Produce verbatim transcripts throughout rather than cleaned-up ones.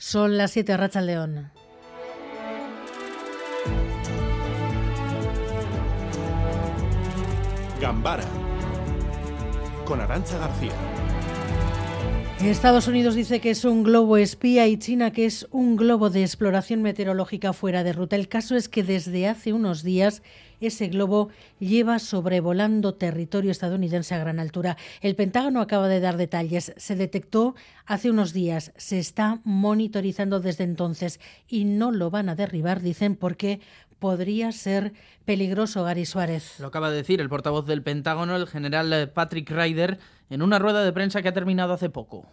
Son las siete, Racha León. Gambara, con Arantxa García. Estados Unidos dice que es un globo espía y China que es un globo de exploración meteorológica fuera de ruta. El caso es que desde hace unos días ese globo lleva sobrevolando territorio estadounidense a gran altura. El Pentágono acaba de dar detalles. Se detectó hace unos días, se está monitorizando desde entonces y no lo van a derribar, dicen, porque podría ser peligroso, Gary Suárez. Lo acaba de decir el portavoz del Pentágono, el general Patrick Ryder, en una rueda de prensa que ha terminado hace poco.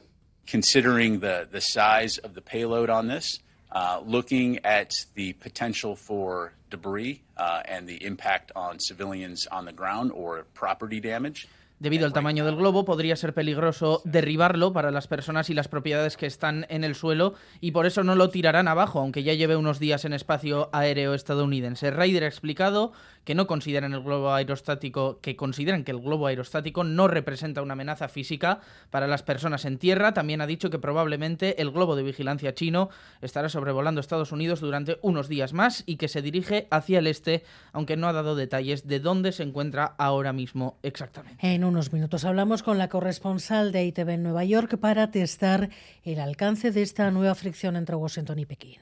Considering the, the size of the payload on this, uh, looking at the potential for debris uh, and the impact on civilians on the ground or property damage. Debido al tamaño del globo, podría ser peligroso derribarlo para las personas y las propiedades que están en el suelo, y por eso no lo tirarán abajo, aunque ya lleve unos días en espacio aéreo estadounidense. Ryder ha explicado que no consideran el globo aerostático, que consideran que el globo aerostático no representa una amenaza física para las personas en tierra. También ha dicho que probablemente el globo de vigilancia chino estará sobrevolando Estados Unidos durante unos días más y que se dirige hacia el este, aunque no ha dado detalles de dónde se encuentra ahora mismo exactamente. En unos minutos hablamos con la corresponsal de I T V en Nueva York para testar el alcance de esta nueva fricción entre Washington y Pekín.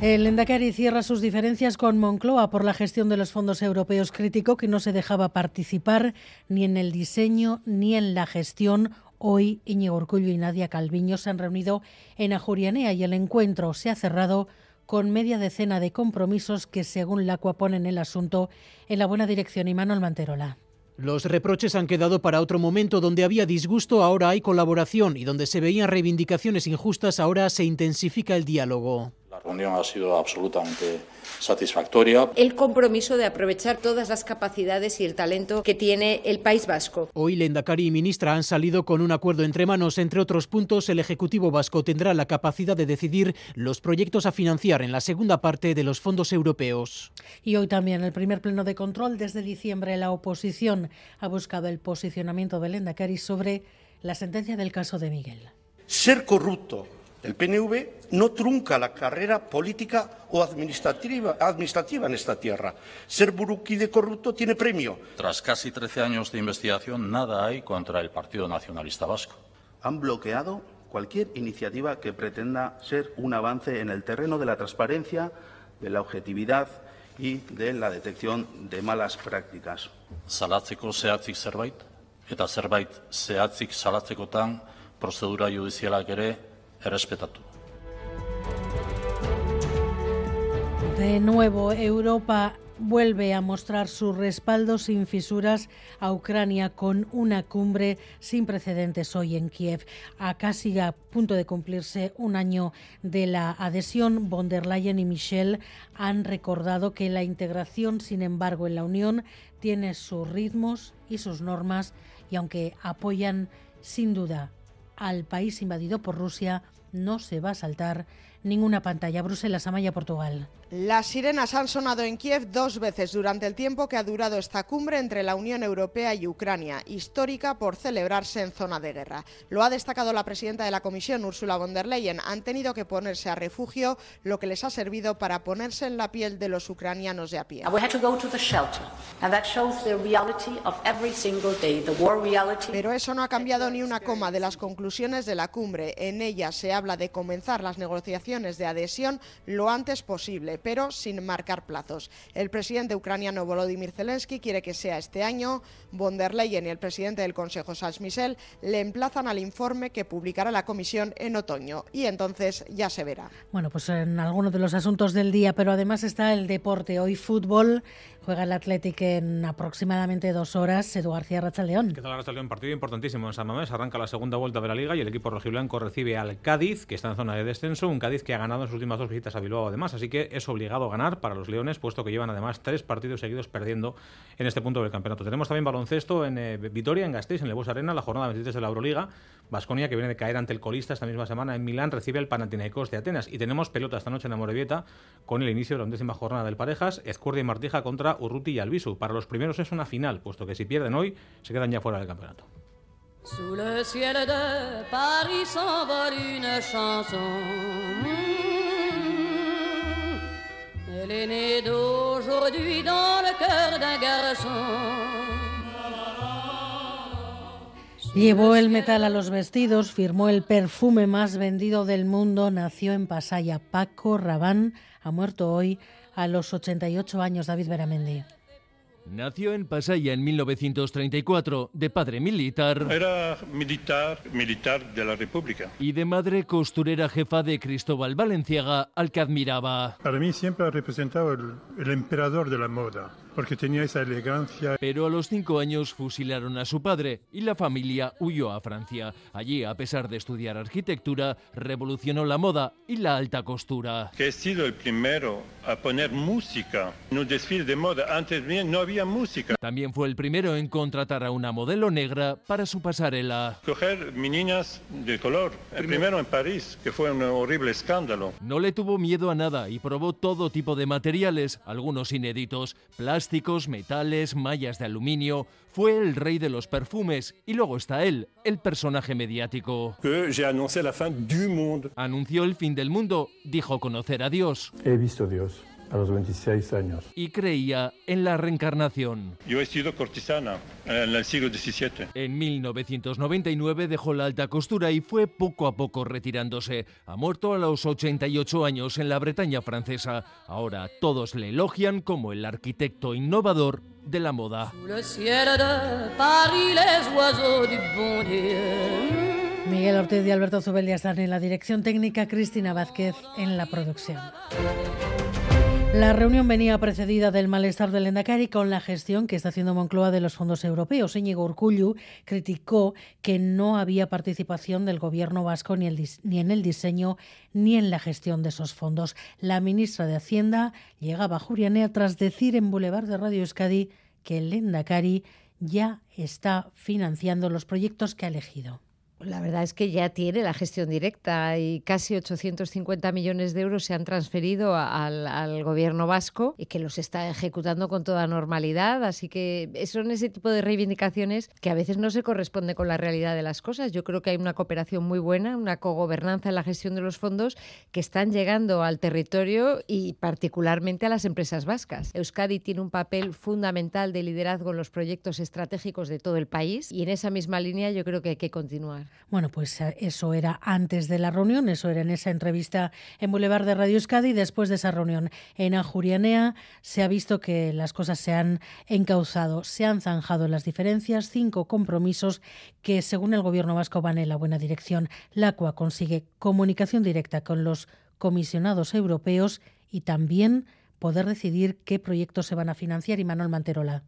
El Lehendakari cierra sus diferencias con Moncloa por la gestión de los fondos europeos. Criticó que no se dejaba participar ni en el diseño ni en la gestión. Hoy Íñigo Urkullu y Nadia Calviño se han reunido en Ajurianea y el encuentro se ha cerrado con media decena de compromisos que, según Lacua, ponen el asunto en la buena dirección. Y Manuel Manterola. Los reproches han quedado para otro momento. Donde había disgusto, ahora hay colaboración, y donde se veían reivindicaciones injustas, ahora se intensifica el diálogo. La reunión ha sido absolutamente satisfactoria. El compromiso de aprovechar todas las capacidades y el talento que tiene el País Vasco. Hoy Lehendakari y ministra han salido con un acuerdo entre manos. Entre otros puntos, el Ejecutivo vasco tendrá la capacidad de decidir los proyectos a financiar en la segunda parte de los fondos europeos. Y hoy también el primer pleno de control desde diciembre. La oposición ha buscado el posicionamiento de Lehendakari sobre la sentencia del caso de Miguel. Ser corrupto del P N V no trunca la carrera política o administrativa, administrativa en esta tierra. Ser buruquide corrupto tiene premio. Tras casi trece años de investigación, nada hay contra el Partido Nacionalista Vasco. Han bloqueado cualquier iniciativa que pretenda ser un avance en el terreno de la transparencia, de la objetividad y de la detección de malas prácticas. Salatzeko zehatzik zerbait, eta zerbait zehatzik salatzekotan prozedura judizialak ere errespetatu. De nuevo, Europa vuelve a mostrar su respaldo sin fisuras a Ucrania con una cumbre sin precedentes hoy en Kiev. A casi a punto de cumplirse un año de la adhesión, von der Leyen y Michel han recordado que la integración, sin embargo, en la Unión tiene sus ritmos y sus normas, y aunque apoyan sin duda al país invadido por Rusia, no se va a saltar ninguna pantalla. Bruselas, Amaya Portugal. Las sirenas han sonado en Kiev dos veces durante el tiempo que ha durado esta cumbre entre la Unión Europea y Ucrania, histórica por celebrarse en zona de guerra. Lo ha destacado la presidenta de la Comisión, Ursula von der Leyen. Han tenido que ponerse a refugio, lo que les ha servido para ponerse en la piel de los ucranianos de a pie. Pero eso no ha cambiado ni una coma de las conclusiones de la cumbre. En ella se habla de comenzar las negociaciones de adhesión lo antes posible, pero sin marcar plazos. El presidente ucraniano Volodymyr Zelensky quiere que sea este año. Von der Leyen y el presidente del Consejo, Charles Michel, le emplazan al informe que publicará la Comisión en otoño, y entonces ya se verá. Bueno, pues en algunos de los asuntos del día, pero además está el deporte. Hoy fútbol, juega el Athletic en aproximadamente dos horas. Eduardo García, Racha León. ¿Qué tal, Racha León? Partido importantísimo en San Mamés. Arranca la segunda vuelta de la Liga y el equipo rojiblanco recibe al Cádiz, que está en zona de descenso, un Cádiz que ha ganado en sus últimas dos visitas a Bilbao además, así que es obligado a ganar para los leones, puesto que llevan además tres partidos seguidos perdiendo en este punto del campeonato. Tenemos también baloncesto en eh, Vitoria, en Gasteiz, en el Bosch Arena, la jornada veintitrés de la Euroliga. Baskonia, que viene de caer ante el colista esta misma semana en Milán, recibe al Panathinaikos de Atenas. Y tenemos pelota esta noche en Amorebieta con el inicio de la undécima jornada del Parejas, Ezcurdia y Martija contra Urruti y Albizu. Para los primeros es una final, puesto que si pierden hoy se quedan ya fuera del campeonato. Sous le ciel de Paris s'envole une chanson. Elle est née d'aujourd'hui dans le cœur d'un garçon. Llevó el metal a los vestidos, firmó el perfume más vendido del mundo, nació en Pasaya. Paco Rabanne ha muerto hoy a los ochenta y ocho años. David Beramendi. Nació en Pasaya en mil novecientos treinta y cuatro, de padre militar. Era militar, militar de la República. Y de madre costurera jefa de Cristóbal Balenciaga, al que admiraba. Para mí siempre ha representado el, el emperador de la moda, porque tenía esa elegancia. Pero a los cinco años fusilaron a su padre y la familia huyó a Francia. Allí, a pesar de estudiar arquitectura, revolucionó la moda y la alta costura. Que he sido el primero a poner música en un desfile de moda. Antes bien no había música. También fue el primero en contratar a una modelo negra para su pasarela. Coger meninas de color, el primero en París, que fue un horrible escándalo. No le tuvo miedo a nada y probó todo tipo de materiales, algunos inéditos, plásticos, metales, mallas de aluminio. Fue el rey de los perfumes y luego está él, el personaje mediático. Que j'ai annoncé la fin du monde. Anunció el fin del mundo, dijo conocer a Dios. He visto a Dios a los veintiséis años. Y creía en la reencarnación. Yo he sido cortesana en el siglo diecisiete. En mil novecientos noventa y nueve dejó la alta costura y fue poco a poco retirándose. Ha muerto a los ochenta y ocho años en la Bretaña francesa. Ahora todos le elogian como el arquitecto innovador de la moda. Miguel Ortiz y Alberto Zubeldia están en la dirección técnica, Cristina Vázquez en la producción. La reunión venía precedida del malestar del Lehendakari con la gestión que está haciendo Moncloa de los fondos europeos. Íñigo Urkullu criticó que no había participación del gobierno vasco ni, el, ni en el diseño ni en la gestión de esos fondos. La ministra de Hacienda llegaba a Ajurianea tras decir en Boulevard de Radio Euskadi que el Lehendakari ya está financiando los proyectos que ha elegido. La verdad es que ya tiene la gestión directa y casi ochocientos cincuenta millones de euros se han transferido al, al gobierno vasco y que los está ejecutando con toda normalidad. Así que son ese tipo de reivindicaciones que a veces no se corresponde con la realidad de las cosas. Yo creo que hay una cooperación muy buena, una cogobernanza en la gestión de los fondos que están llegando al territorio y particularmente a las empresas vascas. Euskadi tiene un papel fundamental de liderazgo en los proyectos estratégicos de todo el país y en esa misma línea yo creo que hay que continuar. Bueno, pues eso era antes de la reunión, eso era en esa entrevista en Boulevard de Radio Euskadi. Después de esa reunión en Ajurianea se ha visto que las cosas se han encauzado, se han zanjado las diferencias, cinco compromisos que según el Gobierno vasco van en la buena dirección. Lakua consigue comunicación directa con los comisionados europeos y también poder decidir qué proyectos se van a financiar. Y Manuel Manterola.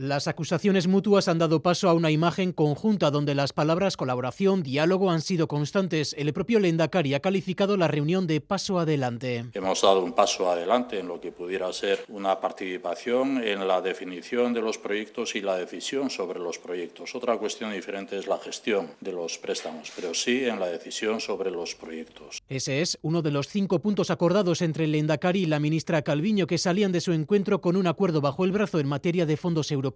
Las acusaciones mutuas han dado paso a una imagen conjunta donde las palabras colaboración, diálogo han sido constantes. El propio Lehendakari ha calificado la reunión de paso adelante. Hemos dado un paso adelante en lo que pudiera ser una participación en la definición de los proyectos y la decisión sobre los proyectos. Otra cuestión diferente es la gestión de los préstamos, pero sí en la decisión sobre los proyectos. Ese es uno de los cinco puntos acordados entre el Lehendakari y la ministra Calviño, que salían de su encuentro con un acuerdo bajo el brazo en materia de fondos europeos.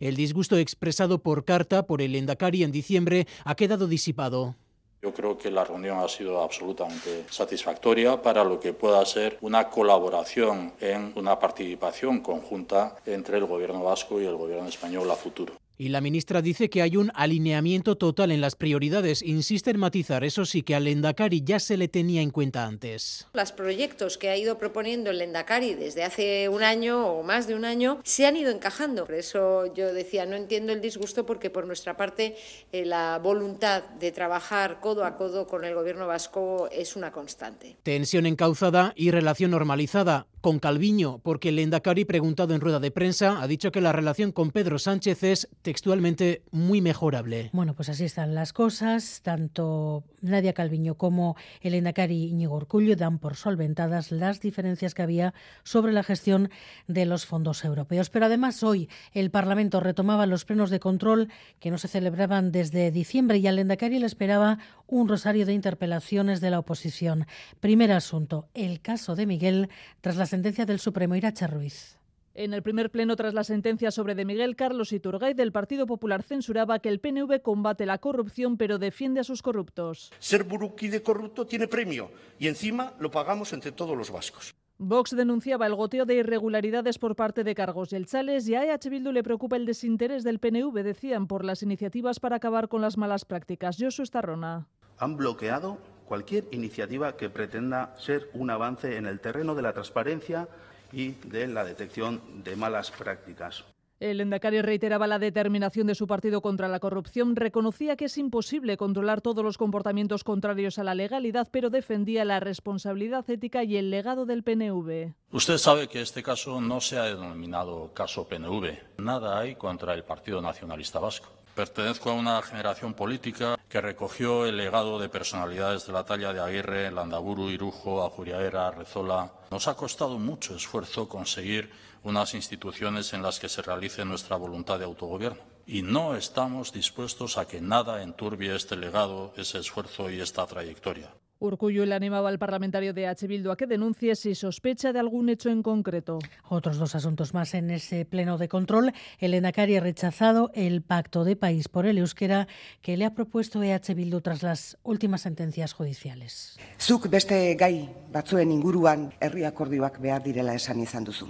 El disgusto expresado por carta por el Lehendakari en diciembre ha quedado disipado. Yo creo que la reunión ha sido absolutamente satisfactoria para lo que pueda ser una colaboración en una participación conjunta entre el Gobierno vasco y el Gobierno español a futuro. Y la ministra dice que hay un alineamiento total en las prioridades. Insiste en matizar, eso sí, que al Lehendakari ya se le tenía en cuenta antes. Los proyectos que ha ido proponiendo el Lehendakari desde hace un año o más de un año se han ido encajando. Por eso yo decía, no entiendo el disgusto, porque por nuestra parte eh, la voluntad de trabajar codo a codo con el Gobierno vasco es una constante. Tensión encauzada y relación normalizada con Calviño, porque el Lehendakari, preguntado en rueda de prensa, ha dicho que la relación con Pedro Sánchez es textualmente muy mejorable. Bueno, pues así están las cosas. Tanto Nadia Calviño como el Lehendakari Íñigo Urkullu dan por solventadas las diferencias que había sobre la gestión de los fondos europeos. Pero además hoy el Parlamento retomaba los plenos de control que no se celebraban desde diciembre y al Lehendakari le esperaba un rosario de interpelaciones de la oposición. Primer asunto, el caso de Miguel tras la sentencia del Supremo. Racha Ruiz. En el primer pleno tras la sentencia sobre de Miguel, Carlos Iturgaiz del Partido Popular censuraba que el P N V combate la corrupción pero defiende a sus corruptos. Ser burukide corrupto tiene premio y encima lo pagamos entre todos los vascos. Vox denunciaba el goteo de irregularidades por parte de cargos jeltzales y a E H Bildu le preocupa el desinterés del P N V, decían, por las iniciativas para acabar con las malas prácticas. Josu Estarrona. Han bloqueado cualquier iniciativa que pretenda ser un avance en el terreno de la transparencia y de la detección de malas prácticas. El lehendakari reiteraba la determinación de su partido contra la corrupción, reconocía que es imposible controlar todos los comportamientos contrarios a la legalidad, pero defendía la responsabilidad ética y el legado del P N V. Usted sabe que este caso no se ha denominado caso P N V. Nada hay contra el Partido Nacionalista Vasco. Pertenezco a una generación política que recogió el legado de personalidades de la talla de Aguirre, Landaburu, Irujo, Ajurianea, Rezola. Nos ha costado mucho esfuerzo conseguir unas instituciones en las que se realice nuestra voluntad de autogobierno. Y no estamos dispuestos a que nada enturbie este legado, ese esfuerzo y esta trayectoria. Urkullu le animaba al parlamentario de E H Bildu a que denuncie si sospecha de algún hecho en concreto. Otros dos asuntos más en ese pleno de control. El lehendakari ha rechazado el pacto de país por el euskera que le ha propuesto E H Bildu tras las últimas sentencias judiciales. Zuk beste gai batzuen inguruan herri akordioak behar direla esan izan duzu.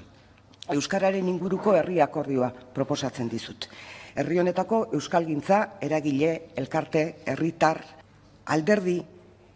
Euskararen inguruko herri akordioa proposatzen dizut. Herri honetako euskalgintza, eragile, elkarte, herritar, alderdi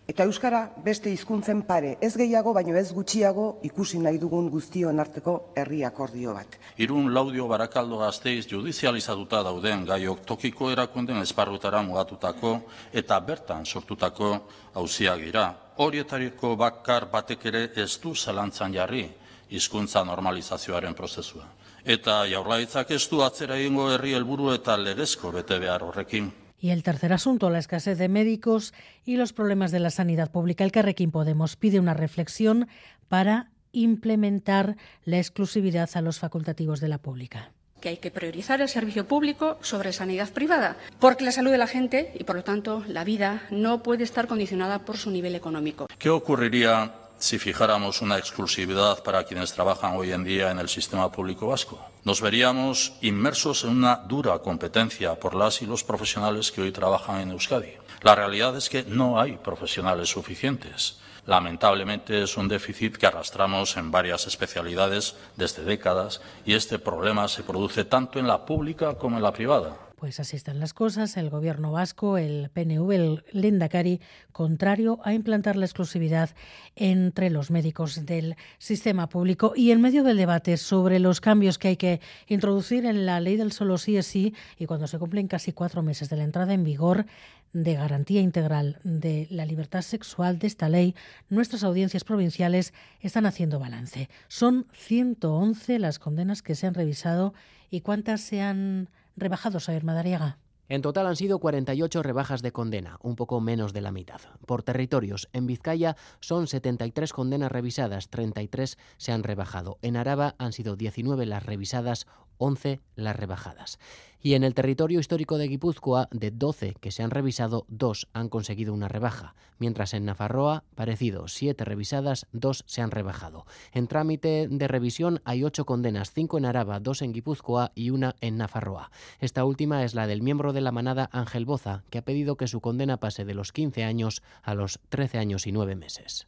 eta euskara beste hizkuntzen pare, ez gehiago baino ez gutxiago ikusi nahi dugun guztion arteko herri akordio bat. Irun, Laudio, Barakaldo, Gasteiz judizializatuta dauden gaiok tokiko erakunden esparrutara mugatutako eta bertan sortutako auziak dira. Horietariko bakar batek ere ez du zalantzan jarri hizkuntza normalizazioaren prozesua. Eta Jaurlaritzak ez du atzera egingo herri helburu eta legezko bete behar horrekin. Y el tercer asunto, la escasez de médicos y los problemas de la sanidad pública. Elkarrekin Podemos pide una reflexión para implementar la exclusividad a los facultativos de la pública. Que hay que priorizar el servicio público sobre sanidad privada, porque la salud de la gente y, por lo tanto, la vida no puede estar condicionada por su nivel económico. ¿Qué ocurriría si fijáramos una exclusividad para quienes trabajan hoy en día en el sistema público vasco? Nos veríamos inmersos en una dura competencia por las y los profesionales que hoy trabajan en Euskadi. La realidad es que no hay profesionales suficientes. Lamentablemente es un déficit que arrastramos en varias especialidades desde décadas y este problema se produce tanto en la pública como en la privada. Pues así están las cosas. El gobierno vasco, el P N V, el lehendakari, contrario a implantar la exclusividad entre los médicos del sistema público. Y en medio del debate sobre los cambios que hay que introducir en la ley del solo sí es sí y cuando se cumplen casi cuatro meses de la entrada en vigor de garantía integral de la libertad sexual de esta ley, nuestras audiencias provinciales están haciendo balance. Son ciento once las condenas que se han revisado y cuántas se han rebajados a Madariaga. En total han sido cuarenta y ocho rebajas de condena, un poco menos de la mitad. Por territorios, en Vizcaya son setenta y tres condenas revisadas, treinta y tres se han rebajado. En Araba han sido diecinueve las revisadas, once las rebajadas. Y en el territorio histórico de Gipuzkoa, de doce que se han revisado, dos han conseguido una rebaja. Mientras en Nafarroa, parecido, siete revisadas, dos se han rebajado. En trámite de revisión hay ocho condenas, cinco en Araba, dos en Gipuzkoa y una en Nafarroa. Esta última es la del miembro de la manada Ángel Boza, que ha pedido que su condena pase de los quince años a los trece años y nueve meses.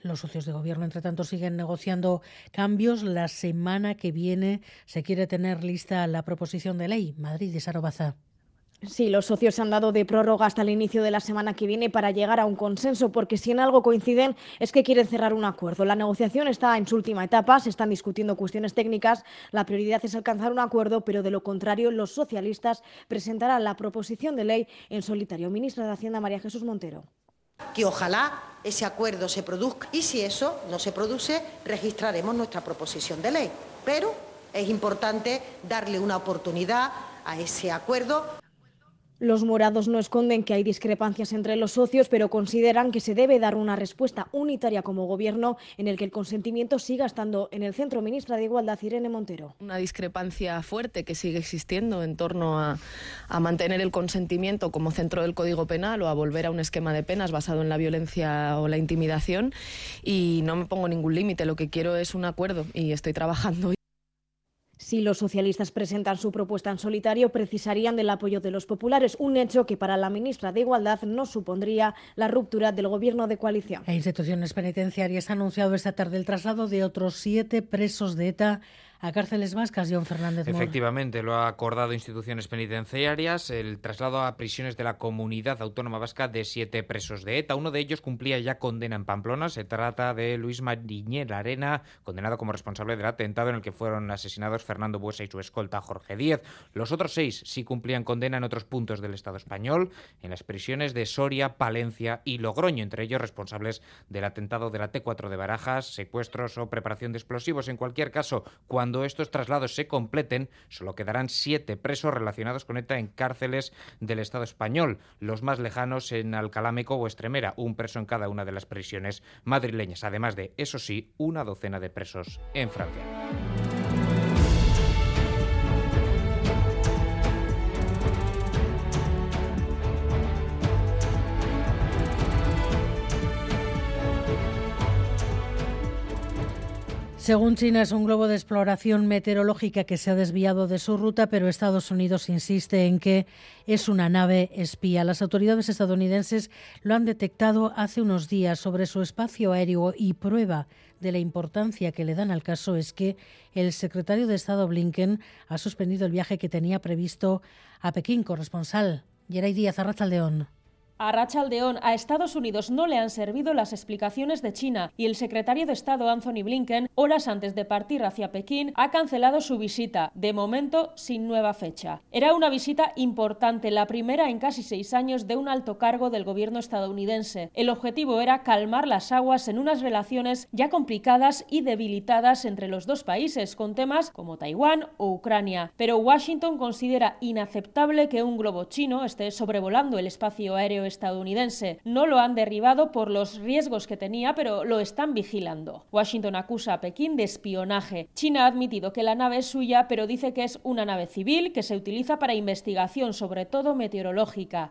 Los socios de gobierno, entre tanto, siguen negociando cambios. La semana que viene se quiere tener lista la proposición de ley. Madrid y Saro Bazá. Sí, los socios se han dado de prórroga hasta el inicio de la semana que viene para llegar a un consenso, porque si en algo coinciden es que quieren cerrar un acuerdo. La negociación está en su última etapa, se están discutiendo cuestiones técnicas, la prioridad es alcanzar un acuerdo, pero de lo contrario los socialistas presentarán la proposición de ley en solitario. Ministra de Hacienda, María Jesús Montero. Que ojalá ese acuerdo se produzca y si eso no se produce, registraremos nuestra proposición de ley. Pero es importante darle una oportunidad a ese acuerdo. Los morados no esconden que hay discrepancias entre los socios, pero consideran que se debe dar una respuesta unitaria como gobierno en el que el consentimiento siga estando en el centro. Ministra de Igualdad, Irene Montero. Una discrepancia fuerte que sigue existiendo en torno a, a mantener el consentimiento como centro del Código Penal o a volver a un esquema de penas basado en la violencia o la intimidación, y no me pongo ningún límite, lo que quiero es un acuerdo y estoy trabajando. Si los socialistas presentan su propuesta en solitario, precisarían del apoyo de los populares, un hecho que para la ministra de Igualdad no supondría la ruptura del gobierno de coalición. E instituciones penitenciarias han anunciado esta tarde el traslado de otros siete presos de ETA a cárceles vascas. Jon Fernández Mora. Efectivamente, lo ha acordado instituciones penitenciarias, el traslado a prisiones de la comunidad autónoma vasca de siete presos de ETA. Uno de ellos cumplía ya condena en Pamplona. Se trata de Luis Mariñel Arena, condenado como responsable del atentado en el que fueron asesinados Fernando Buesa y su escolta Jorge Díez. Los otros seis sí cumplían condena en otros puntos del Estado español, en las prisiones de Soria, Palencia y Logroño, entre ellos responsables del atentado de la T cuatro de Barajas, secuestros o preparación de explosivos. En cualquier caso, cuando Cuando estos traslados se completen, solo quedarán siete presos relacionados con ETA en cárceles del Estado español, los más lejanos en Alcalá-Meco o Estremera, un preso en cada una de las prisiones madrileñas, además de, eso sí, una docena de presos en Francia. Según China, es un globo de exploración meteorológica que se ha desviado de su ruta, pero Estados Unidos insiste en que es una nave espía. Las autoridades estadounidenses lo han detectado hace unos días sobre su espacio aéreo, y prueba de la importancia que le dan al caso es que el secretario de Estado Blinken ha suspendido el viaje que tenía previsto a Pekín. Corresponsal Yeray Díaz, Racha León. A Racha León, a Estados Unidos no le han servido las explicaciones de China y el secretario de Estado Anthony Blinken, horas antes de partir hacia Pekín, ha cancelado su visita, de momento sin nueva fecha. Era una visita importante, la primera en casi seis años de un alto cargo del gobierno estadounidense. El objetivo era calmar las aguas en unas relaciones ya complicadas y debilitadas entre los dos países, con temas como Taiwán o Ucrania. Pero Washington considera inaceptable que un globo chino esté sobrevolando el espacio aéreo estadounidense. No lo han derribado por los riesgos que tenía, pero lo están vigilando. Washington acusa a Pekín de espionaje. China ha admitido que la nave es suya, pero dice que es una nave civil que se utiliza para investigación, sobre todo meteorológica.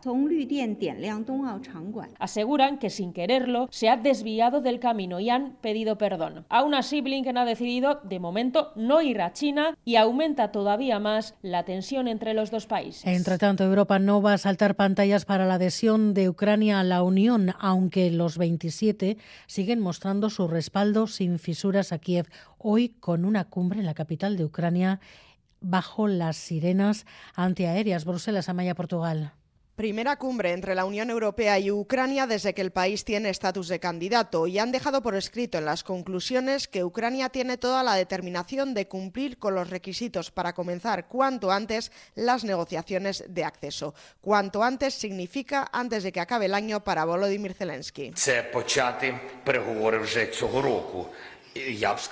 Aseguran que sin quererlo se ha desviado del camino y han pedido perdón. Aún así, Blinken ha decidido, de momento, no ir a China, y aumenta todavía más la tensión entre los dos países. Entre tanto, Europa no va a saltar pantallas para la adhesión de Ucrania a la Unión, aunque los veintisiete siguen mostrando su respaldo sin fisuras a Kiev. Hoy, con una cumbre en la capital de Ucrania, bajo las sirenas antiaéreas. Bruselas, Amaya Portugal. Primera cumbre entre la Unión Europea y Ucrania desde que el país tiene estatus de candidato, y han dejado por escrito en las conclusiones que Ucrania tiene toda la determinación de cumplir con los requisitos para comenzar cuanto antes las negociaciones de acceso. Cuanto antes significa antes de que acabe el año para Volodymyr Zelensky.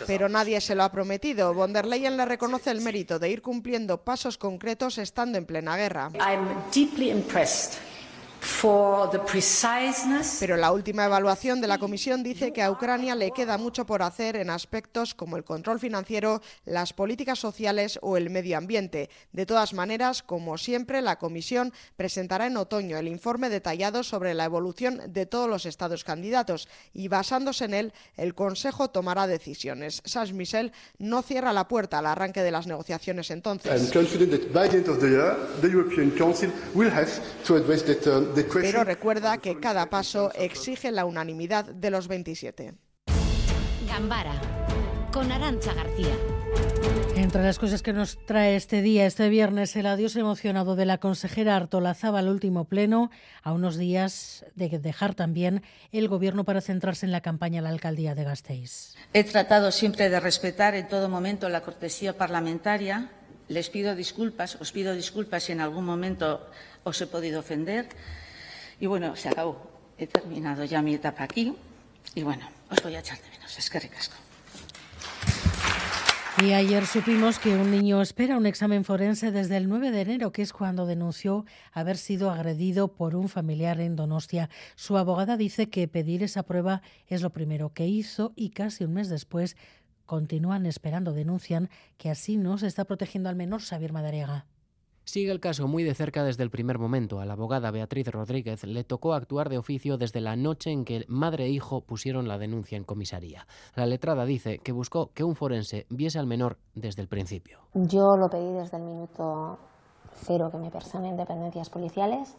Pero nadie se lo ha prometido. Von der Leyen le reconoce el mérito de ir cumpliendo pasos concretos estando en plena guerra. Pero la última evaluación de la Comisión dice que a Ucrania le queda mucho por hacer en aspectos como el control financiero, las políticas sociales o el medio ambiente. De todas maneras, como siempre, la Comisión presentará en otoño el informe detallado sobre la evolución de todos los estados candidatos, y basándose en él, el Consejo tomará decisiones. Charles Michel no cierra la puerta al arranque de las negociaciones entonces. Pero recuerda que cada paso exige la unanimidad de los veintisiete. Gambara, con Arantxa García. Entre las cosas que nos trae este día, este viernes, el adiós emocionado de la consejera Artolazaba al último pleno, a unos días de dejar también el gobierno para centrarse en la campaña a la alcaldía de Gasteiz. He tratado siempre de respetar en todo momento la cortesía parlamentaria. Les pido disculpas, os pido disculpas si en algún momento os he podido ofender. Y bueno, se acabó. He terminado ya mi etapa aquí. Y bueno, os voy a echar de menos. Es que ricasco. Y ayer supimos que un niño espera un examen forense desde el nueve de enero, que es cuando denunció haber sido agredido por un familiar en Donostia. Su abogada dice que pedir esa prueba es lo primero que hizo, y casi un mes después continúan esperando, denuncian que así no se está protegiendo al menor. Xavier Madariaga. sigue el caso muy de cerca desde el primer momento. A la abogada Beatriz Rodríguez le tocó actuar de oficio desde la noche en que madre e hijo pusieron la denuncia en comisaría. La letrada dice que buscó que un forense viese al menor desde el principio. Yo lo pedí desde el minuto cero que me personé en dependencias policiales.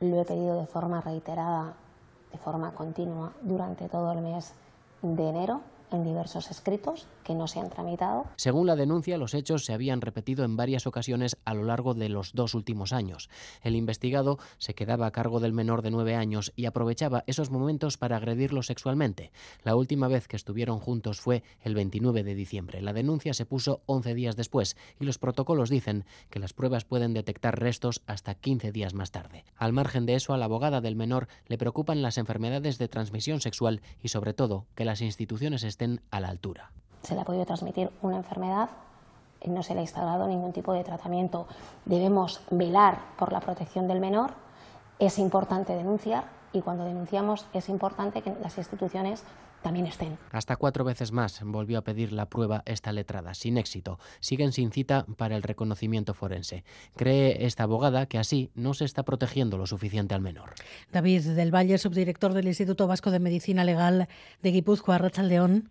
Lo he pedido de forma reiterada, de forma continua, durante todo el mes de enero, en diversos escritos que no se han tramitado. Según la denuncia, los hechos se habían repetido en varias ocasiones a lo largo de los dos últimos años. El investigado se quedaba a cargo del menor de nueve años y aprovechaba esos momentos para agredirlo sexualmente. La última vez que estuvieron juntos fue el veintinueve de diciembre. La denuncia se puso once días después y los protocolos dicen que las pruebas pueden detectar restos hasta quince días más tarde. Al margen de eso, a la abogada del menor le preocupan las enfermedades de transmisión sexual y, sobre todo, que las instituciones estén a la altura. Se le ha podido transmitir una enfermedad, no se le ha instaurado ningún tipo de tratamiento. Debemos velar por la protección del menor, es importante denunciar y cuando denunciamos es importante que las instituciones también estén. Hasta cuatro veces más volvió a pedir la prueba esta letrada, sin éxito. Siguen sin cita para el reconocimiento forense. Cree esta abogada que así no se está protegiendo lo suficiente al menor. David del Valle, subdirector del Instituto Vasco de Medicina Legal de Gipuzkoa. Racha León.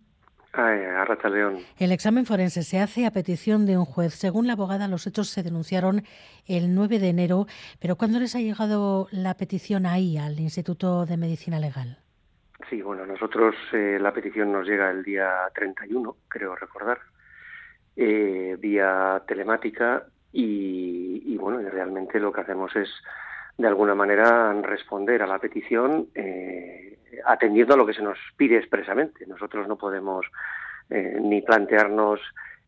Ay, a Racha León. El examen forense se hace a petición de un juez. Según la abogada, los hechos se denunciaron el nueve de enero, pero ¿cuándo les ha llegado la petición ahí, al Instituto de Medicina Legal? Sí, bueno, nosotros eh, la petición nos llega el día treinta y uno, creo recordar, eh, vía telemática y, y bueno, realmente lo que hacemos es de alguna manera responder a la petición eh, atendiendo a lo que se nos pide expresamente. Nosotros no podemos eh, ni plantearnos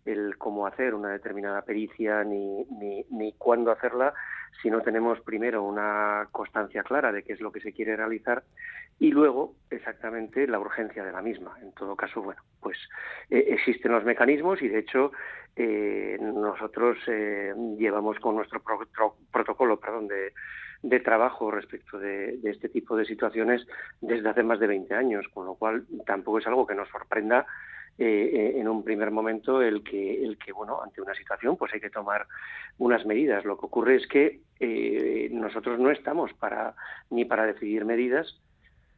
el cómo hacer una determinada pericia ni, ni, ni cuándo hacerla, si no tenemos primero una constancia clara de qué es lo que se quiere realizar y luego exactamente la urgencia de la misma. En todo caso, bueno, pues eh, existen los mecanismos y de hecho eh, nosotros eh, llevamos con nuestro pro pro protocolo perdón, de, de trabajo respecto de, de este tipo de situaciones desde hace más de veinte años, con lo cual tampoco es algo que nos sorprenda Eh, eh, en un primer momento el que, el que bueno, ante una situación pues hay que tomar unas medidas. Lo que ocurre es que eh, nosotros no estamos para ni para decidir medidas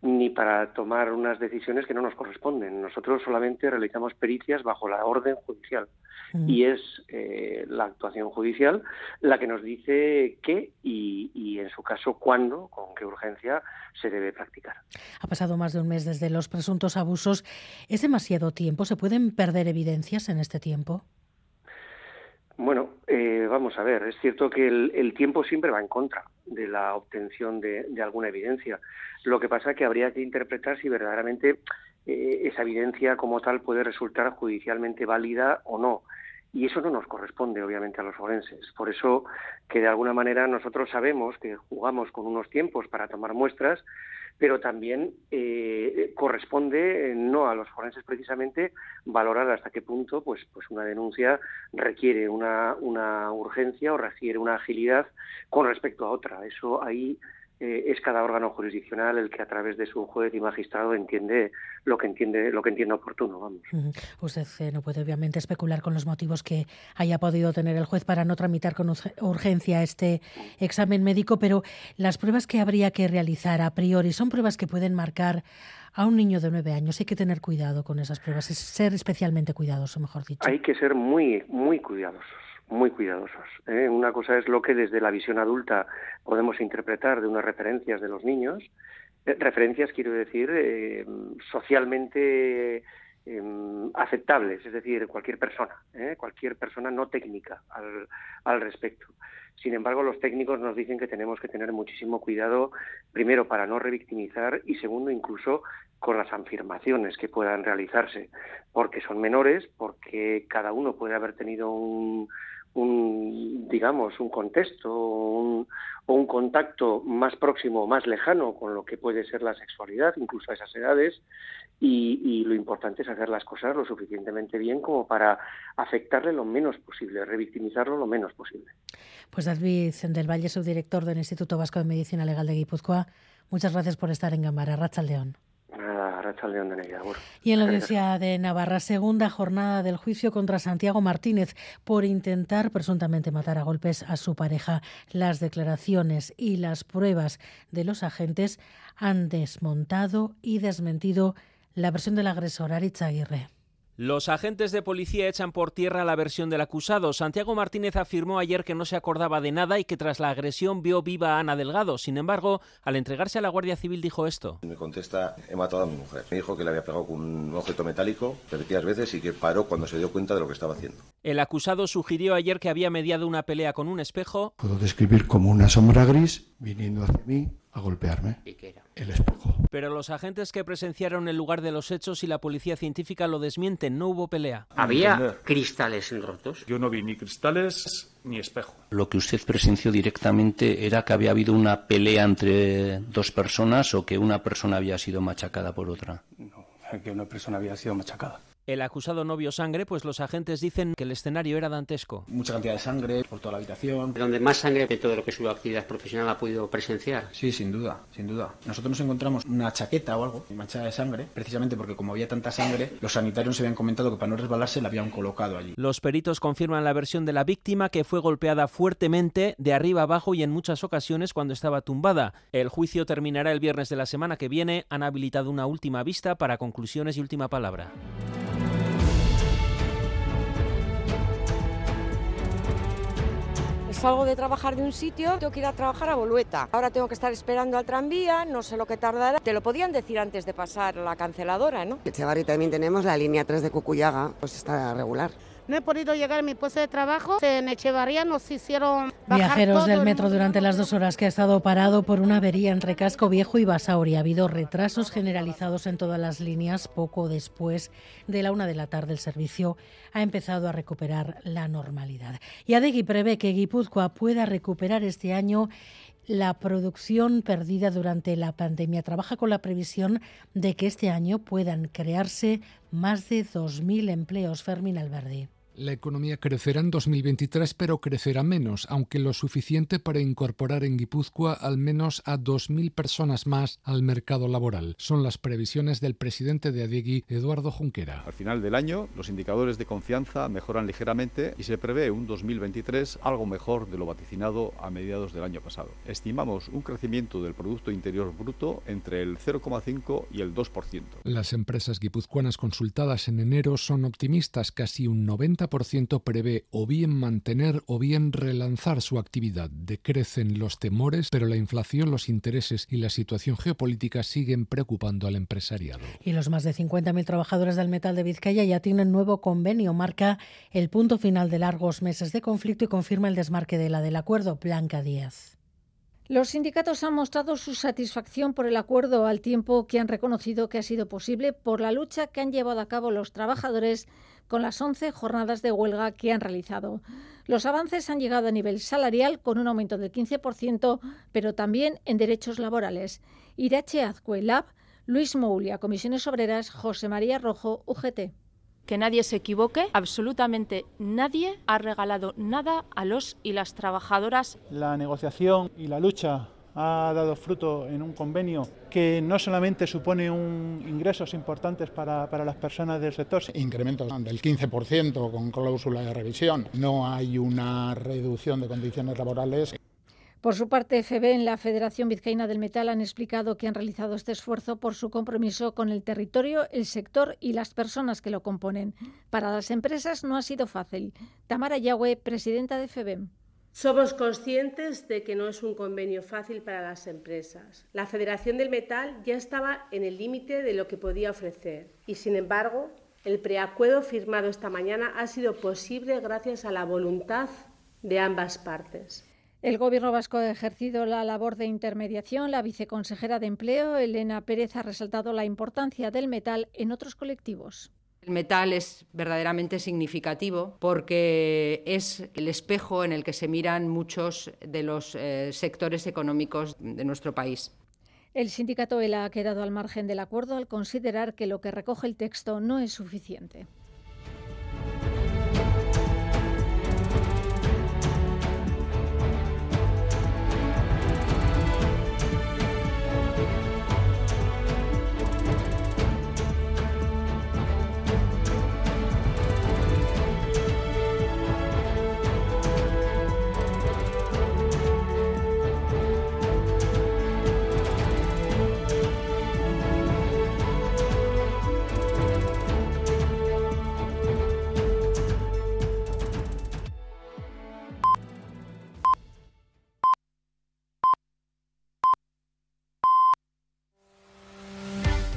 ni para tomar unas decisiones que no nos corresponden. Nosotros solamente realizamos pericias bajo la orden judicial mm. y es eh, la actuación judicial la que nos dice qué y, y, en su caso, cuándo, con qué urgencia se debe practicar. Ha pasado más de un mes desde los presuntos abusos. ¿Es demasiado tiempo? ¿Se pueden perder evidencias en este tiempo? Bueno, eh, vamos a ver, es cierto que el, el tiempo siempre va en contra de la obtención de, de alguna evidencia. Lo que pasa es que habría que interpretar si verdaderamente eh, esa evidencia como tal puede resultar judicialmente válida o no. Y eso no nos corresponde, obviamente, a los forenses. Por eso que, de alguna manera, nosotros sabemos que jugamos con unos tiempos para tomar muestras, pero también eh, corresponde eh, no a los forenses precisamente valorar hasta qué punto pues, pues una denuncia requiere una, una urgencia o requiere una agilidad con respecto a otra. Eso ahí eh, es cada órgano jurisdiccional el que a través de su juez y magistrado entiende lo que entiende lo que entiende oportuno. Vamos. Usted eh, no puede obviamente especular con los motivos que haya podido tener el juez para no tramitar con urgencia este examen médico, pero las pruebas que habría que realizar a priori son pruebas que pueden marcar a un niño de nueve años. Hay que tener cuidado con esas pruebas, es ser especialmente cuidadoso, mejor dicho. Hay que ser muy, muy cuidadosos. muy cuidadosos. ¿eh? Una cosa es lo que desde la visión adulta podemos interpretar de unas referencias de los niños, eh, referencias quiero decir eh, socialmente eh, aceptables, es decir, cualquier persona, ¿eh? cualquier persona no técnica al, al respecto. Sin embargo, los técnicos nos dicen que tenemos que tener muchísimo cuidado, primero, para no revictimizar y, segundo, incluso con las afirmaciones que puedan realizarse, porque son menores, porque cada uno puede haber tenido un, un digamos, un contexto un, o un contacto más próximo o más lejano con lo que puede ser la sexualidad, incluso a esas edades, y, y lo importante es hacer las cosas lo suficientemente bien como para afectarle lo menos posible, revictimizarlo lo menos posible. Pues David del Valle, subdirector del Instituto Vasco de Medicina Legal de Gipuzkoa, muchas gracias por estar en Gambara. Arratsaldeon. Nada, Racha León de Nella. Y en la Audiencia de Navarra, segunda jornada del juicio contra Santiago Martínez por intentar presuntamente matar a golpes a su pareja. Las declaraciones y las pruebas de los agentes han desmontado y desmentido la versión del agresor, Aguirre. Los agentes de policía echan por tierra la versión del acusado. Santiago Martínez afirmó ayer que no se acordaba de nada y que tras la agresión vio viva a Ana Delgado. Sin embargo, al entregarse a la Guardia Civil dijo esto. Me contesta, he matado a mi mujer. Me dijo que le había pegado con un objeto metálico repetidas veces y que paró cuando se dio cuenta de lo que estaba haciendo. El acusado sugirió ayer que había mediado una pelea con un espejo. Puedo describir como una sombra gris viniendo hacia mí a golpearme. ¿Y qué era? El espejo. Pero los agentes que presenciaron el lugar de los hechos y la policía científica lo desmienten, no hubo pelea. ¿Había cristales rotos? Yo no vi ni cristales ni espejo. Lo que usted presenció directamente era que había habido una pelea entre dos personas o que una persona había sido machacada por otra. No, que una persona había sido machacada. El acusado no vio sangre, pues los agentes dicen que el escenario era dantesco. Mucha cantidad de sangre por toda la habitación. Donde más sangre de todo lo que su actividad profesional ha podido presenciar. Sí, sin duda, sin duda. Nosotros nos encontramos una chaqueta o algo manchada de sangre, precisamente porque como había tanta sangre, los sanitarios se habían comentado que para no resbalarse la habían colocado allí. Los peritos confirman la versión de la víctima, que fue golpeada fuertemente de arriba abajo y en muchas ocasiones cuando estaba tumbada. El juicio terminará el viernes de la semana que viene. Han habilitado una última vista para conclusiones y última palabra. Salgo de trabajar de un sitio, tengo que ir a trabajar a Bolueta. Ahora tengo que estar esperando al tranvía, no sé lo que tardará. Te lo podían decir antes de pasar la canceladora, ¿no? En Etxebarri también tenemos la línea tres de Cucullaga, pues está regular. No he podido llegar a mi puesto de trabajo. En Etxebarria nos hicieron bajar. Viajeros del metro durante las dos horas que ha estado parado por una avería entre Casco Viejo y Basauri. Ha habido retrasos generalizados en todas las líneas. Poco después de la una de la tarde el servicio ha empezado a recuperar la normalidad. Y Adegi prevé que Gipuzkoa pueda recuperar este año la producción perdida durante la pandemia. Trabaja con la previsión de que este año puedan crearse más de dos mil empleos. Fermín Alberdi. La economía crecerá en dos mil veintitrés, pero crecerá menos, aunque lo suficiente para incorporar en Guipúzcoa al menos a dos mil personas más al mercado laboral. Son las previsiones del presidente de Adegi, Eduardo Junquera. Al final del año, los indicadores de confianza mejoran ligeramente y se prevé un dos mil veintitrés algo mejor de lo vaticinado a mediados del año pasado. Estimamos un crecimiento del Producto Interior Bruto entre el cero coma cinco y el dos por ciento. Las empresas guipuzcoanas consultadas en enero son optimistas, casi un noventa por ciento. Prevé o bien mantener o bien relanzar su actividad. Decrecen los temores, pero la inflación, los intereses y la situación geopolítica siguen preocupando al empresariado. Y los más de cincuenta mil trabajadores del metal de Vizcaya ya tienen nuevo convenio. Marca el punto final de largos meses de conflicto y confirma el desmarque de la del acuerdo. Blanca Díaz. Los sindicatos han mostrado su satisfacción por el acuerdo al tiempo que han reconocido que ha sido posible por la lucha que han llevado a cabo los trabajadores con las once jornadas de huelga que han realizado. Los avances han llegado a nivel salarial con un aumento del quince por ciento, pero también en derechos laborales. Irache Azcue, Lab, Luis Moulia, Comisiones Obreras, José María Rojo, U G T. Que nadie se equivoque, absolutamente nadie ha regalado nada a los y las trabajadoras. La negociación y la lucha ha dado fruto en un convenio que no solamente supone un ingresos importantes para, para las personas del sector. Incrementos del quince por ciento con cláusula de revisión. No hay una reducción de condiciones laborales. Por su parte, FEBEM, la Federación Vizcaína del Metal, han explicado que han realizado este esfuerzo por su compromiso con el territorio, el sector y las personas que lo componen. Para las empresas no ha sido fácil. Tamara Yagüe, presidenta de FEBEM. Somos conscientes de que no es un convenio fácil para las empresas. La Federación del Metal ya estaba en el límite de lo que podía ofrecer y, sin embargo, el preacuerdo firmado esta mañana ha sido posible gracias a la voluntad de ambas partes. El Gobierno vasco ha ejercido la labor de intermediación. La viceconsejera de Empleo, Elena Pérez, ha resaltado la importancia del metal en otros colectivos. El metal es verdaderamente significativo porque es el espejo en el que se miran muchos de los eh, sectores económicos de nuestro país. El sindicato ELA ha quedado al margen del acuerdo al considerar que lo que recoge el texto no es suficiente.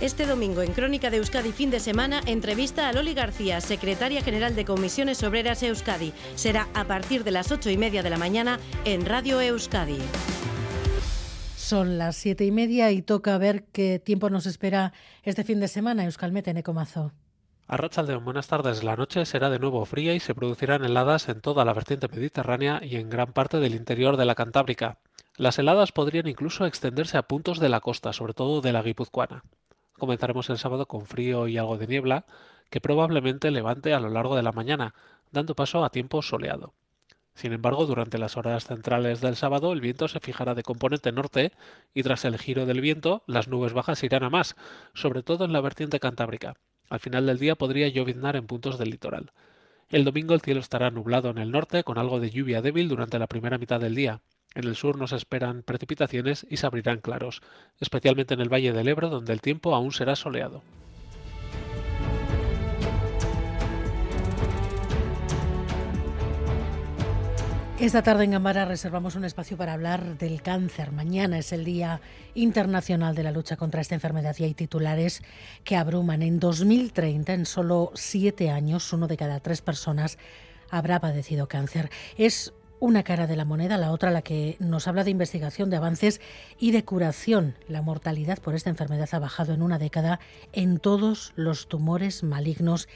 Este domingo, en Crónica de Euskadi Fin de Semana, entrevista a Loli García, secretaria general de Comisiones Obreras Euskadi. Será a partir de las ocho y media de la mañana en Radio Euskadi. Son las siete y media y toca ver qué tiempo nos espera este fin de semana. Euskalmeten, Ecomazo. A Racha León, buenas tardes. La noche será de nuevo fría y se producirán heladas en toda la vertiente mediterránea y en gran parte del interior de la Cantábrica. Las heladas podrían incluso extenderse a puntos de la costa, sobre todo de la guipuzcoana. Comenzaremos el sábado con frío y algo de niebla, que probablemente levante a lo largo de la mañana, dando paso a tiempo soleado. Sin embargo, durante las horas centrales del sábado, el viento se fijará de componente norte y tras el giro del viento, las nubes bajas irán a más, sobre todo en la vertiente cantábrica. Al final del día podría lloviznar en puntos del litoral. El domingo el cielo estará nublado en el norte con algo de lluvia débil durante la primera mitad del día. En el sur nos esperan precipitaciones y se abrirán claros, especialmente en el Valle del Ebro donde el tiempo aún será soleado. Esta tarde en Gambara reservamos un espacio para hablar del cáncer. Mañana es el Día Internacional de la Lucha contra esta enfermedad y hay titulares que abruman. En dos mil treinta, en solo siete años, uno de cada tres personas habrá padecido cáncer. Es una cara de la moneda, la otra la que nos habla de investigación, de avances y de curación. La mortalidad por esta enfermedad ha bajado en una década en todos los tumores malignos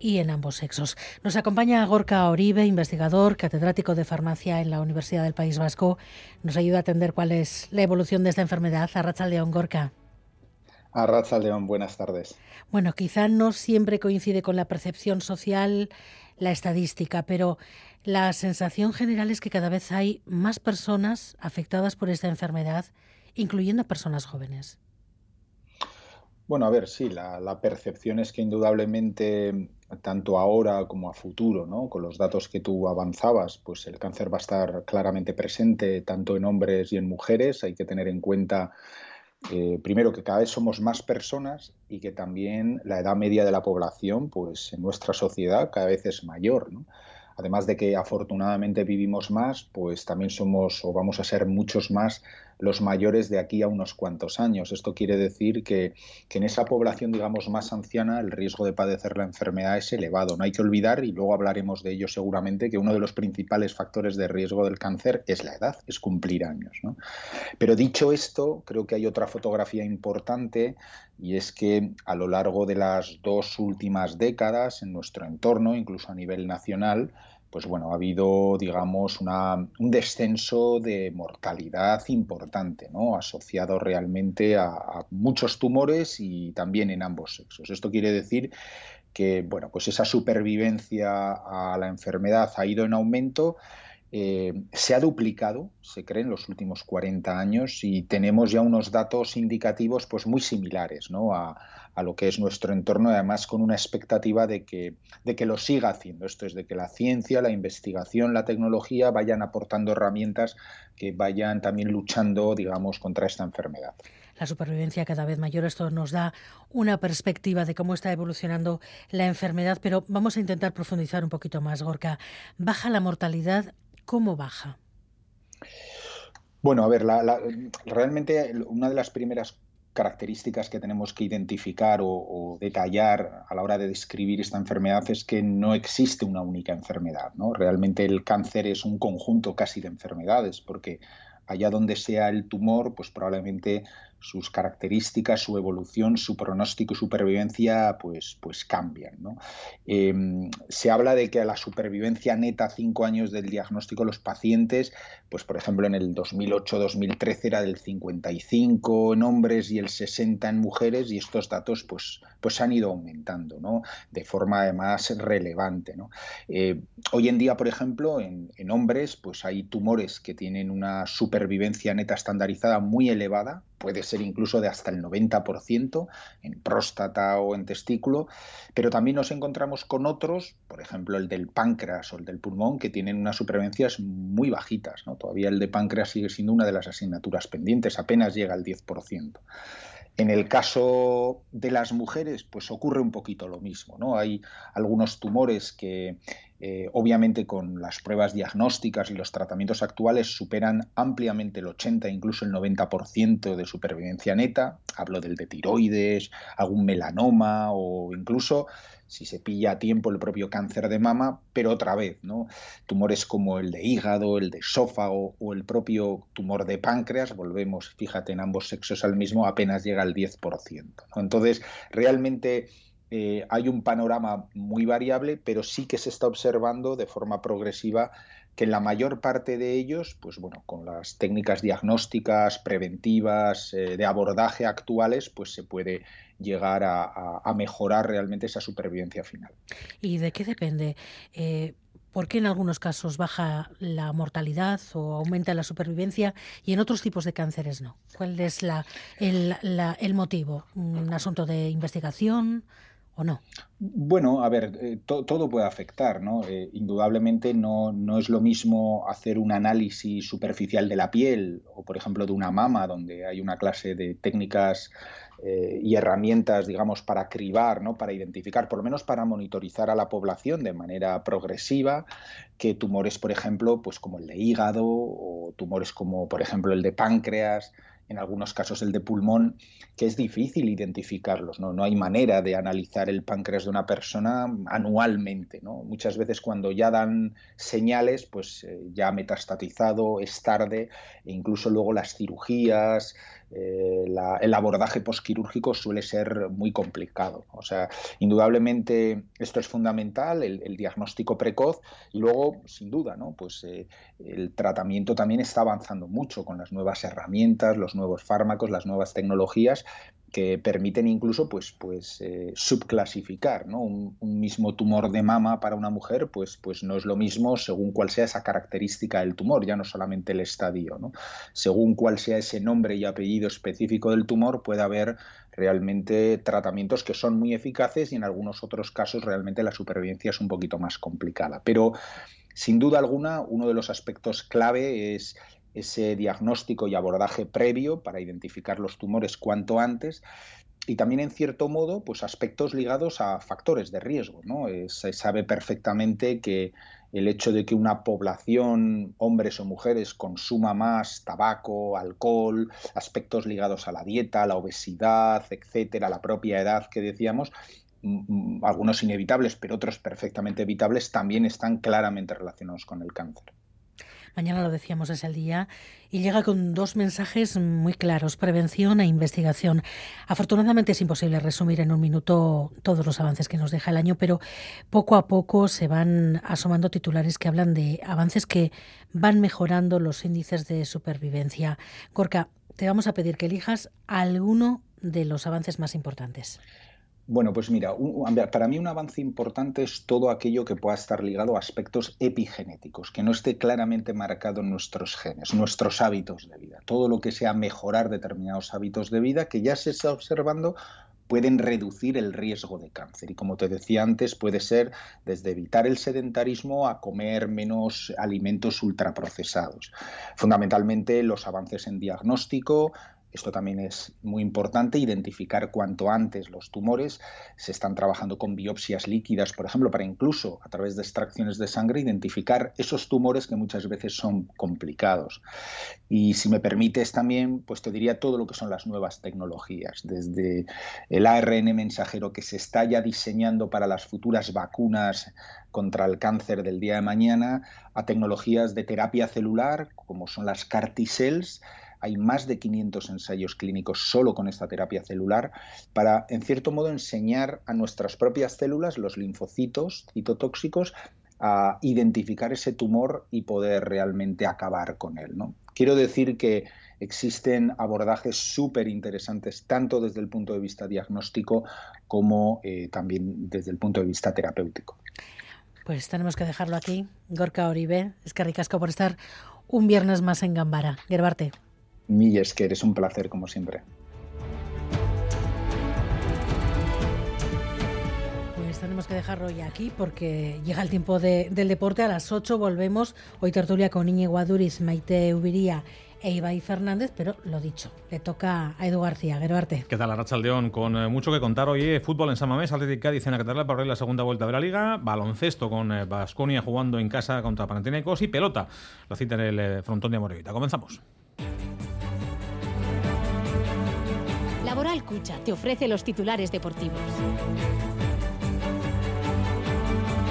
y en ambos sexos. Nos acompaña Gorka Oribe, investigador, catedrático de farmacia en la Universidad del País Vasco. Nos ayuda a atender cuál es la evolución de esta enfermedad. Arratxa León, Gorka. Arratxa León, buenas tardes. Bueno, quizá no siempre coincide con la percepción social la estadística, pero la sensación general es que cada vez hay más personas afectadas por esta enfermedad, incluyendo a personas jóvenes. Bueno, a ver, sí, la, la percepción es que indudablemente, tanto ahora como a futuro, ¿no?, con los datos que tú avanzabas, pues el cáncer va a estar claramente presente tanto en hombres y en mujeres. Hay que tener en cuenta, eh, primero, que cada vez somos más personas y que también la edad media de la población, pues en nuestra sociedad cada vez es mayor, ¿no? Además de que afortunadamente vivimos más, pues también somos o vamos a ser muchos más los mayores de aquí a unos cuantos años. Esto quiere decir que, que en esa población, digamos, más anciana, el riesgo de padecer la enfermedad es elevado. No hay que olvidar, y luego hablaremos de ello seguramente, que uno de los principales factores de riesgo del cáncer es la edad, es cumplir años, ¿no? Pero dicho esto, creo que hay otra fotografía importante, y es que a lo largo de las dos últimas décadas en nuestro entorno, incluso a nivel nacional, pues bueno, ha habido, digamos, una, un descenso de mortalidad importante, ¿no?, asociado realmente a, a muchos tumores y también en ambos sexos. Esto quiere decir que, bueno, pues esa supervivencia a la enfermedad ha ido en aumento. Eh, se ha duplicado, se cree, en los últimos cuarenta años y tenemos ya unos datos indicativos pues muy similares, ¿no?, a, a lo que es nuestro entorno, además con una expectativa de que, de que lo siga haciendo. Esto es, de que la ciencia, la investigación, la tecnología vayan aportando herramientas que vayan también luchando, digamos, contra esta enfermedad. La supervivencia cada vez mayor, esto nos da una perspectiva de cómo está evolucionando la enfermedad, pero vamos a intentar profundizar un poquito más, Gorka. ¿Baja la mortalidad? ¿Cómo baja? Bueno, a ver, la, la, realmente una de las primeras características que tenemos que identificar o, o detallar a la hora de describir esta enfermedad es que no existe una única enfermedad, ¿no? Realmente el cáncer es un conjunto casi de enfermedades, porque allá donde sea el tumor, pues probablemente sus características, su evolución, su pronóstico y supervivencia pues, pues cambian, ¿no? Eh, se habla de que a la supervivencia neta a cinco años del diagnóstico, los pacientes, pues por ejemplo en el dos mil ocho a dos mil trece era del cincuenta y cinco en hombres y el sesenta en mujeres, y estos datos pues, pues han ido aumentando, ¿no?, de forma además relevante, ¿no? Eh, hoy en día, por ejemplo, en, en hombres pues hay tumores que tienen una supervivencia neta estandarizada muy elevada, puede ser incluso de hasta el noventa por ciento en próstata o en testículo, pero también nos encontramos con otros, por ejemplo el del páncreas o el del pulmón, que tienen unas supervivencias muy bajitas, ¿no? Todavía el de páncreas sigue siendo una de las asignaturas pendientes, apenas llega al diez por ciento. En el caso de las mujeres, pues ocurre un poquito lo mismo, ¿no? Hay algunos tumores que Eh, obviamente con las pruebas diagnósticas y los tratamientos actuales superan ampliamente el ochenta, incluso el noventa por ciento de supervivencia neta. Hablo del de tiroides, algún melanoma o incluso, si se pilla a tiempo, el propio cáncer de mama, pero otra vez, ¿no? Tumores como el de hígado, el de esófago o el propio tumor de páncreas, volvemos, fíjate, en ambos sexos al mismo, apenas llega al diez por ciento, ¿no? Entonces, realmente eh, hay un panorama muy variable, pero sí que se está observando de forma progresiva que en la mayor parte de ellos, pues bueno, con las técnicas diagnósticas, preventivas, eh, de abordaje actuales, pues se puede llegar a, a, a mejorar realmente esa supervivencia final. ¿Y de qué depende? Eh, ¿Por qué en algunos casos baja la mortalidad o aumenta la supervivencia y en otros tipos de cánceres no? ¿Cuál es la, el, la, el motivo? ¿Un asunto de investigación o no? Bueno, a ver, eh, to- todo puede afectar, ¿no? Eh, indudablemente no, no es lo mismo hacer un análisis superficial de la piel o, por ejemplo, de una mama, donde hay una clase de técnicas eh, y herramientas, digamos, para cribar, ¿no? Para identificar, por lo menos para monitorizar a la población de manera progresiva, que tumores, por ejemplo, pues como el de hígado o tumores como, por ejemplo, el de páncreas, en algunos casos el de pulmón, que es difícil identificarlos, ¿no? No hay manera de analizar el páncreas de una persona anualmente, ¿no? Muchas veces cuando ya dan señales, pues eh, ya metastatizado, es tarde, e incluso luego las cirugías, eh, la, el abordaje posquirúrgico suele ser muy complicado, ¿no? O sea, indudablemente esto es fundamental, el, el diagnóstico precoz, y luego, sin duda, ¿no? Pues eh, el tratamiento también está avanzando mucho con las nuevas herramientas, los nuevos fármacos, las nuevas tecnologías que permiten incluso pues, pues, eh, subclasificar, ¿no? Un, un mismo tumor de mama para una mujer pues, pues no es lo mismo según cuál sea esa característica del tumor, ya no solamente el estadio, ¿no? Según cuál sea ese nombre y apellido específico del tumor puede haber realmente tratamientos que son muy eficaces y en algunos otros casos realmente la supervivencia es un poquito más complicada. Pero sin duda alguna uno de los aspectos clave es ese diagnóstico y abordaje previo para identificar los tumores cuanto antes y también, en cierto modo, pues aspectos ligados a factores de riesgo, ¿no? Eh, se sabe perfectamente que el hecho de que una población, hombres o mujeres, consuma más tabaco, alcohol, aspectos ligados a la dieta, la obesidad, etcétera, la propia edad que decíamos, m- algunos inevitables, pero otros perfectamente evitables, también están claramente relacionados con el cáncer. Mañana, lo decíamos, es el día y llega con dos mensajes muy claros: prevención e investigación. Afortunadamente es imposible resumir en un minuto todos los avances que nos deja el año, pero poco a poco se van asomando titulares que hablan de avances que van mejorando los índices de supervivencia. Gorka, te vamos a pedir que elijas alguno de los avances más importantes. Bueno, pues mira, un, para mí un avance importante es todo aquello que pueda estar ligado a aspectos epigenéticos, que no esté claramente marcado en nuestros genes, nuestros hábitos de vida. Todo lo que sea mejorar determinados hábitos de vida que ya se está observando pueden reducir el riesgo de cáncer. Y como te decía antes, puede ser desde evitar el sedentarismo a comer menos alimentos ultraprocesados. Fundamentalmente los avances en diagnóstico. Esto también es muy importante, identificar cuanto antes los tumores. Se están trabajando con biopsias líquidas, por ejemplo, para incluso, a través de extracciones de sangre, identificar esos tumores que muchas veces son complicados. Y si me permites también, pues te diría todo lo que son las nuevas tecnologías, desde el A R N mensajero que se está ya diseñando para las futuras vacunas contra el cáncer del día de mañana, a tecnologías de terapia celular, como son las CAR T cells, Hay más de quinientos ensayos clínicos solo con esta terapia celular para, en cierto modo, enseñar a nuestras propias células, los linfocitos citotóxicos, a identificar ese tumor y poder realmente acabar con él, ¿no? Quiero decir que existen abordajes súper interesantes tanto desde el punto de vista diagnóstico como eh, también desde el punto de vista terapéutico. Pues tenemos que dejarlo aquí. Gorka Oribe, eskerrik asko por estar un viernes más en Gambara. Gerbarte. Mille esker, es un placer como siempre. Pues tenemos que dejarlo ya aquí porque llega el tiempo de, del deporte. A las ocho volvemos. Hoy tertulia con Íñigo Aduriz, Maite Ubiría e Ibai Fernández, pero lo dicho, le toca a Edu García. Gero arte. ¿Qué tal, Racha León? Con eh, mucho que contar hoy, eh, fútbol en San Mamés, Athletic Cádiz en la Catalá para abrir la segunda vuelta de la Liga, baloncesto con eh, Baskonia jugando en casa contra Panathinaikos y pelota, la cita en el eh, frontón de Amorebieta. Comenzamos. Laboral Cucha te ofrece los titulares deportivos.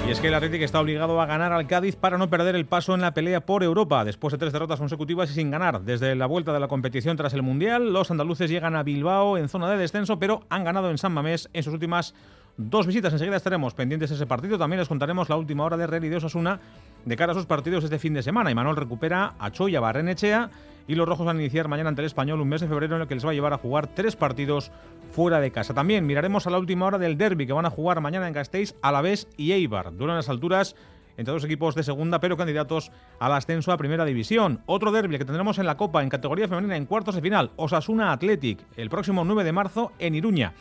Y es que el Athletic está obligado a ganar al Cádiz para no perder el paso en la pelea por Europa. Después de tres derrotas consecutivas y sin ganar, desde la vuelta de la competición tras el Mundial, los andaluces llegan a Bilbao en zona de descenso, pero han ganado en San Mamés en sus últimas dos visitas. Enseguida estaremos pendientes de ese partido. También les contaremos la última hora de Real y de Osasuna de cara a sus partidos este fin de semana. Imanol recupera a Cho y a Barrenechea y los rojos van a iniciar mañana ante el Español un mes de febrero en el que les va a llevar a jugar tres partidos fuera de casa. También miraremos a la última hora del derbi que van a jugar mañana en Gasteiz, Alavés y Eibar. Duran las alturas entre dos equipos de segunda, pero candidatos al ascenso a Primera División. Otro derbi que tendremos en la Copa en categoría femenina en cuartos de final, Osasuna Athletic, el próximo nueve de marzo en Iruña.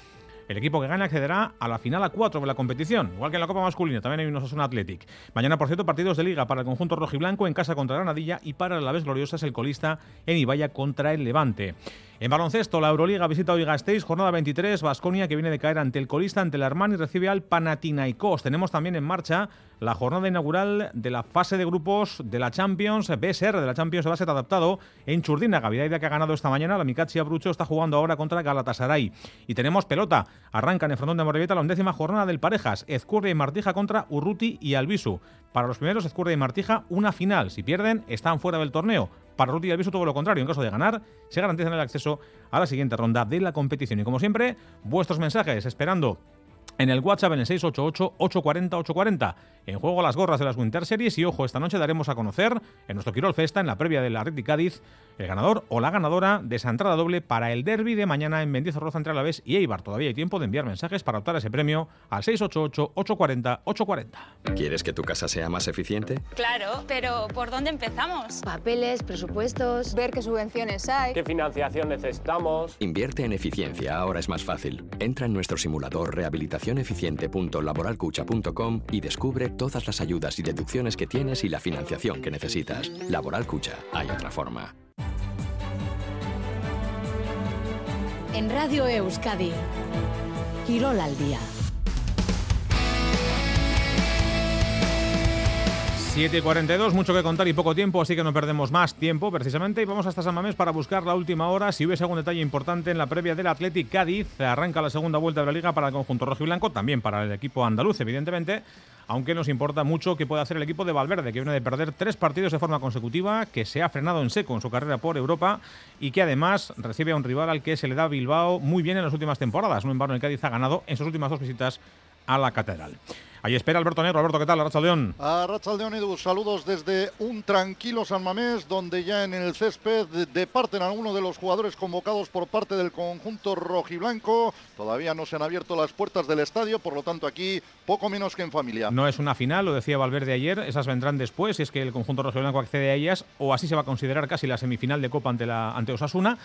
El equipo que gane accederá a la final a cuatro de la competición, igual que en la Copa Masculina, también hay un Osasuna Athletic. Mañana, por cierto, partidos de Liga para el conjunto rojiblanco en casa contra Granadilla y para el Alavés Gloriosa es el colista en Ibaia contra el Levante. En baloncesto, la Euroliga visita hoy Gasteiz, jornada veintitrés, Baskonia que viene de caer ante el colista, ante el Armani, y recibe al Panathinaikos. Tenemos también en marcha la jornada inaugural de la fase de grupos de la Champions, B S R de la Champions se va a ser adaptado en Txurdinaga. Bidaia que ha ganado esta mañana, la Mikatxia Brucho está jugando ahora contra Galatasaray. Y tenemos pelota, arrancan en el frontón de Amorebieta la undécima jornada del Parejas, Ezcurdia y Martija contra Urruti y Albisu. Para los primeros, Ezcurdia y Martija, una final. Si pierden, están fuera del torneo. Para Ruti y Albisu todo lo contrario, en caso de ganar, se garantizan el acceso a la siguiente ronda de la competición. Y como siempre, vuestros mensajes, esperando en el WhatsApp en el seis ocho ocho, ocho cuatro cero, ocho cuatro cero. En juego las gorras de las Winter Series y, ojo, esta noche daremos a conocer en nuestro Quirol Festa, en la previa de la Athletic Cádiz, el ganador o la ganadora de esa entrada doble para el derbi de mañana en Mendizorroza entre Alavés y Eibar. Todavía hay tiempo de enviar mensajes para optar a ese premio al seis ocho ocho, ocho cuatro cero, ocho cuatro cero. ¿Quieres que tu casa sea más eficiente? Claro, pero ¿por dónde empezamos? Papeles, presupuestos, ver qué subvenciones hay, qué financiación necesitamos. Invierte en eficiencia, ahora es más fácil. Entra en nuestro simulador rehabilitación eficiente punto laboral cucha punto com y descubre todas las ayudas y deducciones que tienes y la financiación que necesitas. Laboral Cucha, hay otra forma. En Radio Euskadi, Quirol al día. siete y cuarenta y dos, mucho que contar y poco tiempo, así que no perdemos más tiempo precisamente y vamos hasta San Mamés para buscar la última hora. Si hubiese algún detalle importante en la previa del Athletic Cádiz, arranca la segunda vuelta de la Liga para el conjunto rojiblanco, también para el equipo andaluz, evidentemente, aunque nos importa mucho que pueda hacer el equipo de Valverde, que viene de perder tres partidos de forma consecutiva, que se ha frenado en seco en su carrera por Europa y que además recibe a un rival al que se le da Bilbao muy bien en las últimas temporadas. No en vano el Cádiz ha ganado en sus últimas dos visitas a la Catedral. Ahí espera Alberto Negro. Alberto, ¿qué tal? Arratsaldeón. Arratsaldeón, Edu. Saludos desde un tranquilo San Mamés, donde ya en el césped departen algunos de los jugadores convocados por parte del conjunto rojiblanco. Todavía no se han abierto las puertas del estadio, por lo tanto aquí poco menos que en familia. No es una final, lo decía Valverde ayer, esas vendrán después, si es que el conjunto rojiblanco accede a ellas, o así se va a considerar casi la semifinal de Copa ante, la, ante Osasuna.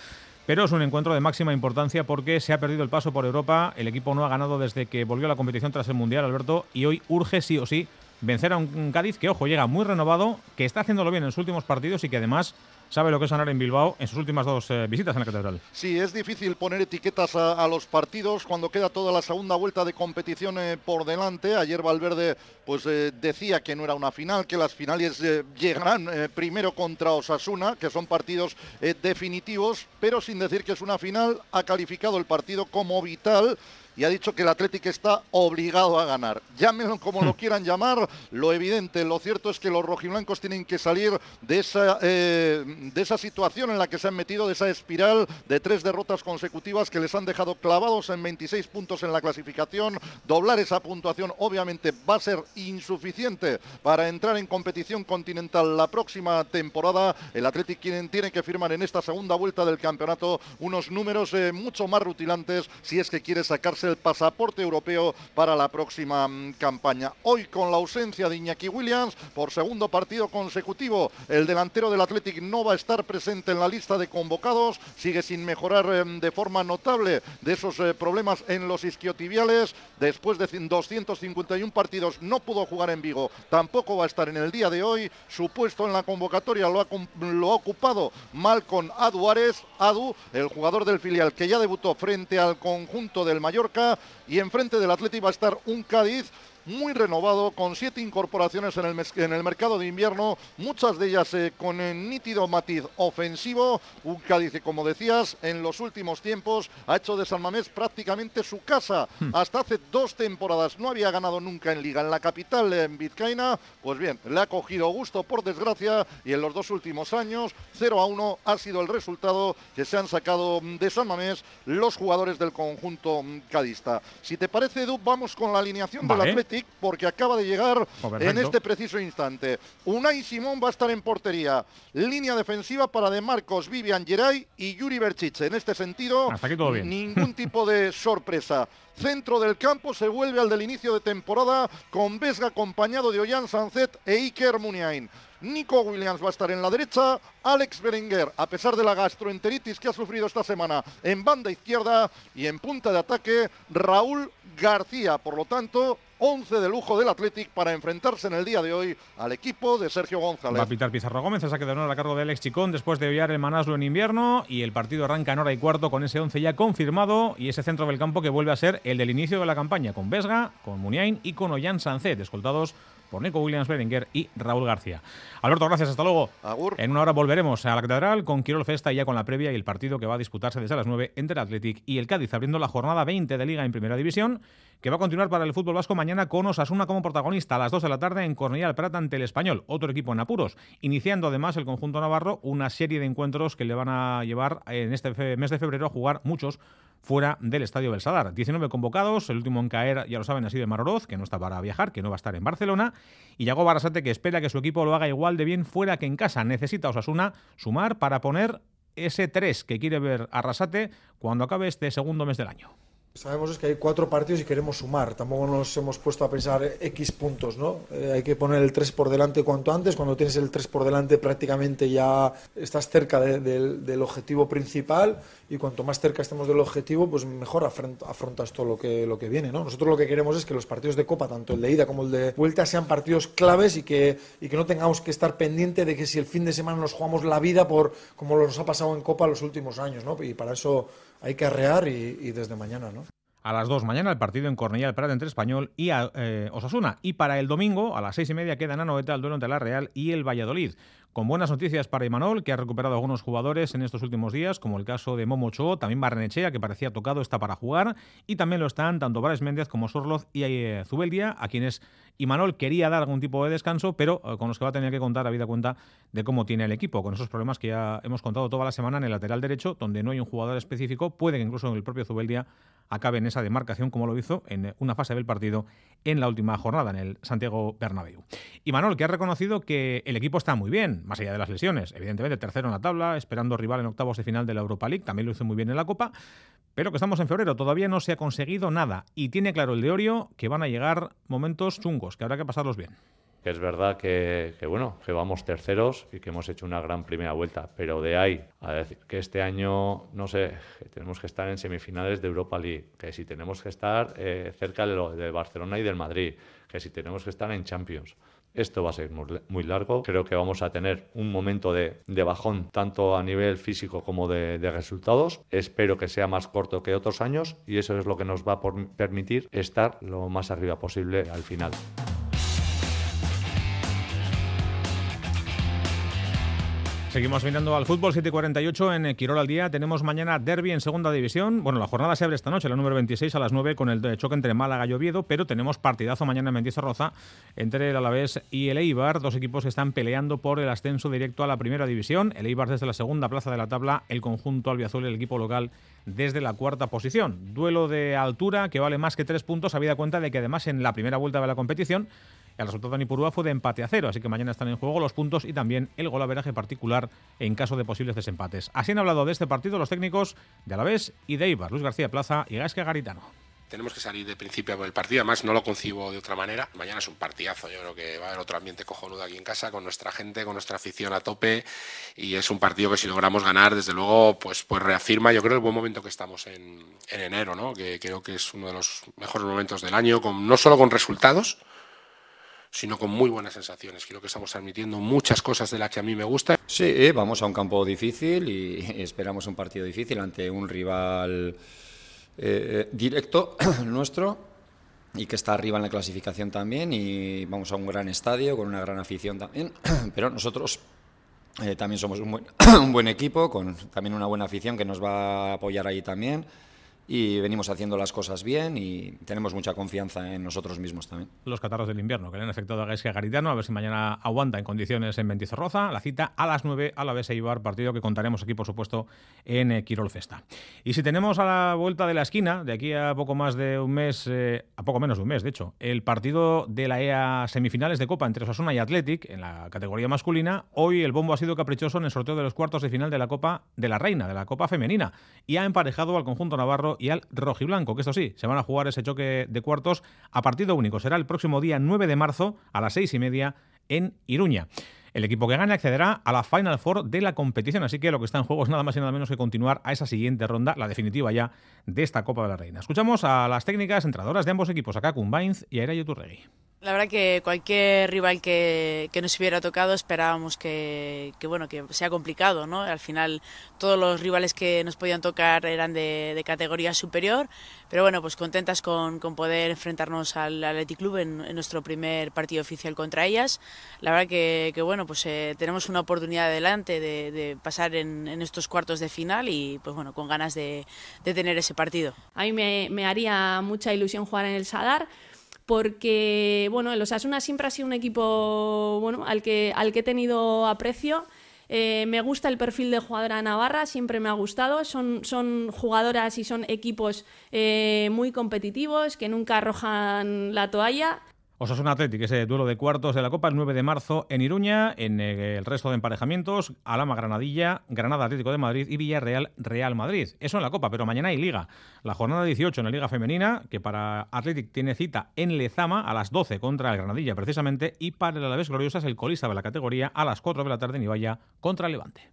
Pero es un encuentro de máxima importancia porque se ha perdido el paso por Europa, el equipo no ha ganado desde que volvió a la competición tras el Mundial, Alberto, y hoy urge sí o sí vencer a un Cádiz que, ojo, llega muy renovado, que está haciéndolo bien en sus últimos partidos y que además sabe lo que es ganar en Bilbao en sus últimas dos eh, visitas en la Catedral. Sí, es difícil poner etiquetas a, a los partidos cuando queda toda la segunda vuelta de competición eh, por delante. Ayer Valverde pues eh, decía que no era una final, que las finales eh, llegarán eh, primero contra Osasuna, que son partidos eh, definitivos, pero sin decir que es una final, ha calificado el partido como vital y ha dicho que el Athletic está obligado a ganar. Llámenlo como lo quieran llamar, lo evidente, lo cierto es que los rojiblancos tienen que salir de esa, eh, de esa situación en la que se han metido, de esa espiral de tres derrotas consecutivas que les han dejado clavados en veintiséis puntos en la clasificación. Doblar esa puntuación obviamente va a ser insuficiente para entrar en competición continental la próxima temporada. El Athletic tiene que firmar en esta segunda vuelta del campeonato unos números eh, mucho más rutilantes si es que quiere sacarse es el pasaporte europeo para la próxima campaña. Hoy, con la ausencia de Iñaki Williams, por segundo partido consecutivo, el delantero del Athletic no va a estar presente en la lista de convocados, sigue sin mejorar eh, de forma notable de esos eh, problemas en los isquiotibiales. Después de doscientos cincuenta y uno partidos no pudo jugar en Vigo, tampoco va a estar en el día de hoy. Su puesto en la convocatoria lo ha, lo ha ocupado Malcom Aduares, Adu, el jugador del filial que ya debutó frente al conjunto del Mallorca, y enfrente del Athletic va a estar un Cádiz muy renovado, con siete incorporaciones en el, en el mercado de invierno, muchas de ellas eh, con el nítido matiz ofensivo. Un Cádiz que, como decías, en los últimos tiempos ha hecho de San Mamés prácticamente su casa. Mm. Hasta hace dos temporadas no había ganado nunca en Liga, en la capital, en vizcaína. Pues bien, le ha cogido gusto, por desgracia, y en los dos últimos años, cero a uno ha sido el resultado que se han sacado de San Mamés los jugadores del conjunto cadista. Si te parece, Edu, vamos con la alineación vale. del Atlético, porque acaba de llegar Overrando. en este preciso instante. Unai Simón va a estar en portería. Línea defensiva para De Marcos, Vivian Geray y Yuri Berchiche. En este sentido, hasta aquí todo bien. Ningún tipo de sorpresa. Centro del campo se vuelve al del inicio de temporada, con Vesga acompañado de Ollán Sanzet e Iker Muniain. Nico Williams va a estar en la derecha, Alex Berenguer, a pesar de la gastroenteritis que ha sufrido esta semana, en banda izquierda, y en punta de ataque Raúl García. Por lo tanto, once de lujo del Athletic para enfrentarse en el día de hoy al equipo de Sergio González. Va a pitar Pizarro Gómez, el saque de honor a cargo de Alex Chicón después de ollar el Manaslu en invierno, y el partido arranca en hora y cuarto con ese once ya confirmado y ese centro del campo que vuelve a ser el del inicio de la campaña, con Vesga, con Muniain y con Ollán Sanzet, escoltados por Nico Williams, Berenguer y Raúl García. Alberto, gracias, hasta luego. Agur. En una hora volveremos a la Catedral con Quirol Festa y ya con la previa y el partido que va a disputarse desde las nueve entre el Athletic y el Cádiz, abriendo la jornada veinte de Liga en Primera División, que va a continuar para el fútbol vasco mañana con Osasuna como protagonista a las dos de la tarde en Cornellá del Prat ante el Español, otro equipo en apuros, iniciando además el conjunto navarro una serie de encuentros que le van a llevar en este mes de febrero a jugar muchos fuera del Estadio Belsadar. diecinueve convocados, el último en caer, ya lo saben, ha sido Emar Oroz, que no está para viajar, que no va a estar en Barcelona, y Yago Barrasate, que espera que su equipo lo haga igual de bien fuera que en casa. Necesita Osasuna sumar para poner ese tres que quiere ver Arrasate cuando acabe este segundo mes del año. Sabemos es que hay cuatro partidos y queremos sumar, tampoco nos hemos puesto a pensar X puntos, ¿no? Eh, hay que poner el tres por delante cuanto antes. Cuando tienes el tres por delante prácticamente ya estás cerca de, de, del objetivo principal, y cuanto más cerca estemos del objetivo, pues mejor afrontas todo lo que, lo que viene, ¿no? Nosotros lo que queremos es que los partidos de Copa, tanto el de ida como el de vuelta, sean partidos claves y que, y que no tengamos que estar pendiente de que si el fin de semana nos jugamos la vida por como nos ha pasado en Copa los últimos años, ¿no? Y para eso hay que arrear y, y desde mañana, ¿no? A las dos mañana el partido en Cornellá del Prat entre Español y eh, Osasuna. Y para el domingo, a las seis y media, queda en Anoeta el duelo entre la Real y el Valladolid. Con buenas noticias para Imanol, que ha recuperado algunos jugadores en estos últimos días, como el caso de Momo Ochoa, también Barrenechea, que parecía tocado, está para jugar, y también lo están tanto Brais Méndez como Sorloz y eh, Zubeldia, a quienes Imanol quería dar algún tipo de descanso, pero eh, con los que va a tener que contar, habida cuenta de cómo tiene el equipo, con esos problemas que ya hemos contado toda la semana en el lateral derecho, donde no hay un jugador específico. Puede que incluso el propio Zubeldia acabe en esa demarcación, como lo hizo en una fase del partido en la última jornada, en el Santiago Bernabéu. Imanol, que ha reconocido que el equipo está muy bien, más allá de las lesiones, evidentemente tercero en la tabla, esperando rival en octavos de final de la Europa League, también lo hizo muy bien en la Copa, pero que estamos en febrero, todavía no se ha conseguido nada, y tiene claro el de Orio que van a llegar momentos chungos, que habrá que pasarlos bien. Es verdad que, que bueno, que vamos terceros y que hemos hecho una gran primera vuelta, pero de ahí a decir que este año, no sé, que tenemos que estar en semifinales de Europa League, que si tenemos que estar eh, cerca de, lo, de Barcelona y del Madrid, que si tenemos que estar en Champions. Esto va a ser muy largo. Creo que vamos a tener un momento de, de bajón, tanto a nivel físico como de, de resultados. Espero que sea más corto que otros años, y eso es lo que nos va a por, permitir estar lo más arriba posible al final. Seguimos mirando al fútbol, siete cuarenta y ocho en Quirol al día. Tenemos mañana derbi en Segunda División. Bueno, la jornada se abre esta noche, la número veintiséis, a las nueve, con el choque entre Málaga y Oviedo, pero tenemos partidazo mañana en Mendizorroza entre el Alavés y el Eibar, dos equipos que están peleando por el ascenso directo a la Primera División. El Eibar desde la segunda plaza de la tabla, el conjunto albiazul, el equipo local, desde la cuarta posición. Duelo de altura que vale más que tres puntos, habida cuenta de que además en la primera vuelta de la competición el resultado en Ipurúa fue de empate a cero, así que mañana están en juego los puntos y también el golaveraje particular en caso de posibles desempates. Así han hablado de este partido los técnicos de Alavés y de Eibar, Luis García Plaza y Gaizka Garitano. tenemos que salir de principio por el partido, además no lo concibo de otra manera. Mañana es un partidazo, yo creo que va a haber otro ambiente cojonudo aquí en casa, con nuestra gente, con nuestra afición a tope, y es un partido que si logramos ganar, desde luego, pues, pues reafirma, yo creo, el buen momento que estamos en, en enero, ¿no? Que creo que es uno de los mejores momentos del año, con, no solo con resultados, sino con muy buenas sensaciones. Creo que estamos transmitiendo muchas cosas de las que a mí me gusta. Sí, vamos a un campo difícil y esperamos un partido difícil ante un rival eh, directo nuestro y que está arriba en la clasificación también, y vamos a un gran estadio con una gran afición también, pero nosotros eh, también somos un buen, un buen equipo, con también una buena afición que nos va a apoyar ahí también. Y venimos haciendo las cosas bien y tenemos mucha confianza en nosotros mismos también. Los catarros del invierno que le han afectado a Gaizka Garitano, a ver si mañana aguanta en condiciones en Mendizorroza. La cita a las nueve a la Alavés Eibar, partido que contaremos aquí, por supuesto, en Kirol Festa. Y si tenemos a la vuelta de la esquina, de aquí a poco más de un mes, eh, a poco menos de un mes, de hecho, el partido de la E A semifinales de Copa entre Osasuna y Athletic en la categoría masculina, hoy el bombo ha sido caprichoso en el sorteo de los cuartos de final de la Copa de la Reina, de la Copa Femenina, y ha emparejado al conjunto navarro y al rojiblanco, que esto sí, se van a jugar ese choque de cuartos a partido único. Será el próximo día nueve de marzo a las seis y media en Iruña. El equipo que gane accederá a la Final Four de la competición, así que lo que está en juego es nada más y nada menos que continuar a esa siguiente ronda, la definitiva ya, de esta Copa de la Reina. Escuchamos a las técnicas entrenadoras de ambos equipos, a Kakun Bainz y a Erayo Turregui. La verdad que cualquier rival que, que nos hubiera tocado esperábamos que, que, bueno, que sea complicado, ¿no? Al final todos los rivales que nos podían tocar eran de, de categoría superior, pero bueno, pues contentas con, con poder enfrentarnos al Athletic Club en, en nuestro primer partido oficial contra ellas. La verdad que, que bueno, pues eh, tenemos una oportunidad adelante de, de pasar en, en estos cuartos de final y pues bueno, con ganas de, de tener ese partido. A mí me, me haría mucha ilusión jugar en el Sadar, porque bueno, el Osasuna siempre ha sido un equipo bueno, al que, al que he tenido aprecio. Eh, me gusta el perfil de jugadora navarra, siempre me ha gustado. Son, son jugadoras y son equipos eh, muy competitivos, que nunca arrojan la toalla. Osasuna Athletic, ese duelo de cuartos de la Copa, el nueve de marzo en Iruña. En el resto de emparejamientos, Alhama Granadilla, Granada Atlético de Madrid y Villarreal Real Madrid. Eso en la Copa, pero mañana hay Liga. La jornada dieciocho en la Liga Femenina, que para Athletic tiene cita en Lezama a las doce contra el Granadilla precisamente, y para el Alavés Gloriosas, el colista de la categoría, a las cuatro de la tarde en Ibaia contra el Levante.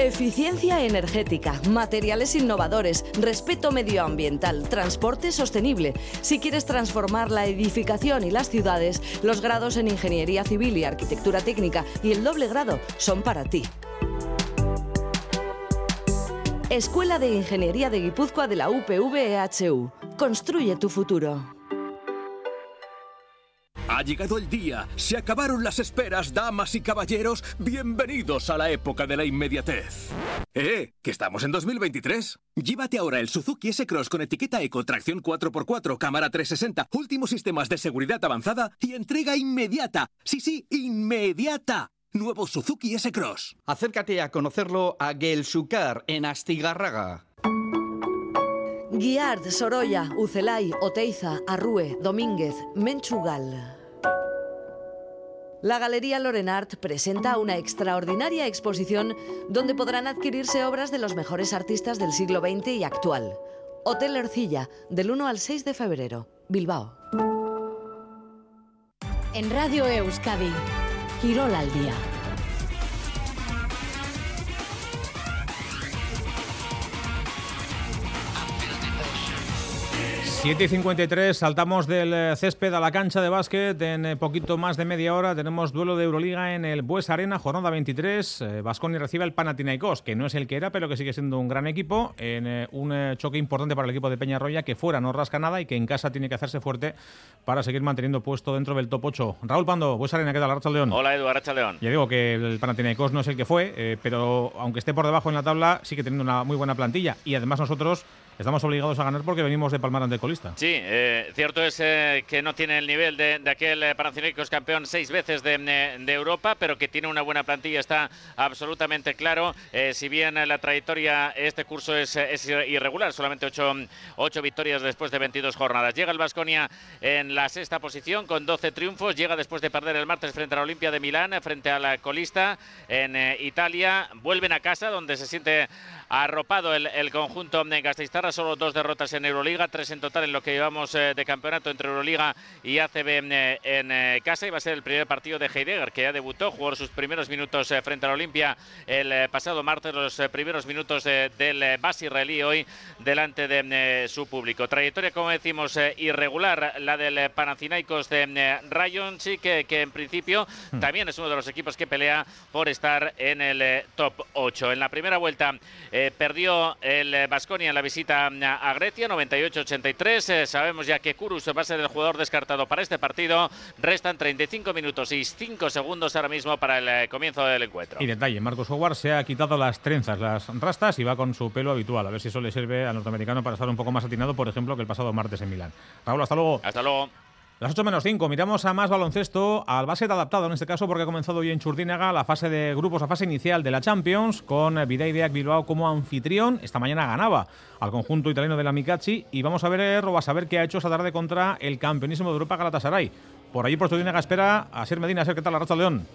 Eficiencia energética, materiales innovadores, respeto medioambiental, transporte sostenible. Si quieres transformar la edificación y las ciudades, los grados en Ingeniería Civil y Arquitectura Técnica y el doble grado son para ti. Escuela de Ingeniería de Gipuzkoa de la U P V E H U. Construye tu futuro. Ha llegado el día, se acabaron las esperas, damas y caballeros, bienvenidos a la época de la inmediatez. ¡Eh! ¿Que estamos en dos mil veintitrés? Llévate ahora el Suzuki S-Cross con etiqueta Eco, tracción cuatro por cuatro, cámara trescientos sesenta, últimos sistemas de seguridad avanzada y entrega inmediata. ¡Sí, sí, inmediata! Nuevo Suzuki S-Cross. Acércate a conocerlo a Gelsucar, en Astigarraga. Guiard, Sorolla, Ucelay, Oteiza, Arrue, Domínguez, Menchugal. La Galería Lorenart presenta una extraordinaria exposición donde podrán adquirirse obras de los mejores artistas del siglo veinte y actual. Hotel Ercilla, del uno al seis de febrero, Bilbao. En Radio Euskadi, Kirol al día. siete y cincuenta y tres, saltamos del césped a la cancha de básquet. En poquito más de media hora tenemos duelo de Euroliga en el Buesa Arena, jornada veintitrés. Baskonia recibe al Panathinaikos, que no es el que era, pero que sigue siendo un gran equipo, en un choque importante para el equipo de Peñarroya, que fuera no rasca nada y que en casa tiene que hacerse fuerte para seguir manteniendo puesto dentro del top ocho. Raúl Pando, Buesa Arena, ¿qué tal? Racha León. Hola, Edu, Racha León. Ya digo que el Panathinaikos no es el que fue, eh, pero aunque esté por debajo en la tabla, sigue teniendo una muy buena plantilla, y además nosotros estamos obligados a ganar porque venimos de palmar ante colista. Sí, eh, cierto es eh, que no tiene el nivel de, de aquel eh, Panathinaikos campeón seis veces de, de Europa, pero que tiene una buena plantilla, está absolutamente claro. Eh, si bien eh, la trayectoria este curso es, es irregular, solamente ocho, ocho victorias después de veintidós jornadas. Llega el Baskonia en la sexta posición con doce triunfos, llega después de perder el martes frente a la Olimpia de Milán, frente a la colista en eh, Italia. Vuelven a casa donde se siente arropado el, el conjunto de gasteiztarra, solo dos derrotas en Euroliga, tres en total en lo que llevamos eh, de campeonato entre Euroliga y A C B en, en eh, casa, y va a ser el primer partido de Heidegger, que ya debutó, jugó sus primeros minutos eh, frente a la Olimpia el eh, pasado martes, los eh, primeros minutos eh, del eh, Bas israelí hoy delante de eh, su público. Trayectoria, como decimos, eh, irregular, la del eh, Panathinaikos de eh, Rayon, sí, que, que en principio mm. también es uno de los equipos que pelea por estar en el eh, top ocho. En la primera vuelta Eh, perdió el Baskonia en la visita a Grecia, noventa y ocho ochenta y tres. Eh, sabemos ya que Kurus va a ser el jugador descartado para este partido. Restan treinta y cinco minutos y cinco segundos ahora mismo para el eh, comienzo del encuentro. Y detalle, Marcos Howard se ha quitado las trenzas, las rastas, y va con su pelo habitual. A ver si eso le sirve al norteamericano para estar un poco más atinado, por ejemplo, que el pasado martes en Milán. Raúl, hasta luego. Hasta luego. Las ocho menos cinco, miramos a más baloncesto, al básquet adaptado en este caso porque ha comenzado hoy en Churdínaga la fase de grupos, la fase inicial de la Champions, con Bidaideak Bilbao como anfitrión. Esta mañana ganaba al conjunto italiano de la Mikachi y vamos a ver o a saber qué ha hecho esta tarde contra el campeonísimo de Europa, Galatasaray. Por allí por Churdínaga espera a Asier Medina. Asier, ¿qué tal? La Racha León.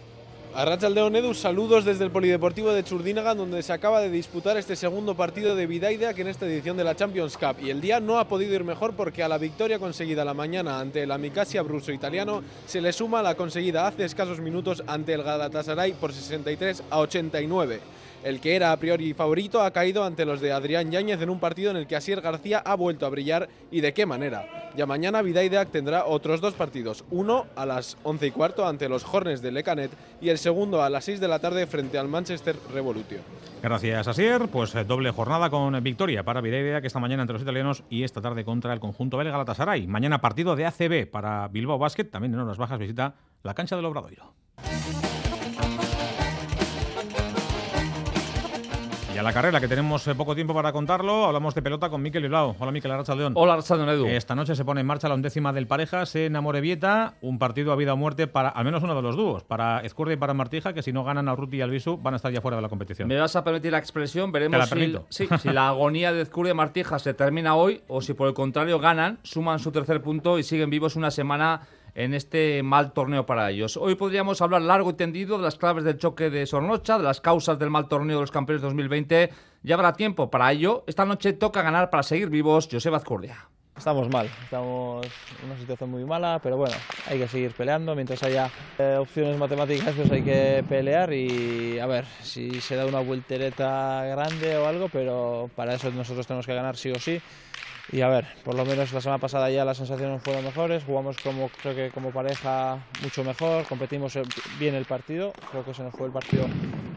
Arracha el León, Edu, saludos desde el Polideportivo de Churdínaga, donde se acaba de disputar este segundo partido de Bidaideak en esta edición de la Champions Cup. Y el día no ha podido ir mejor porque a la victoria conseguida la mañana ante el Amicasi Abruzzo italiano se le suma la conseguida hace escasos minutos ante el Galatasaray por sesenta y tres a ochenta y nueve. El que era a priori favorito ha caído ante los de Adrián Yáñez en un partido en el que Asier García ha vuelto a brillar, y de qué manera. Ya mañana Bidaideak tendrá otros dos partidos, uno a las once y cuarto ante los Hornets de Lekanet y el segundo a las seis de la tarde frente al Manchester Revolution. Gracias, Asier. Pues doble jornada con victoria para Bidaideak esta mañana ante los italianos y esta tarde contra el conjunto belga Galatasaray. Mañana partido de A C B para Bilbao Basket, también en horas bajas visita la cancha del Obradoiro. Y a la carrera, que tenemos poco tiempo para contarlo, hablamos de pelota con Mikel Bilbao. Hola Mikel, Arracha León. Hola Arracha León, Edu. Esta noche se pone en marcha la undécima del Parejas en Amorebieta, un partido a vida o muerte para al menos uno de los dúos, para Ezcurdia y para Martija, que si no ganan a Urruti y a Albisu van a estar ya fuera de la competición. Me vas a permitir la expresión, veremos la si, sí, si la agonía de Ezcurdia y Martija se termina hoy o si por el contrario ganan, suman su tercer punto y siguen vivos una semana en este mal torneo para ellos. Hoy podríamos hablar largo y tendido de las claves del choque de Sornocha, de las causas del mal torneo de los campeones dos mil veinte. Ya habrá tiempo para ello. Esta noche toca ganar para seguir vivos. Joseba Azcurdia. Estamos mal, estamos en una situación muy mala, pero bueno, hay que seguir peleando. Mientras haya eh, opciones matemáticas, pues hay que pelear y a ver si se da una vueltereta grande o algo, pero para eso nosotros tenemos que ganar sí o sí. Y a ver, por lo menos la semana pasada ya las sensaciones fueron mejores, jugamos como creo que como pareja mucho mejor, competimos bien el partido, creo que se nos fue el partido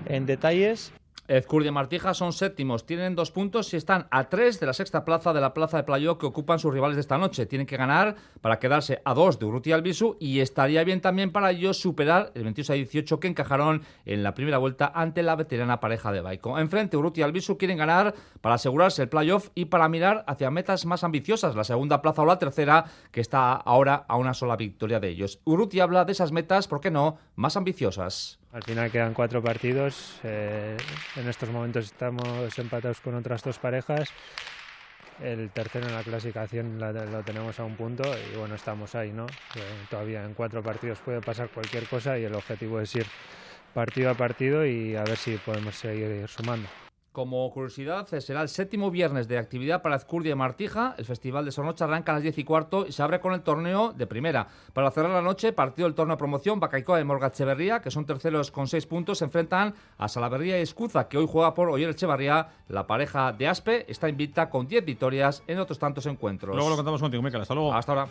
en detalles. Ezcurdia y Martija son séptimos, tienen dos puntos y están a tres de la sexta plaza de la plaza de playoff que ocupan sus rivales de esta noche. Tienen que ganar para quedarse a dos de Urruti y Albisu, y estaría bien también para ellos superar el veintiocho a dieciocho que encajaron en la primera vuelta ante la veterana pareja de Baiko. Enfrente, Urruti y Albisu quieren ganar para asegurarse el playoff y para mirar hacia metas más ambiciosas, la segunda plaza o la tercera, que está ahora a una sola victoria de ellos. Urruti habla de esas metas, ¿por qué no?, más ambiciosas. Al final quedan cuatro partidos, eh, en estos momentos estamos empatados con otras dos parejas, el tercero en la clasificación la, lo tenemos a un punto y bueno, estamos ahí, ¿no? Eh, todavía en cuatro partidos puede pasar cualquier cosa y el objetivo es ir partido a partido y a ver si podemos seguir sumando. Como curiosidad, será el séptimo viernes de actividad para Ezcurdia y Martija. El Festival de Sornocha arranca a las diez y cuarto y se abre con el torneo de primera. Para cerrar la noche, partido del torneo de promoción, Bakaikoa y Morgacheverría, que son terceros con seis puntos, se enfrentan a Salaberría y Escuza, que hoy juega por Oyer Echevarría. La pareja de Aspe está invicta con diez victorias en otros tantos encuentros. Luego lo contamos contigo, Mikel. Hasta luego. Hasta ahora.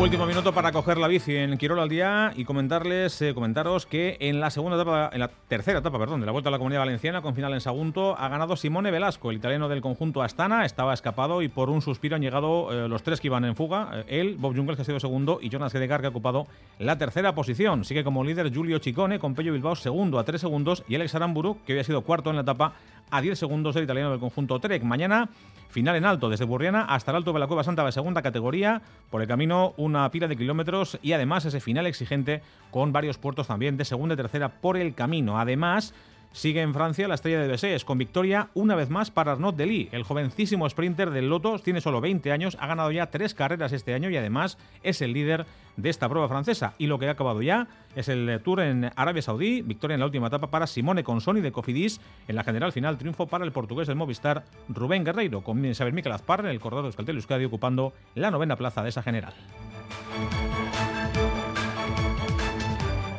Último minuto para coger la bici en Quirola al día y comentarles, eh, comentaros que en la segunda etapa, en la tercera etapa, perdón, de la Vuelta a la Comunidad Valenciana con final en Sagunto, ha ganado Simone Velasco, el italiano del conjunto Astana, estaba escapado y por un suspiro han llegado eh, los tres que iban en fuga, eh, él, Bob Jungels, que ha sido segundo, y Jonas Hedegaard, que ha ocupado la tercera posición. Sigue como líder Giulio Ciccone, con Pello Bilbao segundo a tres segundos y Alex Aramburu, que había sido cuarto en la etapa, a diez segundos del italiano del conjunto Trek. Mañana, final en alto, desde Burriana hasta el alto de la Cueva Santa de segunda categoría. Por el camino, una pila de kilómetros y además ese final exigente con varios puertos también de segunda y tercera por el camino. Además, sigue en Francia la estrella de Besés, con victoria una vez más para Arnaud Dely. El jovencísimo sprinter del Lotto tiene solo veinte años, ha ganado ya tres carreras este año y además es el líder de esta prueba francesa. Y lo que ha acabado ya es el Tour en Arabia Saudí, victoria en la última etapa para Simone Consoni de Cofidis. En la general final, triunfo para el portugués del Movistar, Rubén Guerreiro, con Xavier Mikel Azpar en el corredor de Euskaltel Euskadi ocupando la novena plaza de esa general.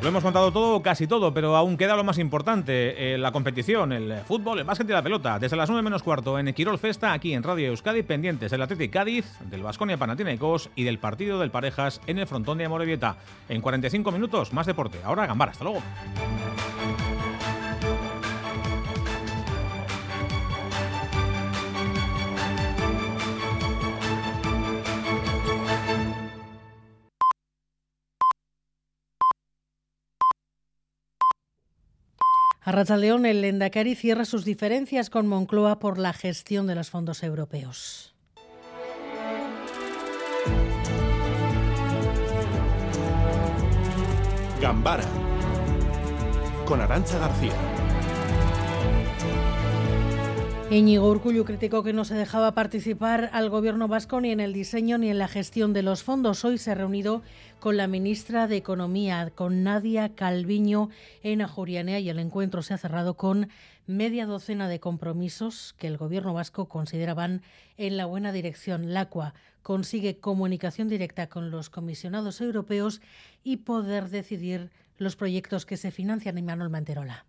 Lo hemos contado todo, casi todo, pero aún queda lo más importante, eh, la competición, el fútbol, el básquet y la pelota. Desde las nueve menos cuarto en Kirol Festa, aquí en Radio Euskadi, pendientes del Athletic Cádiz, del Baskonia Panathinaikos y del partido del Parejas en el frontón de Amorebieta. En cuarenta y cinco minutos, más deporte. Ahora, Gambara, hasta luego. A Racha León, el Lendakari cierra sus diferencias con Moncloa por la gestión de los fondos europeos. Gambara con Arantxa García. Íñigo Urkullu criticó que no se dejaba participar al gobierno vasco ni en el diseño ni en la gestión de los fondos. Hoy se ha reunido con la ministra de Economía, con Nadia Calviño, en Ajurianea, y el encuentro se ha cerrado con media docena de compromisos que el gobierno vasco considera van en la buena dirección. Lacua consigue comunicación directa con los comisionados europeos y poder decidir los proyectos que se financian. En Manuel Manterola.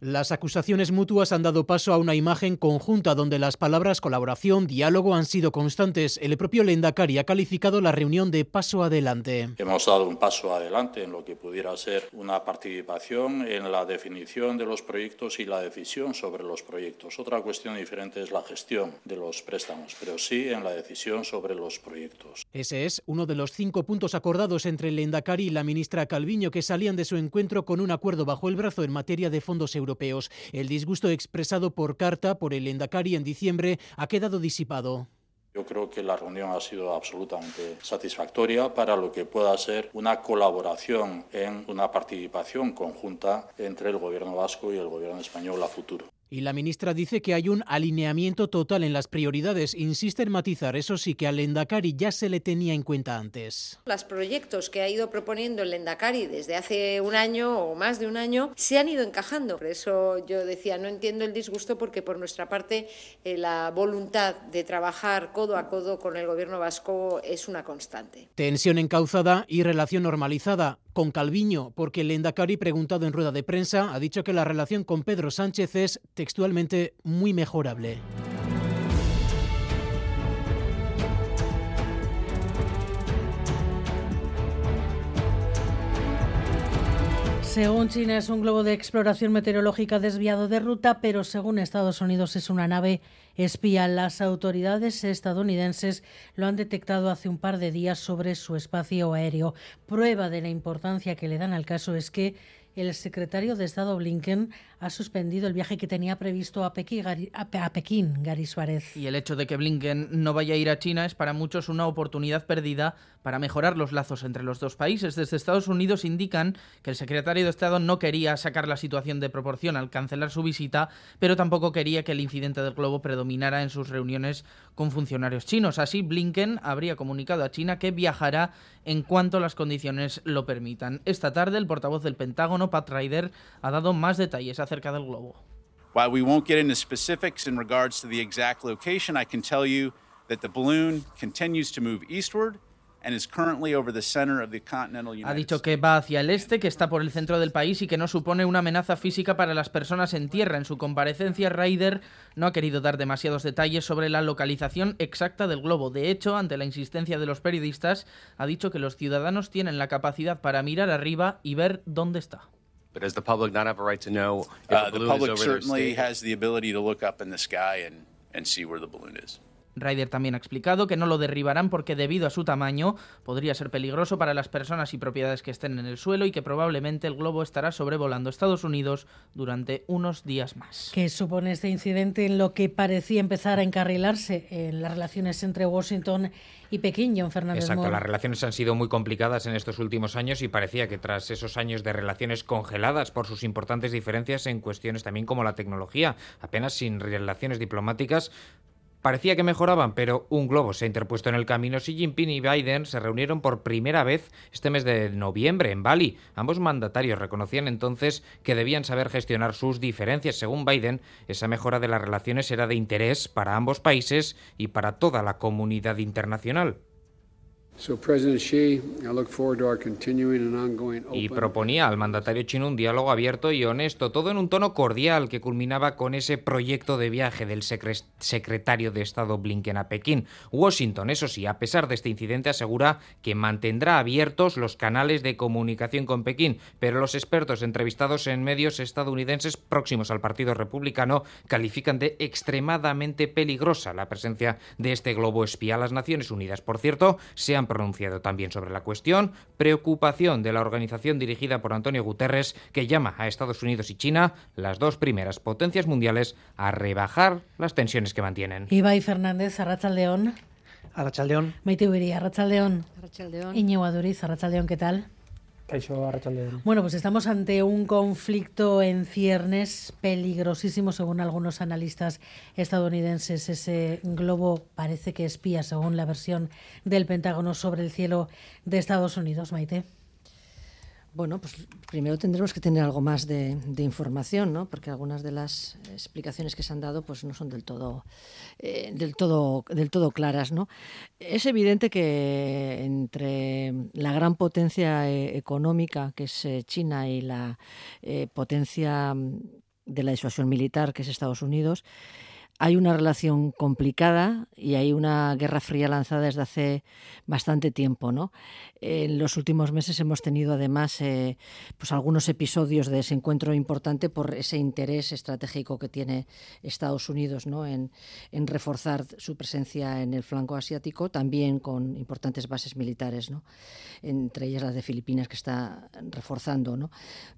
Las acusaciones mutuas han dado paso a una imagen conjunta donde las palabras colaboración, diálogo han sido constantes. El propio Lendakari ha calificado la reunión de paso adelante. Hemos dado un paso adelante en lo que pudiera ser una participación en la definición de los proyectos y la decisión sobre los proyectos. Otra cuestión diferente es la gestión de los préstamos, pero sí en la decisión sobre los proyectos. Ese es uno de los cinco puntos acordados entre el Lendakari y la ministra Calviño, que salían de su encuentro con un acuerdo bajo el brazo en materia de fondos europeos. El disgusto expresado por carta por el Lendakari en diciembre ha quedado disipado. Yo creo que la reunión ha sido absolutamente satisfactoria para lo que pueda ser una colaboración en una participación conjunta entre el Gobierno vasco y el Gobierno español a futuro. Y la ministra dice que hay un alineamiento total en las prioridades. Insiste en matizar, eso sí, que al Lendakari ya se le tenía en cuenta antes. Los proyectos que ha ido proponiendo el Lendakari desde hace un año o más de un año se han ido encajando. Por eso yo decía, no entiendo el disgusto, porque por nuestra parte eh, la voluntad de trabajar codo a codo con el Gobierno vasco es una constante. Tensión encauzada y relación normalizada con Calviño, porque el Lendakari, preguntado en rueda de prensa, ha dicho que la relación con Pedro Sánchez es textualmente muy mejorable. Según China, es un globo de exploración meteorológica desviado de ruta, pero según Estados Unidos es una nave espía. Las autoridades estadounidenses lo han detectado hace un par de días sobre su espacio aéreo. Prueba de la importancia que le dan al caso es que el secretario de Estado Blinken ha suspendido el viaje que tenía previsto a Pekín, a Pekín, Gary Suárez. Y el hecho de que Blinken no vaya a ir a China es para muchos una oportunidad perdida para mejorar los lazos entre los dos países. Desde Estados Unidos indican que el secretario de Estado no quería sacar la situación de proporción al cancelar su visita, pero tampoco quería que el incidente del globo predominara en sus reuniones con funcionarios chinos. Así, Blinken habría comunicado a China que viajará en cuanto las condiciones lo permitan. Esta tarde, el portavoz del Pentágono, Patrick Ryder, ha dado más detalles acerca del globo. While we won't get into specifics in regards to the exact location, I can tell you that the balloon continues to move eastward. Ha dicho que va hacia el este, que está por el centro del país y que no supone una amenaza física para las personas en tierra. En su comparecencia, Ryder no ha querido dar demasiados detalles sobre la localización exacta del globo. De hecho, ante la insistencia de los periodistas, ha dicho que los ciudadanos tienen la capacidad para mirar arriba y ver dónde está. But does the public not have a right to know if the balloon is over their state? The public certainly has the ability to look up in the sky and and see where the balloon is. Ryder también ha explicado que no lo derribarán porque, debido a su tamaño, podría ser peligroso para las personas y propiedades que estén en el suelo y que probablemente el globo estará sobrevolando Estados Unidos durante unos días más. ¿Qué supone este incidente en lo que parecía empezar a encarrilarse en las relaciones entre Washington y Pekín, John Fernández? Exacto, Moore. Las relaciones han sido muy complicadas en estos últimos años y parecía que tras esos años de relaciones congeladas por sus importantes diferencias en cuestiones también como la tecnología, apenas sin relaciones diplomáticas, parecía que mejoraban, pero un globo se ha interpuesto en el camino. Xi Jinping y Biden se reunieron por primera vez este mes de noviembre en Bali. Ambos mandatarios reconocían entonces que debían saber gestionar sus diferencias. Según Biden, esa mejora de las relaciones era de interés para ambos países y para toda la comunidad internacional. Y proponía al mandatario chino un diálogo abierto y honesto, todo en un tono cordial que culminaba con ese proyecto de viaje del secretario de Estado Blinken a Pekín. Washington, eso sí, a pesar de este incidente, asegura que mantendrá abiertos los canales de comunicación con Pekín, pero los expertos entrevistados en medios estadounidenses próximos al Partido Republicano califican de extremadamente peligrosa la presencia de este globo espía. Las Naciones Unidas, por cierto, se han pronunciado también sobre la cuestión. Preocupación de la organización dirigida por Antonio Guterres, que llama a Estados Unidos y China, las dos primeras potencias mundiales, a rebajar las tensiones que mantienen. Ibai Fernández, Racha León. Racha León. Maite Ubería, Racha León. Racha León. Íñigo Aduriz, Racha León, ¿qué tal? Bueno, pues estamos ante un conflicto en ciernes, peligrosísimo según algunos analistas estadounidenses. Ese globo parece que espía, según la versión del Pentágono, sobre el cielo de Estados Unidos. Maite. Bueno, pues primero tendremos que tener algo más de, de información, ¿no? Porque algunas de las explicaciones que se han dado pues no son del todo, eh, del todo, del todo claras, ¿no? Es evidente que entre la gran potencia eh, económica, que es eh, China, y la eh, potencia de la disuasión militar, que es Estados Unidos, hay una relación complicada y hay una guerra fría lanzada desde hace bastante tiempo, ¿no? En los últimos meses hemos tenido además eh, pues algunos episodios de ese encuentro importante por ese interés estratégico que tiene Estados Unidos, ¿no? en, en reforzar su presencia en el flanco asiático, también con importantes bases militares, ¿no? Entre ellas las de Filipinas, que está reforzando, ¿no?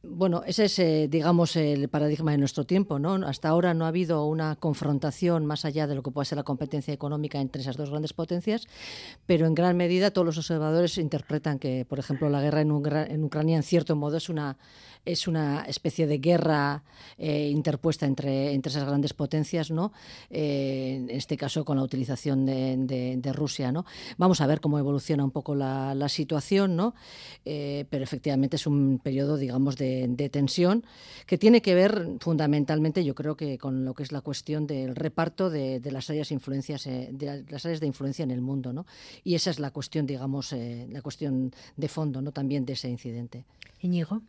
Bueno, ese es, eh, digamos, el paradigma de nuestro tiempo, ¿no? Hasta ahora no ha habido una confrontación más allá de lo que pueda ser la competencia económica entre esas dos grandes potencias, pero en gran medida todos los observadores interpretan que, por ejemplo, la guerra en, Ucra- en Ucrania, en cierto modo, es una, es una especie de guerra eh, interpuesta entre, entre esas grandes potencias, ¿no? Eh, en este caso, con la utilización de, de, de Rusia, ¿no? Vamos a ver cómo evoluciona un poco la, la situación, ¿no? Eh, pero efectivamente es un periodo, digamos, de, de tensión que tiene que ver fundamentalmente, yo creo, que con lo que es la cuestión del reparto de, de las áreas influencias, eh, de las áreas de influencia en el mundo, ¿no? Y esa es la cuestión, digamos, eh, la cuestión de fondo, ¿no? También de ese incidente. Íñigo.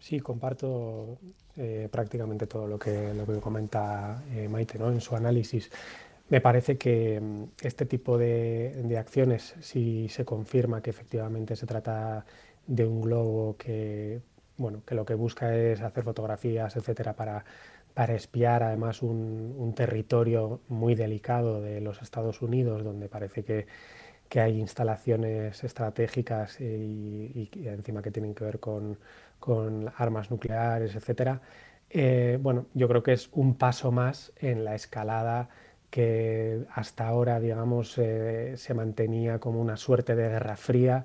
Sí, comparto eh, prácticamente todo lo que, lo que comenta eh, Maite, ¿no? En su análisis. Me parece que este tipo de, de acciones, si se confirma que efectivamente se trata de un globo que, bueno, que lo que busca es hacer fotografías, etcétera, para, para espiar además un, un territorio muy delicado de los Estados Unidos, donde parece que que hay instalaciones estratégicas y, y, y encima que tienen que ver con, con armas nucleares, etcétera. Eh, bueno, yo creo que es un paso más en la escalada que hasta ahora, digamos, eh, se mantenía como una suerte de guerra fría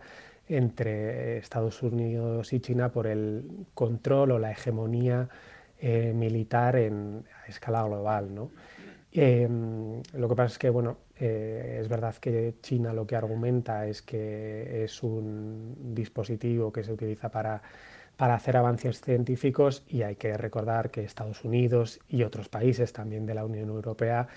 entre Estados Unidos y China por el control o la hegemonía eh, militar en, a escala global, ¿no? Eh, lo que pasa es que, bueno, eh, es verdad que China lo que argumenta es que es un dispositivo que se utiliza para, para hacer avances científicos, y hay que recordar que Estados Unidos y otros países también de la Unión Europea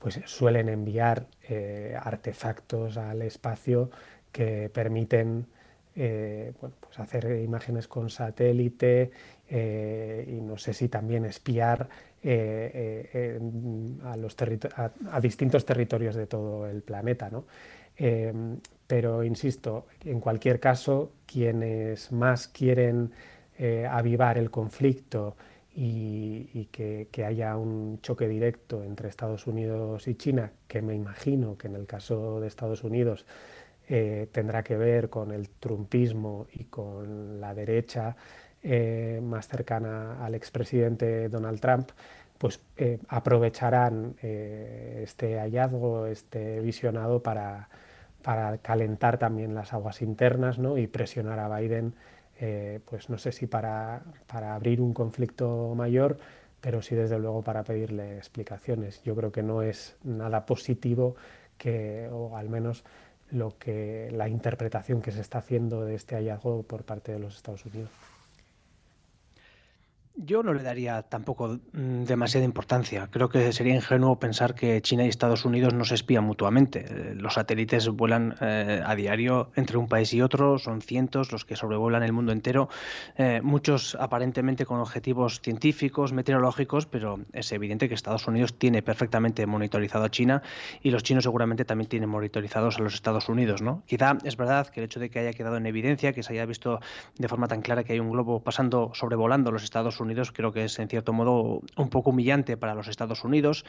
pues suelen enviar eh, artefactos al espacio que permiten eh, bueno, pues hacer imágenes con satélite eh, y no sé si también espiar Eh, eh, eh, a, los territor- a, a distintos territorios de todo el planeta, ¿no? Eh, pero, insisto, en cualquier caso, quienes más quieren eh, avivar el conflicto y, y que, que haya un choque directo entre Estados Unidos y China, que me imagino que en el caso de Estados Unidos eh, tendrá que ver con el trumpismo y con la derecha eh, más cercana al expresidente Donald Trump, pues eh, aprovecharán eh, este hallazgo, este visionado para, para calentar también las aguas internas, ¿no? Y presionar a Biden, eh, pues no sé si para, para abrir un conflicto mayor, pero sí desde luego para pedirle explicaciones. Yo creo que no es nada positivo, que, o al menos lo que, la interpretación que se está haciendo de este hallazgo por parte de los Estados Unidos. Yo no le daría tampoco demasiada importancia. Creo que sería ingenuo pensar que China y Estados Unidos no se espían mutuamente. Los satélites vuelan eh, a diario entre un país y otro. Son cientos los que sobrevuelan el mundo entero. Eh, muchos aparentemente con objetivos científicos, meteorológicos, pero es evidente que Estados Unidos tiene perfectamente monitorizado a China y los chinos seguramente también tienen monitorizados a los Estados Unidos, ¿no? Quizá es verdad que el hecho de que haya quedado en evidencia, que se haya visto de forma tan clara que hay un globo pasando, sobrevolando los Estados Unidos, Unidos, creo que es en cierto modo un poco humillante para los Estados Unidos.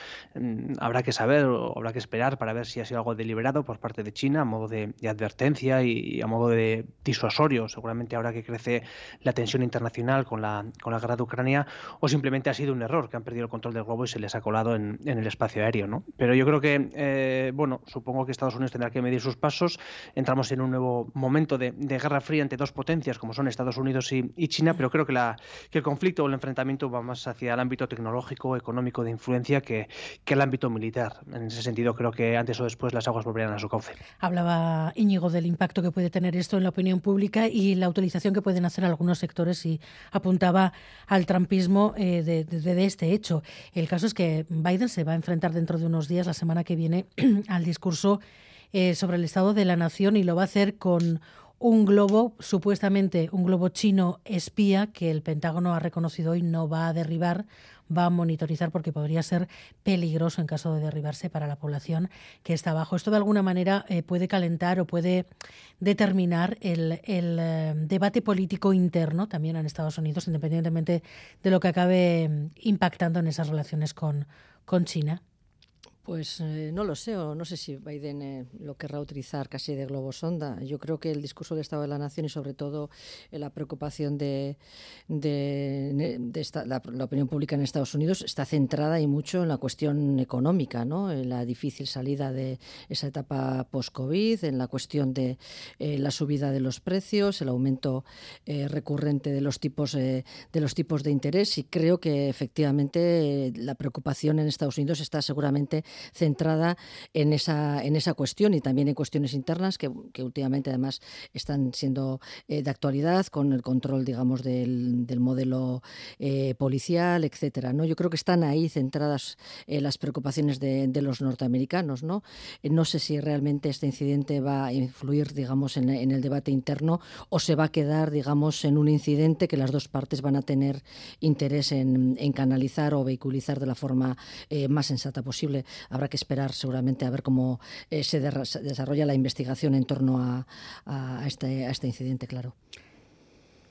Habrá que saber o habrá que esperar para ver si ha sido algo deliberado por parte de China a modo de, de advertencia y a modo de disuasorio, seguramente ahora que crece la tensión internacional con la, con la guerra de Ucrania, o simplemente ha sido un error que han perdido el control del globo y se les ha colado en, en el espacio aéreo, ¿no? Pero yo creo que, eh, bueno, supongo que Estados Unidos tendrá que medir sus pasos. Entramos en un nuevo momento de, de guerra fría entre dos potencias como son Estados Unidos y, y China, pero creo que, la, que el conflicto el enfrentamiento va más hacia el ámbito tecnológico, económico de influencia que, que el ámbito militar. En ese sentido, creo que antes o después las aguas volverán a su cauce. Hablaba Íñigo del impacto que puede tener esto en la opinión pública y la utilización que pueden hacer algunos sectores y apuntaba al trumpismo eh, de, de, de este hecho. El caso es que Biden se va a enfrentar dentro de unos días, la semana que viene, al discurso eh, sobre el estado de la nación y lo va a hacer con un globo, supuestamente un globo chino espía que el Pentágono ha reconocido hoy no va a derribar, va a monitorizar porque podría ser peligroso en caso de derribarse para la población que está abajo. Esto de alguna manera eh, puede calentar o puede determinar el, el eh, debate político interno también en Estados Unidos, independientemente de lo que acabe impactando en esas relaciones con, con China. Pues eh, no lo sé, o no sé si Biden eh, lo querrá utilizar casi de globo sonda. Yo creo que el discurso del Estado de la Nación y sobre todo eh, la preocupación de, de, de esta, la, la opinión pública en Estados Unidos está centrada y mucho en la cuestión económica, ¿no? En la difícil salida de esa etapa post-COVID, en la cuestión de eh, la subida de los precios, el aumento eh, recurrente de los tipos eh, de los tipos de interés, y creo que efectivamente eh, la preocupación en Estados Unidos está seguramente centrada en esa en esa cuestión y también en cuestiones internas que, que últimamente además están siendo eh, de actualidad con el control, digamos, del, del modelo eh, policial, etcétera, ¿no? Yo creo que están ahí centradas eh, las preocupaciones de, de los norteamericanos, ¿no? No sé si realmente este incidente va a influir, digamos, en, en el debate interno o se va a quedar, digamos, en un incidente que las dos partes van a tener interés en, en canalizar o vehiculizar de la forma eh, más sensata posible. Habrá que esperar seguramente a ver cómo eh, se, de, se desarrolla la investigación en torno a, a, este, a este incidente, claro.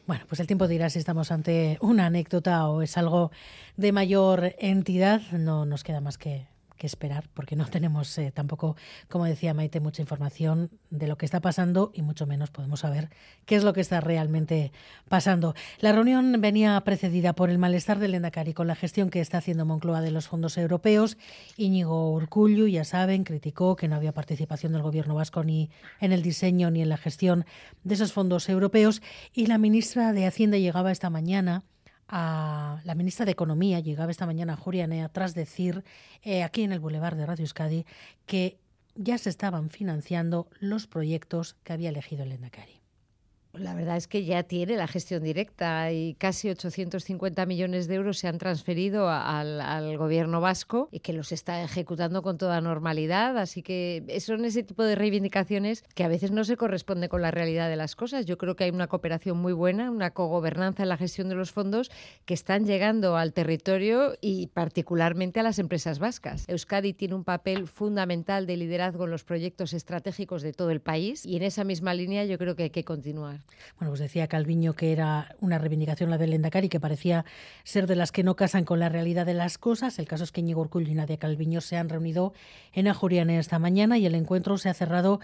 Bueno, pues el tiempo dirá si estamos ante una anécdota o es algo de mayor entidad. No nos queda más que, que esperar porque no tenemos eh, tampoco, como decía Maite, mucha información de lo que está pasando y mucho menos podemos saber qué es lo que está realmente pasando. La reunión venía precedida por el malestar del Lehendakari con la gestión que está haciendo Moncloa de los fondos europeos. Íñigo Urkullu, ya saben, criticó que no había participación del Gobierno vasco ni en el diseño ni en la gestión de esos fondos europeos, y la ministra de Hacienda llegaba esta mañana a la ministra de Economía, llegaba esta mañana a Ajurianea tras decir eh, aquí en el Boulevard de Radio Euskadi que ya se estaban financiando los proyectos que había elegido el Lehendakari. La verdad es que ya tiene la gestión directa y casi ochocientos cincuenta millones de euros se han transferido al, al Gobierno vasco y que los está ejecutando con toda normalidad. Así que son ese tipo de reivindicaciones que a veces no se corresponde con la realidad de las cosas. Yo creo que hay una cooperación muy buena, una cogobernanza en la gestión de los fondos que están llegando al territorio y particularmente a las empresas vascas. Euskadi tiene un papel fundamental de liderazgo en los proyectos estratégicos de todo el país y en esa misma línea yo creo que hay que continuar. Bueno, pues decía Calviño que era una reivindicación la del Lehendakari, que parecía ser de las que no casan con la realidad de las cosas. El caso es que Íñigo Urkullu y Nadia Calviño se han reunido en Ajurianea esta mañana y el encuentro se ha cerrado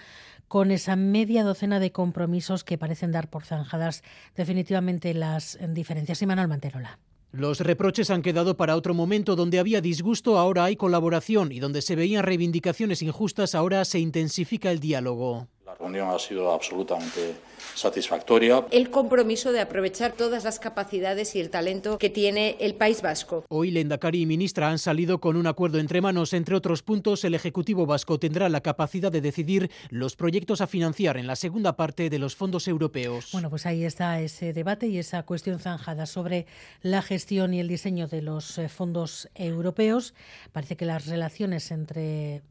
con esa media docena de compromisos que parecen dar por zanjadas definitivamente las diferencias. Y Manuel Manterola. Los reproches han quedado para otro momento. Donde había disgusto, ahora hay colaboración, y donde se veían reivindicaciones injustas, ahora se intensifica el diálogo. La reunión ha sido absolutamente satisfactoria. El compromiso de aprovechar todas las capacidades y el talento que tiene el País Vasco. Hoy Lehendakari y ministra han salido con un acuerdo entre manos. Entre otros puntos, el Ejecutivo vasco tendrá la capacidad de decidir los proyectos a financiar en la segunda parte de los fondos europeos. Bueno, pues ahí está ese debate y esa cuestión zanjada sobre la gestión y el diseño de los fondos europeos. Parece que las relaciones entre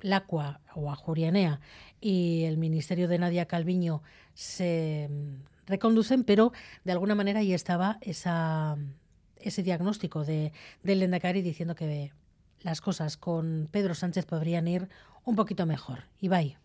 Lacua o Ajurianea y el ministerio de Nadia Calviño se reconducen, pero de alguna manera ahí estaba esa, ese diagnóstico de, del Lehendakari diciendo que las cosas con Pedro Sánchez podrían ir un poquito mejor. Ibai.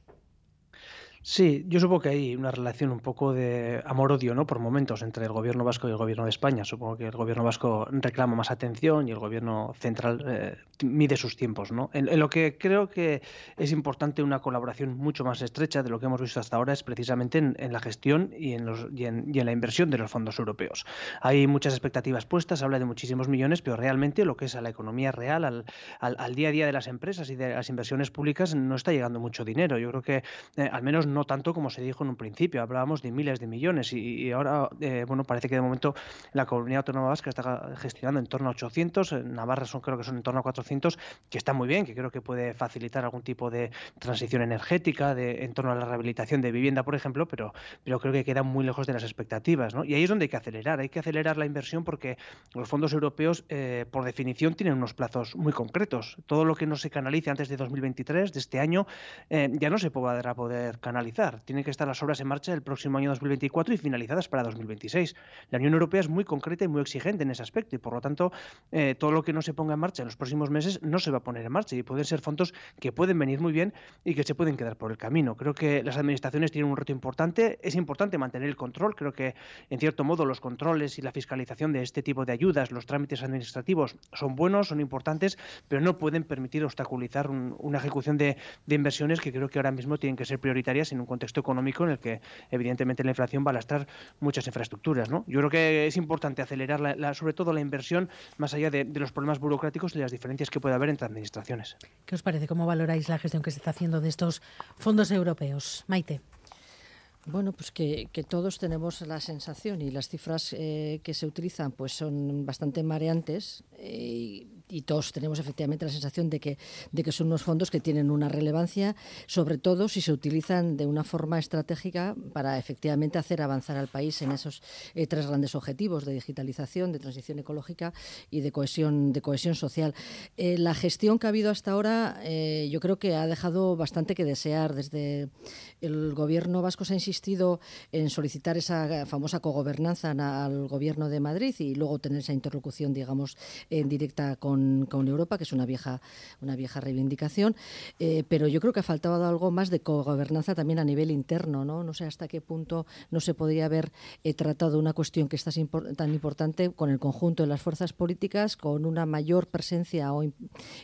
Sí, yo supongo que hay una relación un poco de amor-odio, ¿no?, por momentos entre el gobierno vasco y el gobierno de España. Supongo que el gobierno vasco reclama más atención y el gobierno central eh, mide sus tiempos, ¿no? En, en lo que creo que es importante una colaboración mucho más estrecha de lo que hemos visto hasta ahora es precisamente en, en la gestión y en, los, y, en, y en la inversión de los fondos europeos. Hay muchas expectativas puestas, habla de muchísimos millones, pero realmente lo que es a la economía real, al, al, al día a día de las empresas y de las inversiones públicas, no está llegando mucho dinero. Yo creo que eh, al menos no tanto como se dijo en un principio. Hablábamos de miles de millones y, y ahora eh, bueno, parece que de momento la Comunidad Autónoma Vasca está gestionando en torno a ochocientos, en Navarra son, creo que son en torno a cuatrocientos, que está muy bien, que creo que puede facilitar algún tipo de transición energética, de, en torno a la rehabilitación de vivienda, por ejemplo, pero, pero creo que queda muy lejos de las expectativas, ¿no? Y ahí es donde hay que acelerar, hay que acelerar la inversión porque los fondos europeos, eh, por definición, tienen unos plazos muy concretos. Todo lo que no se canalice antes de dos mil veintitrés, de este año, eh, ya no se podrá poder canalizar. Tienen que estar las obras en marcha el próximo año dos mil veinticuatro y finalizadas para dos mil veintiséis. La Unión Europea es muy concreta y muy exigente en ese aspecto y, por lo tanto, eh, todo lo que no se ponga en marcha en los próximos meses no se va a poner en marcha y pueden ser fondos que pueden venir muy bien y que se pueden quedar por el camino. Creo que las administraciones tienen un reto importante. Es importante mantener el control. Creo que, en cierto modo, los controles y la fiscalización de este tipo de ayudas, los trámites administrativos, son buenos, son importantes, pero no pueden permitir obstaculizar un, una ejecución de, de inversiones que creo que ahora mismo tienen que ser prioritarias en un contexto económico en el que evidentemente la inflación va a lastrar muchas infraestructuras, ¿no? Yo creo que es importante acelerar la, la, sobre todo la inversión, más allá de, de los problemas burocráticos y las diferencias que puede haber entre administraciones. ¿Qué os parece? ¿Cómo valoráis la gestión que se está haciendo de estos fondos europeos? Maite. Bueno, pues que, que todos tenemos la sensación y las cifras eh, que se utilizan pues son bastante mareantes eh, y todos tenemos efectivamente la sensación de que, de que son unos fondos que tienen una relevancia, sobre todo si se utilizan de una forma estratégica para efectivamente hacer avanzar al país en esos eh, tres grandes objetivos de digitalización, de transición ecológica y de cohesión, de cohesión social. Eh, la gestión que ha habido hasta ahora eh, yo creo que ha dejado bastante que desear. Desde el gobierno vasco se ha insistido en solicitar esa famosa cogobernanza al gobierno de Madrid y luego tener esa interlocución, digamos, en directa con, con Europa, que es una vieja una vieja reivindicación, eh, pero yo creo que ha faltado algo más de cogobernanza también a nivel interno, ¿no? No sé hasta qué punto no se podría haber eh, tratado una cuestión que es tan importante con el conjunto de las fuerzas políticas, con una mayor presencia hoy,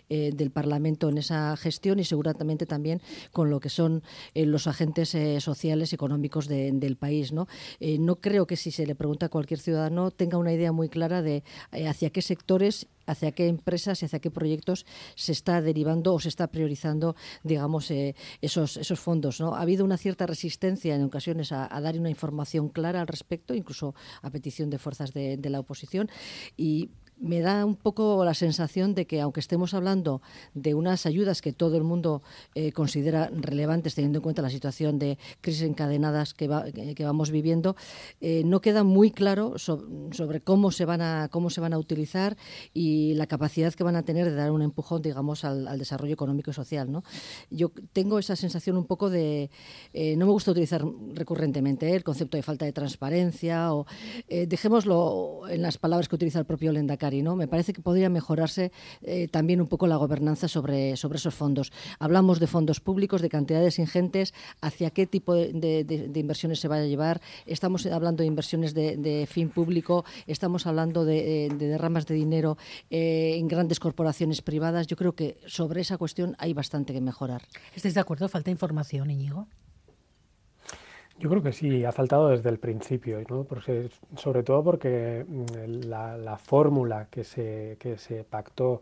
eh, del Parlamento en esa gestión y seguramente también con lo que son eh, los agentes eh, sociales, económicos, De, del país, ¿no? Eh, no creo que si se le pregunta a cualquier ciudadano tenga una idea muy clara de eh, hacia qué sectores, hacia qué empresas y hacia qué proyectos se está derivando o se está priorizando, digamos, eh, esos, esos fondos, ¿no? Ha habido una cierta resistencia en ocasiones a, a dar una información clara al respecto, incluso a petición de fuerzas de, de la oposición, y me da un poco la sensación de que, aunque estemos hablando de unas ayudas que todo el mundo eh, considera relevantes, teniendo en cuenta la situación de crisis encadenadas que, va, que vamos viviendo, eh, no queda muy claro sobre, sobre cómo se van a cómo se van a utilizar y la capacidad que van a tener de dar un empujón, digamos, al, al desarrollo económico y social, ¿no? Yo tengo esa sensación un poco de eh, no me gusta utilizar recurrentemente eh, el concepto de falta de transparencia o eh, dejémoslo en las palabras que utiliza el propio Lehendakari. Lehendakari, ¿no? Me parece que podría mejorarse eh, también un poco la gobernanza sobre, sobre esos fondos. Hablamos de fondos públicos, de cantidades ingentes, hacia qué tipo de, de, de inversiones se va a llevar. Estamos hablando de inversiones de, de fin público, estamos hablando de, de derramas de dinero eh, en grandes corporaciones privadas. Yo creo que sobre esa cuestión hay bastante que mejorar. ¿Estáis de acuerdo? ¿Falta información, Íñigo? Yo creo que sí, ha faltado desde el principio, ¿no? Porque, sobre todo porque la, la fórmula que se, que se pactó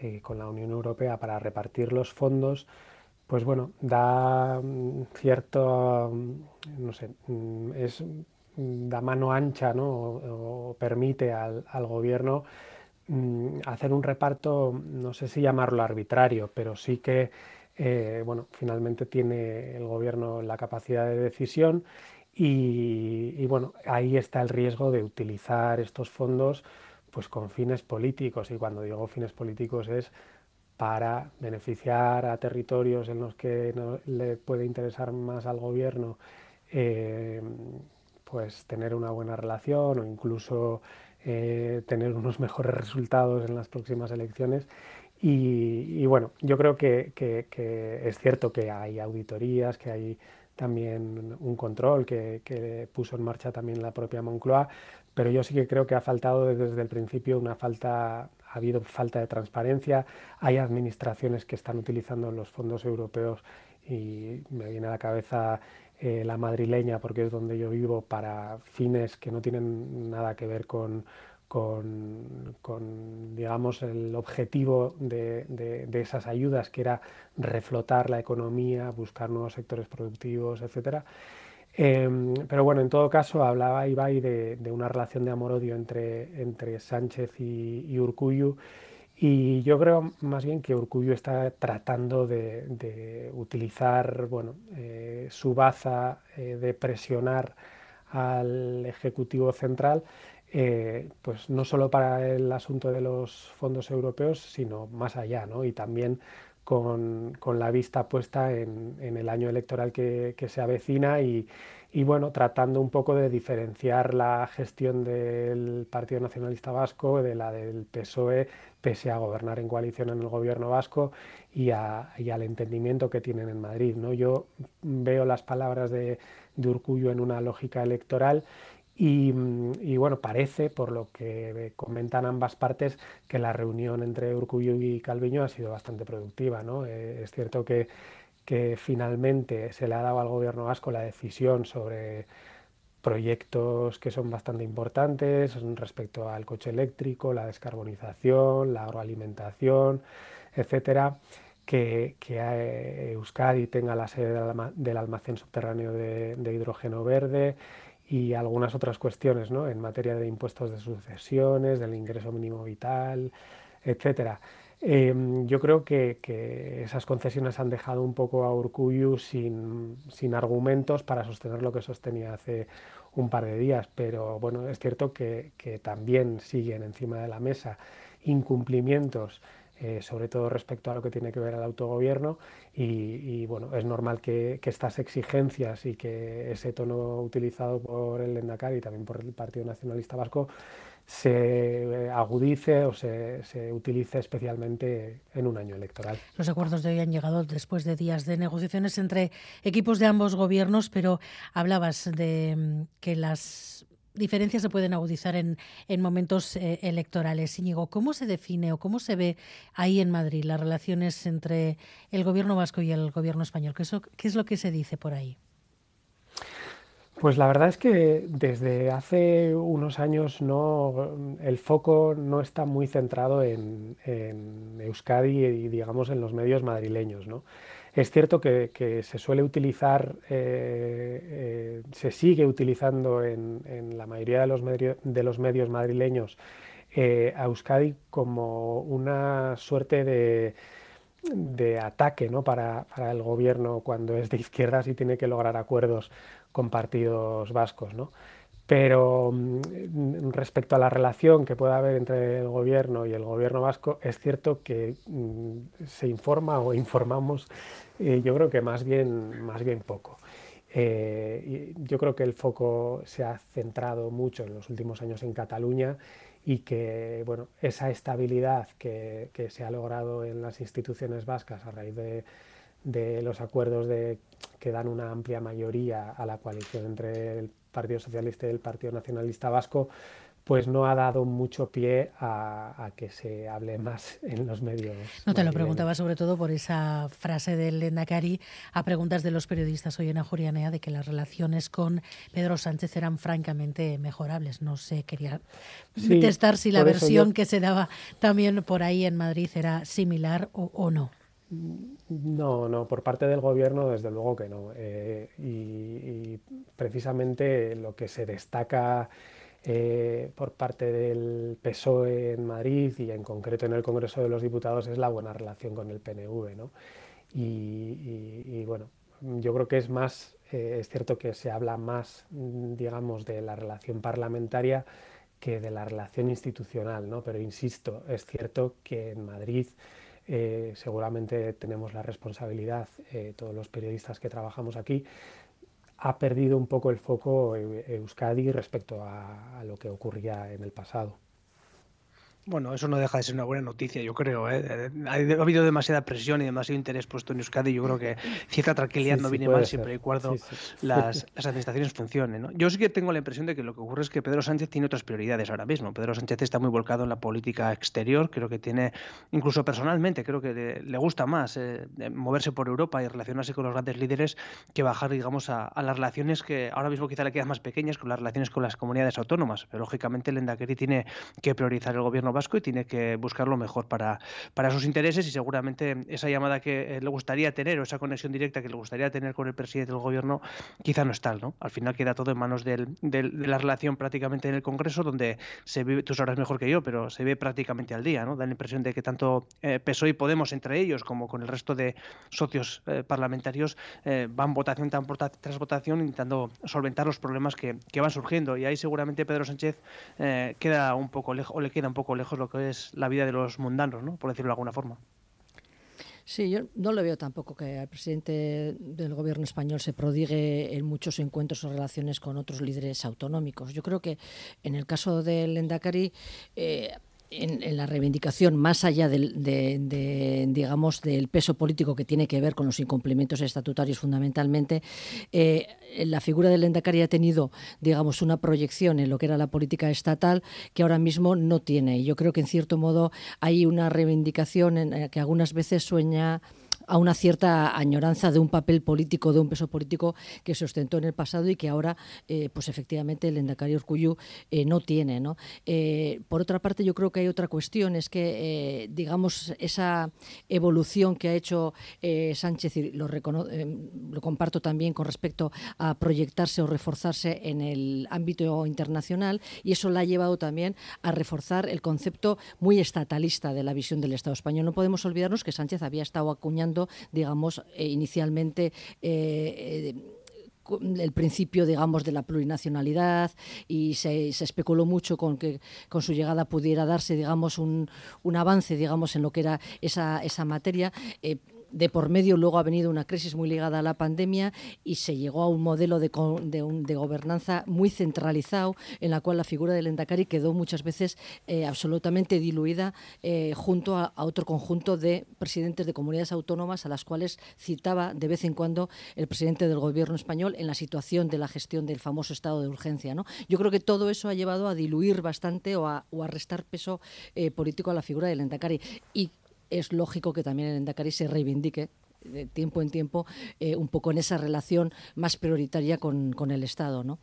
eh, con la Unión Europea para repartir los fondos, pues bueno, da cierto, no sé, es, da mano ancha, ¿no? O, o permite al, al gobierno hacer un reparto, no sé si llamarlo arbitrario, pero sí que Eh, bueno, finalmente tiene el gobierno la capacidad de decisión y, y bueno, ahí está el riesgo de utilizar estos fondos pues con fines políticos, y cuando digo fines políticos es para beneficiar a territorios en los que no le puede interesar más al gobierno eh, pues tener una buena relación o incluso eh, tener unos mejores resultados en las próximas elecciones. Y, y bueno, yo creo que, que, que es cierto que hay auditorías, que hay también un control que, que puso en marcha también la propia Moncloa, pero yo sí que creo que ha faltado desde el principio una falta, ha habido falta de transparencia. Hay administraciones que están utilizando los fondos europeos y me viene a la cabeza eh, la madrileña, porque es donde yo vivo, para fines que no tienen nada que ver con... Con, con, digamos, el objetivo de, de, de esas ayudas, que era reflotar la economía, buscar nuevos sectores productivos, etcétera. Eh, pero bueno, en todo caso, hablaba Ibai de, de una relación de amor-odio entre, entre Sánchez y, y Urkullu, y yo creo más bien que Urkullu está tratando de, de utilizar, bueno, eh, su baza eh, de presionar al Ejecutivo Central, Eh, pues no solo para el asunto de los fondos europeos, sino más allá, ¿no? Y también con, con la vista puesta en, en el año electoral que, que se avecina y, y, bueno, tratando un poco de diferenciar la gestión del Partido Nacionalista Vasco de la del P S O E, pese a gobernar en coalición en el gobierno vasco y, a, y al entendimiento que tienen en Madrid, ¿no? Yo veo las palabras de, de Urkullu en una lógica electoral. Y, y bueno, parece, por lo que comentan ambas partes, que la reunión entre Urkullu y Calviño ha sido bastante productiva, ¿no? Eh, es cierto que, que finalmente se le ha dado al gobierno vasco la decisión sobre proyectos que son bastante importantes respecto al coche eléctrico, la descarbonización, la agroalimentación, etcétera. Que, que Euskadi tenga la sede del almacén subterráneo de, de hidrógeno verde y algunas otras cuestiones, ¿no? En materia de impuestos de sucesiones, del ingreso mínimo vital, etcétera. Eh, yo creo que, que esas concesiones han dejado un poco a Urkullu sin, sin argumentos para sostener lo que sostenía hace un par de días, pero bueno, es cierto que, que también siguen encima de la mesa incumplimientos, Eh, sobre todo respecto a lo que tiene que ver al autogobierno, y, y bueno, es normal que, que estas exigencias y que ese tono utilizado por el Lehendakari y también por el Partido Nacionalista Vasco se agudice o se, se utilice especialmente en un año electoral. Los acuerdos de hoy han llegado después de días de negociaciones entre equipos de ambos gobiernos, pero hablabas de que las diferencias se pueden agudizar en, en momentos eh, electorales. Íñigo, ¿cómo se define o cómo se ve ahí en Madrid las relaciones entre el gobierno vasco y el gobierno español? ¿Qué, eso, qué es lo que se dice por ahí? Pues la verdad es que desde hace unos años no, el foco no está muy centrado en, en Euskadi y, digamos, en los medios madrileños, ¿no? Es cierto que, que se suele utilizar, eh, eh, se sigue utilizando en, en la mayoría de los, medio, de los medios madrileños eh, a Euskadi como una suerte de, de ataque, ¿no? para, para el gobierno cuando es de izquierdas y tiene que lograr acuerdos con partidos vascos, ¿no? Pero respecto a la relación que pueda haber entre el gobierno y el gobierno vasco, es cierto que se informa o informamos, eh, yo creo que más bien, más bien poco. Eh, yo creo que el foco se ha centrado mucho en los últimos años en Cataluña y que bueno, esa estabilidad que, que se ha logrado en las instituciones vascas a raíz de, de los acuerdos de, que dan una amplia mayoría a la coalición entre el Partido Socialista y el Partido Nacionalista Vasco, pues no ha dado mucho pie a, a que se hable más en los medios. No, te lo preguntaba sobre todo por esa frase del Lehendakari a preguntas de los periodistas hoy en Ajurianea de que las relaciones con Pedro Sánchez eran francamente mejorables. No sé, quería sí, testar si la versión yo... que se daba también por ahí en Madrid era similar o, o no. No, no, por parte del gobierno desde luego que no. Eh, y, y precisamente lo que se destaca... Eh, por parte del P S O E en Madrid y en concreto en el Congreso de los Diputados es la buena relación con el P N V, ¿no? Y, y, y bueno, yo creo que es más, eh, es cierto que se habla más, digamos, de la relación parlamentaria que de la relación institucional, ¿no? Pero insisto, es cierto que en Madrid eh, seguramente tenemos la responsabilidad, eh, todos los periodistas que trabajamos aquí, ha perdido un poco el foco Euskadi respecto a, a lo que ocurría en el pasado. Bueno, eso no deja de ser una buena noticia, yo creo, ¿eh? Ha habido demasiada presión y demasiado interés puesto en Euskadi. Yo creo que cierta tranquilidad sí, no sí, viene mal siempre y cuando sí, sí. las, las administraciones funcionen, ¿no? Yo sí que tengo la impresión de que lo que ocurre es que Pedro Sánchez tiene otras prioridades ahora mismo. Pedro Sánchez está muy volcado en la política exterior. Creo que tiene, incluso personalmente, creo que le, le gusta más eh, moverse por Europa y relacionarse con los grandes líderes que bajar, digamos, a, a las relaciones que ahora mismo quizá le quedan más pequeñas, con las relaciones con las comunidades autónomas. Pero lógicamente el Lehendakari tiene que priorizar el gobierno vasco y tiene que buscar lo mejor para, para sus intereses, y seguramente esa llamada que le gustaría tener o esa conexión directa que le gustaría tener con el presidente del gobierno quizá no es tal, ¿no? Al final queda todo en manos del, del, de la relación prácticamente en el Congreso, donde se vive, tú sabrás mejor que yo, pero se ve prácticamente al día, ¿no? Da la impresión de que tanto eh, P S O E y Podemos entre ellos como con el resto de socios eh, parlamentarios eh, van votación tras votación intentando solventar los problemas que, que van surgiendo, y ahí seguramente Pedro Sánchez eh, queda un poco lejos, o le queda un poco lejos lo que es la vida de los mundanos, ¿no? Por decirlo de alguna forma. Sí, yo no le veo tampoco que el presidente del gobierno español se prodigue en muchos encuentros o relaciones con otros líderes autonómicos. Yo creo que en el caso del Lehendakari, eh, En, en la reivindicación, más allá del, de, de, digamos, del peso político que tiene que ver con los incumplimientos estatutarios fundamentalmente, eh, la figura del Lehendakari ha tenido, digamos, una proyección en lo que era la política estatal que ahora mismo no tiene. Y yo creo que, en cierto modo, hay una reivindicación en la que algunas veces sueña a una cierta añoranza de un papel político, de un peso político que se ostentó en el pasado y que ahora, eh, pues efectivamente, el Lehendakari Urkullu eh, no tiene, ¿no? Eh, por otra parte, yo creo que hay otra cuestión, es que, eh, digamos, esa evolución que ha hecho eh, Sánchez, y lo, recono- eh, lo comparto también con respecto a proyectarse o reforzarse en el ámbito internacional, y eso la ha llevado también a reforzar el concepto muy estatalista de la visión del Estado español. No podemos olvidarnos que Sánchez había estado acuñando, digamos, eh, inicialmente eh, eh, el principio, digamos, de la plurinacionalidad, y se, se especuló mucho con que con su llegada pudiera darse, digamos, un, un avance, digamos, en lo que era esa, esa materia. Eh, De por medio luego ha venido una crisis muy ligada a la pandemia y se llegó a un modelo de, de, un, de gobernanza muy centralizado, en la cual la figura del Lehendakari quedó muchas veces eh, absolutamente diluida eh, junto a, a otro conjunto de presidentes de comunidades autónomas a las cuales citaba de vez en cuando el presidente del gobierno español en la situación de la gestión del famoso estado de urgencia, ¿no? Yo creo que todo eso ha llevado a diluir bastante o a, o a restar peso eh, político a la figura del Lehendakari. Y es lógico que también el Lehendakari se reivindique de tiempo en tiempo eh, un poco en esa relación más prioritaria con, con el Estado, ¿no?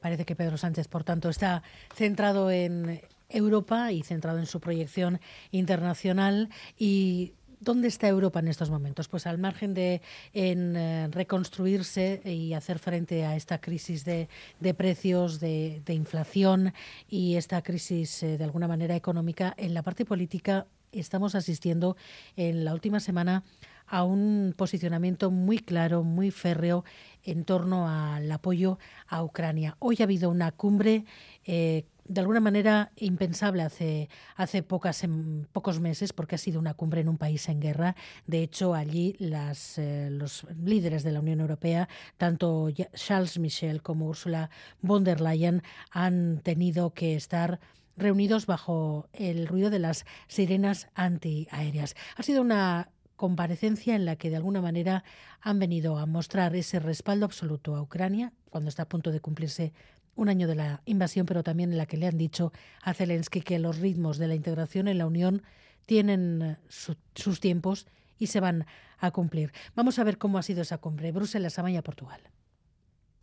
Parece que Pedro Sánchez, por tanto, está centrado en Europa y centrado en su proyección internacional. Y ¿dónde está Europa en estos momentos? Pues al margen de en, eh, reconstruirse y hacer frente a esta crisis de, de precios, de, de inflación y esta crisis eh, de alguna manera económica, en la parte política estamos asistiendo en la última semana a un posicionamiento muy claro, muy férreo en torno al apoyo a Ucrania. Hoy ha habido una cumbre eh, de alguna manera impensable hace, hace pocas, en, pocos meses, porque ha sido una cumbre en un país en guerra. De hecho, allí las, eh, los líderes de la Unión Europea, tanto Charles Michel como Ursula von der Leyen, han tenido que estar reunidos bajo el ruido de las sirenas antiaéreas. Ha sido una comparecencia en la que de alguna manera han venido a mostrar ese respaldo absoluto a Ucrania cuando está a punto de cumplirse un año de la invasión, pero también en la que le han dicho a Zelensky que los ritmos de la integración en la Unión tienen su, sus tiempos y se van a cumplir. Vamos a ver cómo ha sido esa cumbre. Bruselas, Amaya Portugal.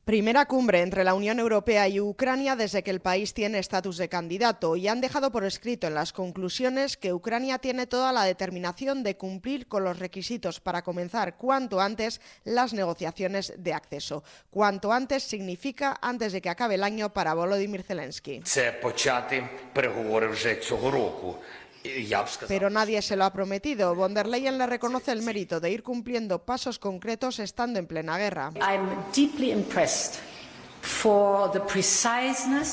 Primera cumbre entre la Unión Europea y Ucrania desde que el país tiene estatus de candidato, y han dejado por escrito en las conclusiones que Ucrania tiene toda la determinación de cumplir con los requisitos para comenzar cuanto antes las negociaciones de acceso. Cuanto antes significa antes de que acabe el año para Volodymyr Zelensky. Pero nadie se lo ha prometido. Von der Leyen le reconoce el mérito de ir cumpliendo pasos concretos estando en plena guerra.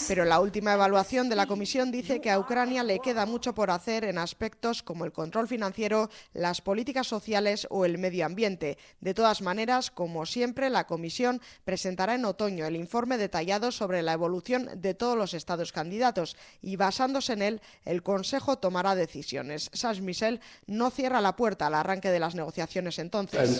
Pero la última evaluación de la Comisión dice que a Ucrania le queda mucho por hacer en aspectos como el control financiero, las políticas sociales o el medio ambiente. De todas maneras, como siempre, la Comisión presentará en otoño el informe detallado sobre la evolución de todos los estados candidatos y, basándose en él, el Consejo tomará decisiones. Charles Michel no cierra la puerta al arranque de las negociaciones entonces.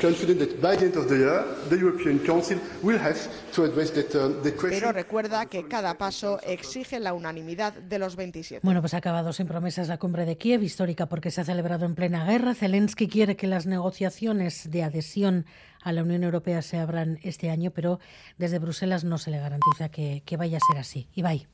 Pero recuerda que cada paso exige la unanimidad de los veintisiete. Bueno, pues ha acabado sin promesas la cumbre de Kiev, histórica porque se ha celebrado en plena guerra. Zelensky quiere que las negociaciones de adhesión a la Unión Europea se abran este año, pero desde Bruselas no se le garantiza que, que vaya a ser así. Ibai.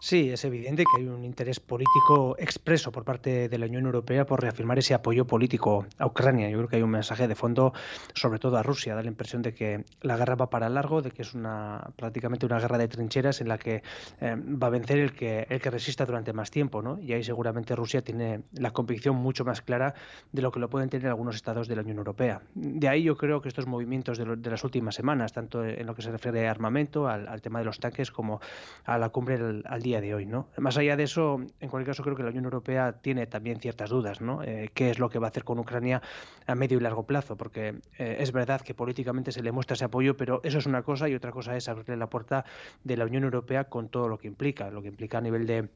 Sí, es evidente que hay un interés político expreso por parte de la Unión Europea por reafirmar ese apoyo político a Ucrania. Yo creo que hay un mensaje de fondo, sobre todo a Rusia. Da la impresión de que la guerra va para largo, de que es una prácticamente una guerra de trincheras en la que eh, va a vencer el que el que resista durante más tiempo, ¿no? Y ahí seguramente Rusia tiene la convicción mucho más clara de lo que lo pueden tener algunos estados de la Unión Europea. De ahí yo creo que estos movimientos de, lo, de las últimas semanas, tanto en lo que se refiere a armamento, al, al tema de los tanques, como a la cumbre del al día de hoy, ¿no? Más allá de eso, en cualquier caso, creo que la Unión Europea tiene también ciertas dudas, ¿no? Eh, ¿Qué es lo que va a hacer con Ucrania a medio y largo plazo? Porque eh, es verdad que políticamente se le muestra ese apoyo, pero eso es una cosa, y otra cosa es abrirle la puerta de la Unión Europea con todo lo que implica, lo que implica a nivel de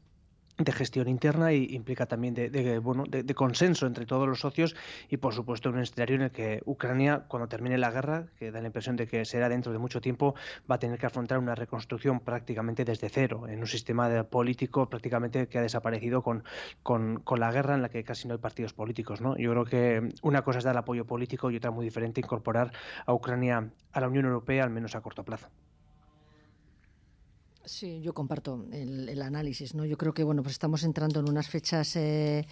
de gestión interna, y implica también de, de, bueno, de, de consenso entre todos los socios, y por supuesto un escenario en el que Ucrania, cuando termine la guerra, que da la impresión de que será dentro de mucho tiempo, va a tener que afrontar una reconstrucción prácticamente desde cero, en un sistema político prácticamente que ha desaparecido con, con, con la guerra, en la que casi no hay partidos políticos, ¿no? Yo creo que una cosa es dar apoyo político y otra muy diferente incorporar a Ucrania a la Unión Europea, al menos a corto plazo. Sí, yo comparto el, el análisis, ¿no? Yo creo que, bueno, pues estamos entrando en unas fechas, eh,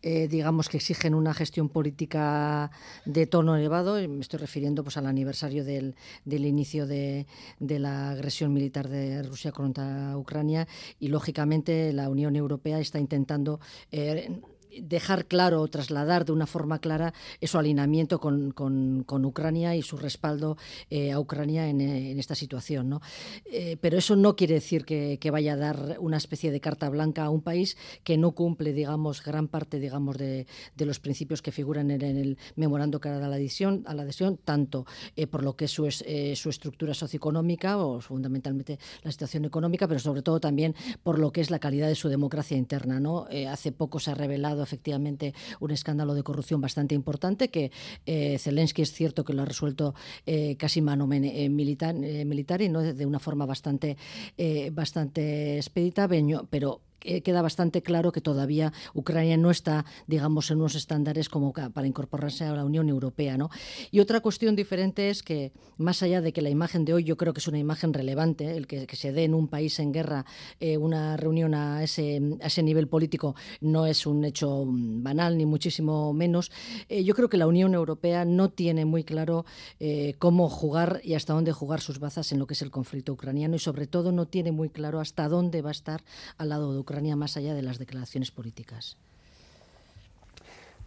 eh, digamos, que exigen una gestión política de tono elevado. Me estoy refiriendo, pues, al aniversario del, del inicio de, de la agresión militar de Rusia contra Ucrania, y, lógicamente, la Unión Europea está intentando Eh, dejar claro o trasladar de una forma clara su alineamiento con, con, con Ucrania y su respaldo eh, a Ucrania en, en esta situación, ¿no? Eh, pero eso no quiere decir que, que vaya a dar una especie de carta blanca a un país que no cumple, digamos, gran parte, digamos, de, de los principios que figuran en, en el memorando que hará la adhesión, a la adhesión, tanto eh, por lo que es su, es, eh, su estructura socioeconómica, o fundamentalmente la situación económica, pero sobre todo también por lo que es la calidad de su democracia interna, ¿no? Eh, hace poco se ha revelado efectivamente un escándalo de corrupción bastante importante que eh, Zelensky es cierto que lo ha resuelto eh, casi mano eh, militar, eh, militar y no de una forma bastante, eh, bastante expedita, pero queda bastante claro que todavía Ucrania no está, digamos, en unos estándares como para incorporarse a la Unión Europea, ¿no? Y otra cuestión diferente es que, más allá de que la imagen de hoy, yo creo que es una imagen relevante, ¿eh? el que, que se dé en un país en guerra eh, una reunión a ese, a ese nivel político no es un hecho banal, ni muchísimo menos. Eh, yo creo que la Unión Europea no tiene muy claro eh, cómo jugar y hasta dónde jugar sus bazas en lo que es el conflicto ucraniano, y sobre todo no tiene muy claro hasta dónde va a estar al lado de Ucrania, más allá de las declaraciones políticas.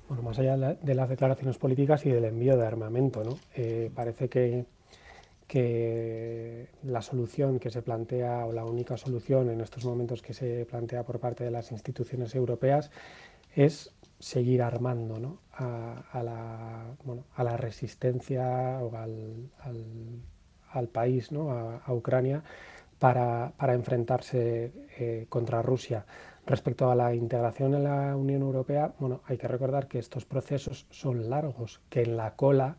Bueno, más allá de las declaraciones políticas y del envío de armamento, ¿no? Eh, parece que, que la solución que se plantea, o la única solución en estos momentos que se plantea por parte de las instituciones europeas, es seguir armando, ¿no? a, a, la, bueno, a la resistencia o al, al, al país, ¿no? a, a Ucrania, para, para enfrentarse eh, contra Rusia. Respecto a la integración en la Unión Europea, bueno, hay que recordar que estos procesos son largos, que en la cola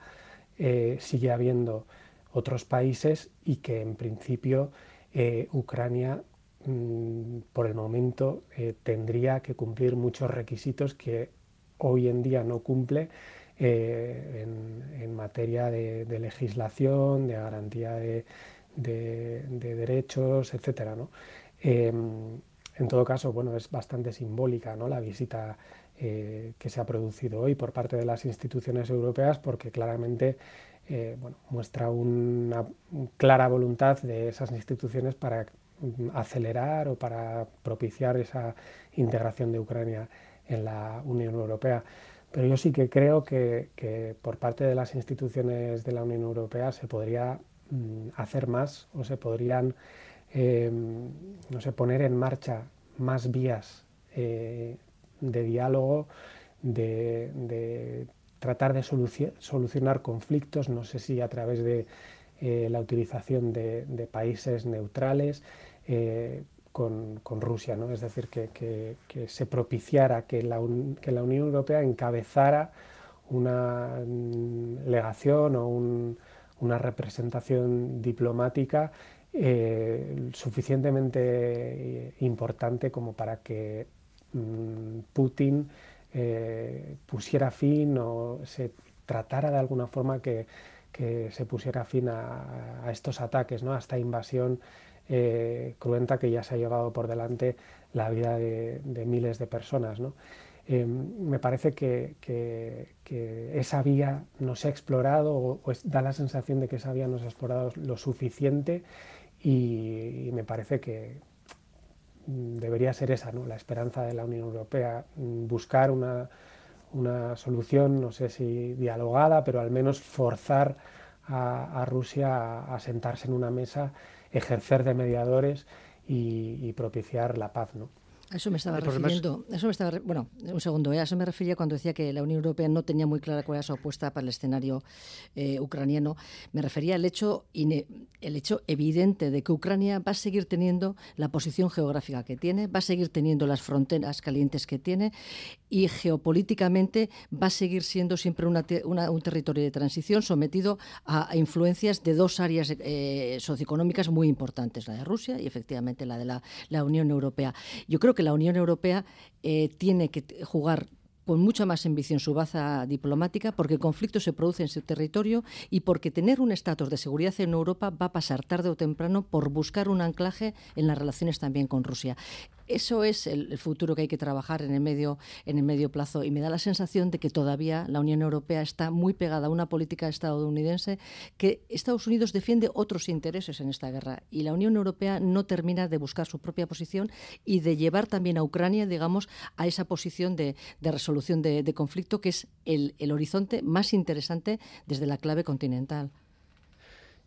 eh, sigue habiendo otros países y que en principio eh, Ucrania mmm, por el momento eh, tendría que cumplir muchos requisitos que hoy en día no cumple eh, en, en materia de, de legislación, de garantía de, de, de derechos, etcétera, ¿no? Eh, En todo caso, bueno, es bastante simbólica, ¿no?, la visita eh, que se ha producido hoy por parte de las instituciones europeas, porque claramente eh, bueno, muestra una clara voluntad de esas instituciones para acelerar o para propiciar esa integración de Ucrania en la Unión Europea. Pero yo sí que creo que, que por parte de las instituciones de la Unión Europea se podría mm, hacer más, o se podrían Eh, no sé, poner en marcha más vías eh, de diálogo, de, de tratar de soluci- solucionar conflictos, no sé si a través de eh, la utilización de, de países neutrales eh, con, con Rusia, ¿no? Es decir, que, que, que se propiciara que la, que la Unión Europea encabezara una mm, legación o un, una representación diplomática Eh, suficientemente importante como para que mm, Putin eh, pusiera fin o se tratara de alguna forma que, que se pusiera fin a, a estos ataques, ¿no?, a esta invasión eh, cruenta que ya se ha llevado por delante la vida de, de miles de personas, ¿no? Eh, me parece que, que, que esa vía no se ha explorado o, o es, da la sensación de que esa vía no se ha explorado lo suficiente y, y me parece que debería ser esa, ¿no?, la esperanza de la Unión Europea, buscar una, una solución, no sé si dialogada, pero al menos forzar a, a Rusia a, a sentarse en una mesa, ejercer de mediadores y, y propiciar la paz, ¿no? A eso me estaba refiriendo, eso me estaba, bueno, un segundo, ¿eh? a eso me refería cuando decía que la Unión Europea no tenía muy clara cuál era su apuesta para el escenario eh, ucraniano. Me refería al hecho, el hecho evidente de que Ucrania va a seguir teniendo la posición geográfica que tiene, va a seguir teniendo las fronteras calientes que tiene y geopolíticamente va a seguir siendo siempre una, una, un territorio de transición sometido a, a influencias de dos áreas eh, socioeconómicas muy importantes, la de Rusia y efectivamente la de la, la Unión Europea. Yo creo que que la Unión Europea eh, tiene que jugar con mucha más ambición su baza diplomática, porque el conflicto se produce en su territorio y porque tener un estatus de seguridad en Europa va a pasar tarde o temprano por buscar un anclaje en las relaciones también con Rusia. Eso es el, el futuro que hay que trabajar en el, medio, en el medio plazo y me da la sensación de que todavía la Unión Europea está muy pegada a una política estadounidense, que Estados Unidos defiende otros intereses en esta guerra y la Unión Europea no termina de buscar su propia posición y de llevar también a Ucrania, digamos, a esa posición de, de resolución De, de conflicto, que es el, el horizonte más interesante desde la clave continental.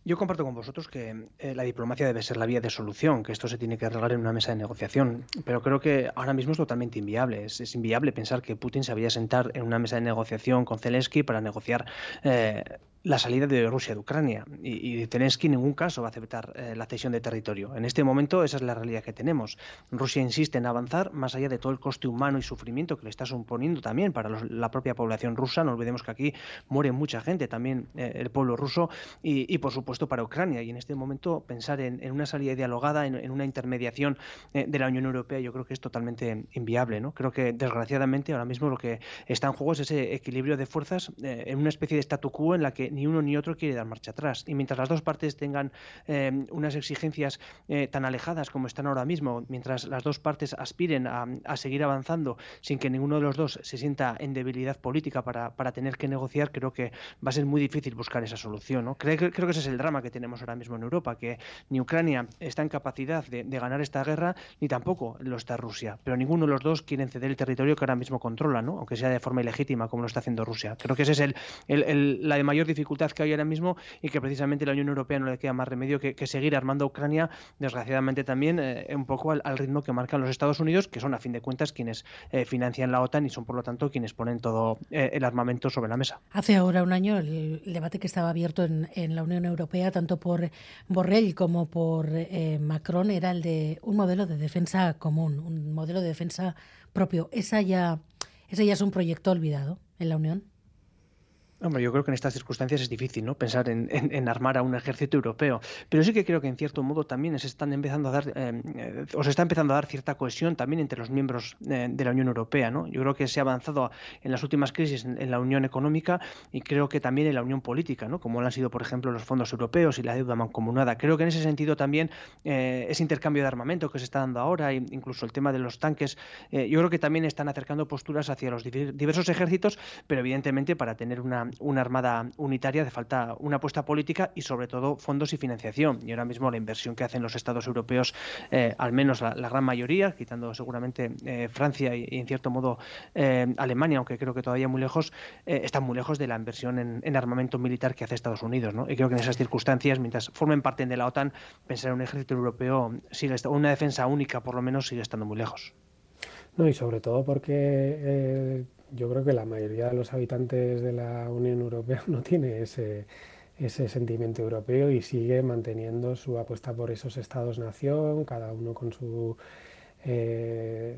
Yo comparto con vosotros que eh, la diplomacia debe ser la vía de solución, que esto se tiene que arreglar en una mesa de negociación, pero creo que ahora mismo es totalmente inviable. Es, es inviable pensar que Putin se vaya a sentar en una mesa de negociación con Zelensky para negociar eh, la salida de Rusia de Ucrania, y, y Zelensky en ningún caso va a aceptar eh, la cesión de territorio. En este momento esa es la realidad que tenemos. Rusia insiste en avanzar más allá de todo el coste humano y sufrimiento que le está suponiendo también para los, la propia población rusa. No olvidemos que aquí muere mucha gente, también eh, el pueblo ruso y, y por supuesto para Ucrania, y en este momento pensar en, en una salida dialogada, en, en una intermediación eh, de la Unión Europea, yo creo que es totalmente inviable, ¿no? Creo que desgraciadamente ahora mismo lo que está en juego es ese equilibrio de fuerzas eh, en una especie de statu quo en la que ni uno ni otro quiere dar marcha atrás. Y mientras las dos partes tengan eh, unas exigencias eh, tan alejadas como están ahora mismo, mientras las dos partes aspiren a, a seguir avanzando sin que ninguno de los dos se sienta en debilidad política para, para tener que negociar, creo que va a ser muy difícil buscar esa solución, ¿no? Creo, creo que ese es el drama que tenemos ahora mismo en Europa, que ni Ucrania está en capacidad de, de ganar esta guerra, ni tampoco lo está Rusia. Pero ninguno de los dos quieren ceder el territorio que ahora mismo controla, ¿no?, aunque sea de forma ilegítima, como lo está haciendo Rusia. Creo que ese es el, el, el, la mayor dificultad dificultad que hay ahora mismo y que precisamente la Unión Europea no le queda más remedio que, que seguir armando a Ucrania, desgraciadamente también eh, un poco al, al ritmo que marcan los Estados Unidos, que son a fin de cuentas quienes eh, financian la OTAN y son por lo tanto quienes ponen todo eh, el armamento sobre la mesa. Hace ahora un año el, el debate que estaba abierto en, en la Unión Europea, tanto por Borrell como por eh, Macron, era el de un modelo de defensa común, un modelo de defensa propio. Esa ya, ese ya es un proyecto olvidado en la Unión. Hombre, yo creo que en estas circunstancias es difícil, ¿no?, pensar en, en, en armar a un ejército europeo, pero sí que creo que en cierto modo también se están empezando a dar, eh, o se está empezando a dar cierta cohesión también entre los miembros eh, de la Unión Europea, ¿no? Yo creo que se ha avanzado en las últimas crisis en, en la Unión Económica y creo que también en la Unión Política, ¿no?, como lo han sido, por ejemplo, los fondos europeos y la deuda mancomunada. Creo que en ese sentido también eh, ese intercambio de armamento que se está dando ahora, e incluso el tema de los tanques, eh, yo creo que también están acercando posturas hacia los diversos ejércitos, pero evidentemente para tener una una armada unitaria hace falta una apuesta política y sobre todo fondos y financiación, y ahora mismo la inversión que hacen los estados europeos, eh, al menos la, la gran mayoría, quitando seguramente eh, Francia y, y en cierto modo eh, Alemania, aunque creo que todavía muy lejos, eh, están muy lejos de la inversión en, en armamento militar que hace Estados Unidos, ¿no? Y creo que en esas circunstancias, mientras formen parte de la OTAN, pensar en un ejército europeo sigue, o una defensa única por lo menos, sigue estando muy lejos. No, y sobre todo porque eh... yo creo que la mayoría de los habitantes de la Unión Europea no tiene ese, ese sentimiento europeo y sigue manteniendo su apuesta por esos estados-nación, cada uno con su, eh,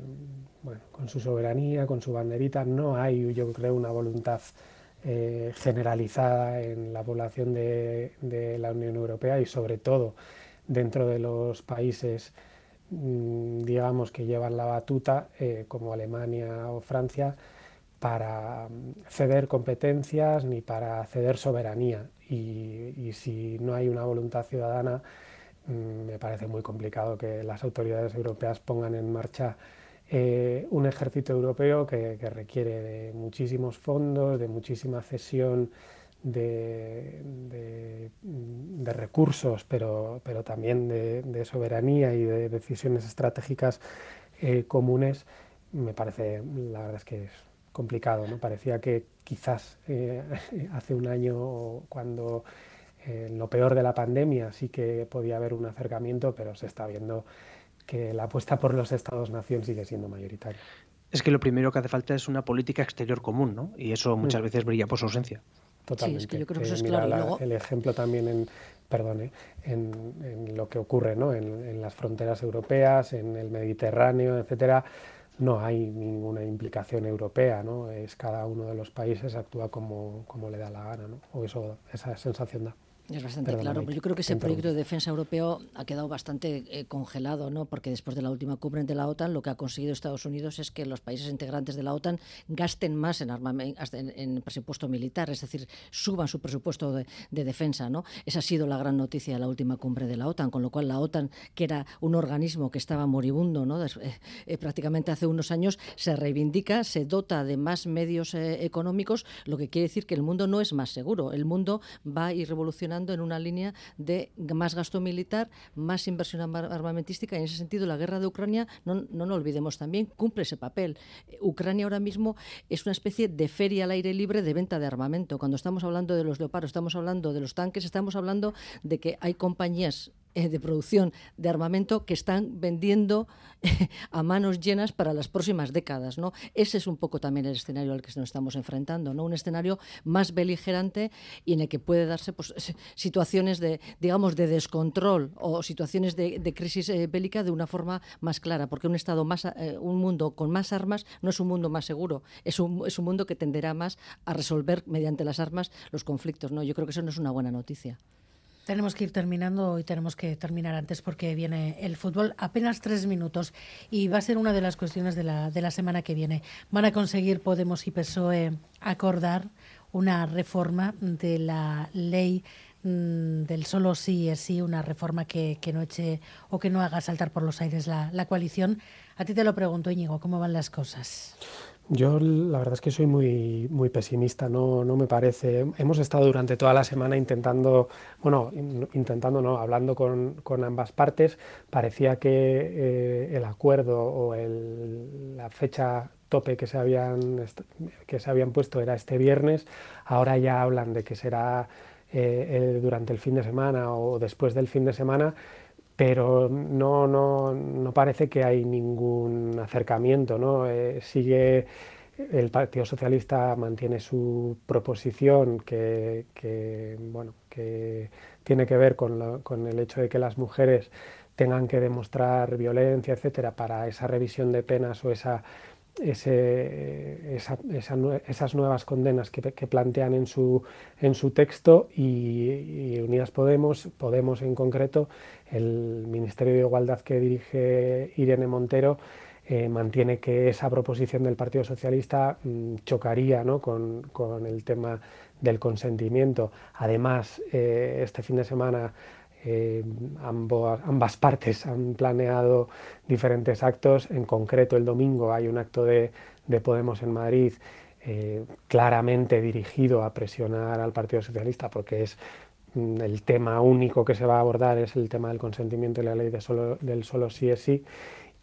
bueno, con su soberanía, con su banderita. No hay, yo creo, una voluntad eh, generalizada en la población de, de la Unión Europea y sobre todo dentro de los países, digamos, que llevan la batuta, eh, como Alemania o Francia, para ceder competencias ni para ceder soberanía. Y, y si no hay una voluntad ciudadana, me parece muy complicado que las autoridades europeas pongan en marcha eh, un ejército europeo que, que requiere de muchísimos fondos, de muchísima cesión de, de, de recursos, pero, pero también de, de soberanía y de decisiones estratégicas eh, comunes. Me parece, la verdad es que es complicado, ¿no? Parecía que quizás eh, hace un año, cuando eh, lo peor de la pandemia, sí que podía haber un acercamiento, pero se está viendo que la apuesta por los estados-nación sigue siendo mayoritaria. Es que lo primero que hace falta es una política exterior común, ¿no? Y eso muchas mm. veces brilla por su ausencia. Totalmente. Sí, es que yo creo que eso es eh, claro. Mira, luego... la, el ejemplo también en, perdón, eh, en, en lo que ocurre, ¿no?, en, en las fronteras europeas, en el Mediterráneo, etcétera. No hay ninguna implicación europea, ¿no? Es cada uno de los países actúa como, como le da la gana, ¿no? O eso, esa sensación da. Es bastante Perdón, claro, pero yo creo que ese proyecto de defensa europeo ha quedado bastante eh, congelado, ¿no? Porque después de la última cumbre de la OTAN, lo que ha conseguido Estados Unidos es que los países integrantes de la OTAN gasten más en armamento, en, en presupuesto militar, es decir, suban su presupuesto de, de defensa, ¿no? Esa ha sido la gran noticia de la última cumbre de la OTAN, con lo cual la OTAN, que era un organismo que estaba moribundo, ¿no?, Des, eh, eh, prácticamente hace unos años, se reivindica, se dota de más medios eh, económicos, lo que quiere decir que el mundo no es más seguro, el mundo va y revoluciona en una línea de más gasto militar, más inversión armamentística, y en ese sentido la guerra de Ucrania, no nos no olvidemos también, cumple ese papel. Ucrania ahora mismo es una especie de feria al aire libre de venta de armamento. Cuando estamos hablando de los leopardos, estamos hablando de los tanques, estamos hablando de que hay compañías de producción de armamento que están vendiendo a manos llenas para las próximas décadas, ¿no? Ese es un poco también el escenario al que nos estamos enfrentando, ¿no? Un escenario más beligerante y en el que puede darse, pues, situaciones de, digamos, de descontrol o situaciones de, de crisis eh, bélica de una forma más clara, porque un estado más, eh, un mundo con más armas no es un mundo más seguro, es un, es un mundo que tenderá más a resolver mediante las armas los conflictos, ¿no? Yo creo que eso no es una buena noticia. Tenemos que ir terminando y tenemos que terminar antes porque viene el fútbol. Apenas tres minutos y va a ser una de las cuestiones de la, de la semana que viene. ¿Van a conseguir Podemos y P S O E acordar una reforma de la ley mmm, del solo sí es sí? Una reforma que, que no eche o que no haga saltar por los aires la, la coalición. A ti te lo pregunto, Íñigo, ¿cómo van las cosas? Yo la verdad es que soy muy, muy pesimista, no, no me parece. Hemos estado durante toda la semana intentando, bueno, intentando no, hablando con, con ambas partes. Parecía que eh, el acuerdo o el, la fecha tope que se habían, que se habían puesto era este viernes, ahora ya hablan de que será eh, durante el fin de semana o después del fin de semana, pero no, no, no parece que hay ningún acercamiento, ¿no? Eh, sigue, el Partido Socialista mantiene su proposición que, que, bueno, que tiene que ver con, lo, con el hecho de que las mujeres tengan que demostrar violencia, etcétera, para esa revisión de penas o esa, ese, esa, esa, esas nuevas condenas que, que plantean en su, en su texto, y, y Unidas Podemos, Podemos en concreto, el Ministerio de Igualdad que dirige Irene Montero, eh, mantiene que esa proposición del Partido Socialista mmm, chocaría, ¿no?, con, con el tema del consentimiento. Además, eh, este fin de semana Eh, ambos, ambas partes han planeado diferentes actos. En concreto, el domingo hay un acto de, de Podemos en Madrid eh, claramente dirigido a presionar al Partido Socialista, porque es mm, el tema único que se va a abordar, es el tema del consentimiento y la ley de solo, del solo sí es sí.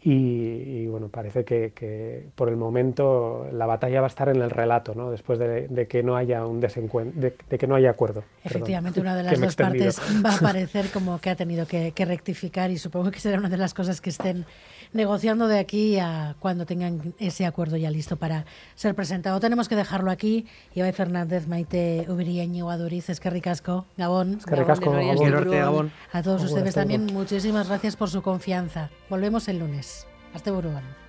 Y, y bueno, parece que, que por el momento la batalla va a estar en el relato, ¿no?, después de, de que no haya un desencuentro, de, de que no haya acuerdo. Efectivamente, perdón, una de las dos partes va a parecer como que ha tenido que, que rectificar, y supongo que será una de las cosas que estén negociando de aquí a cuando tengan ese acuerdo ya listo para ser presentado. Tenemos que dejarlo aquí. Ibai Fernández, Maite Ubriaño, Aduriz, Eskerricasco, Gabón. Eskerricasco, Gabón. A todos ustedes también, muchísimas gracias por su confianza. Volvemos el lunes. Hasta Buruan.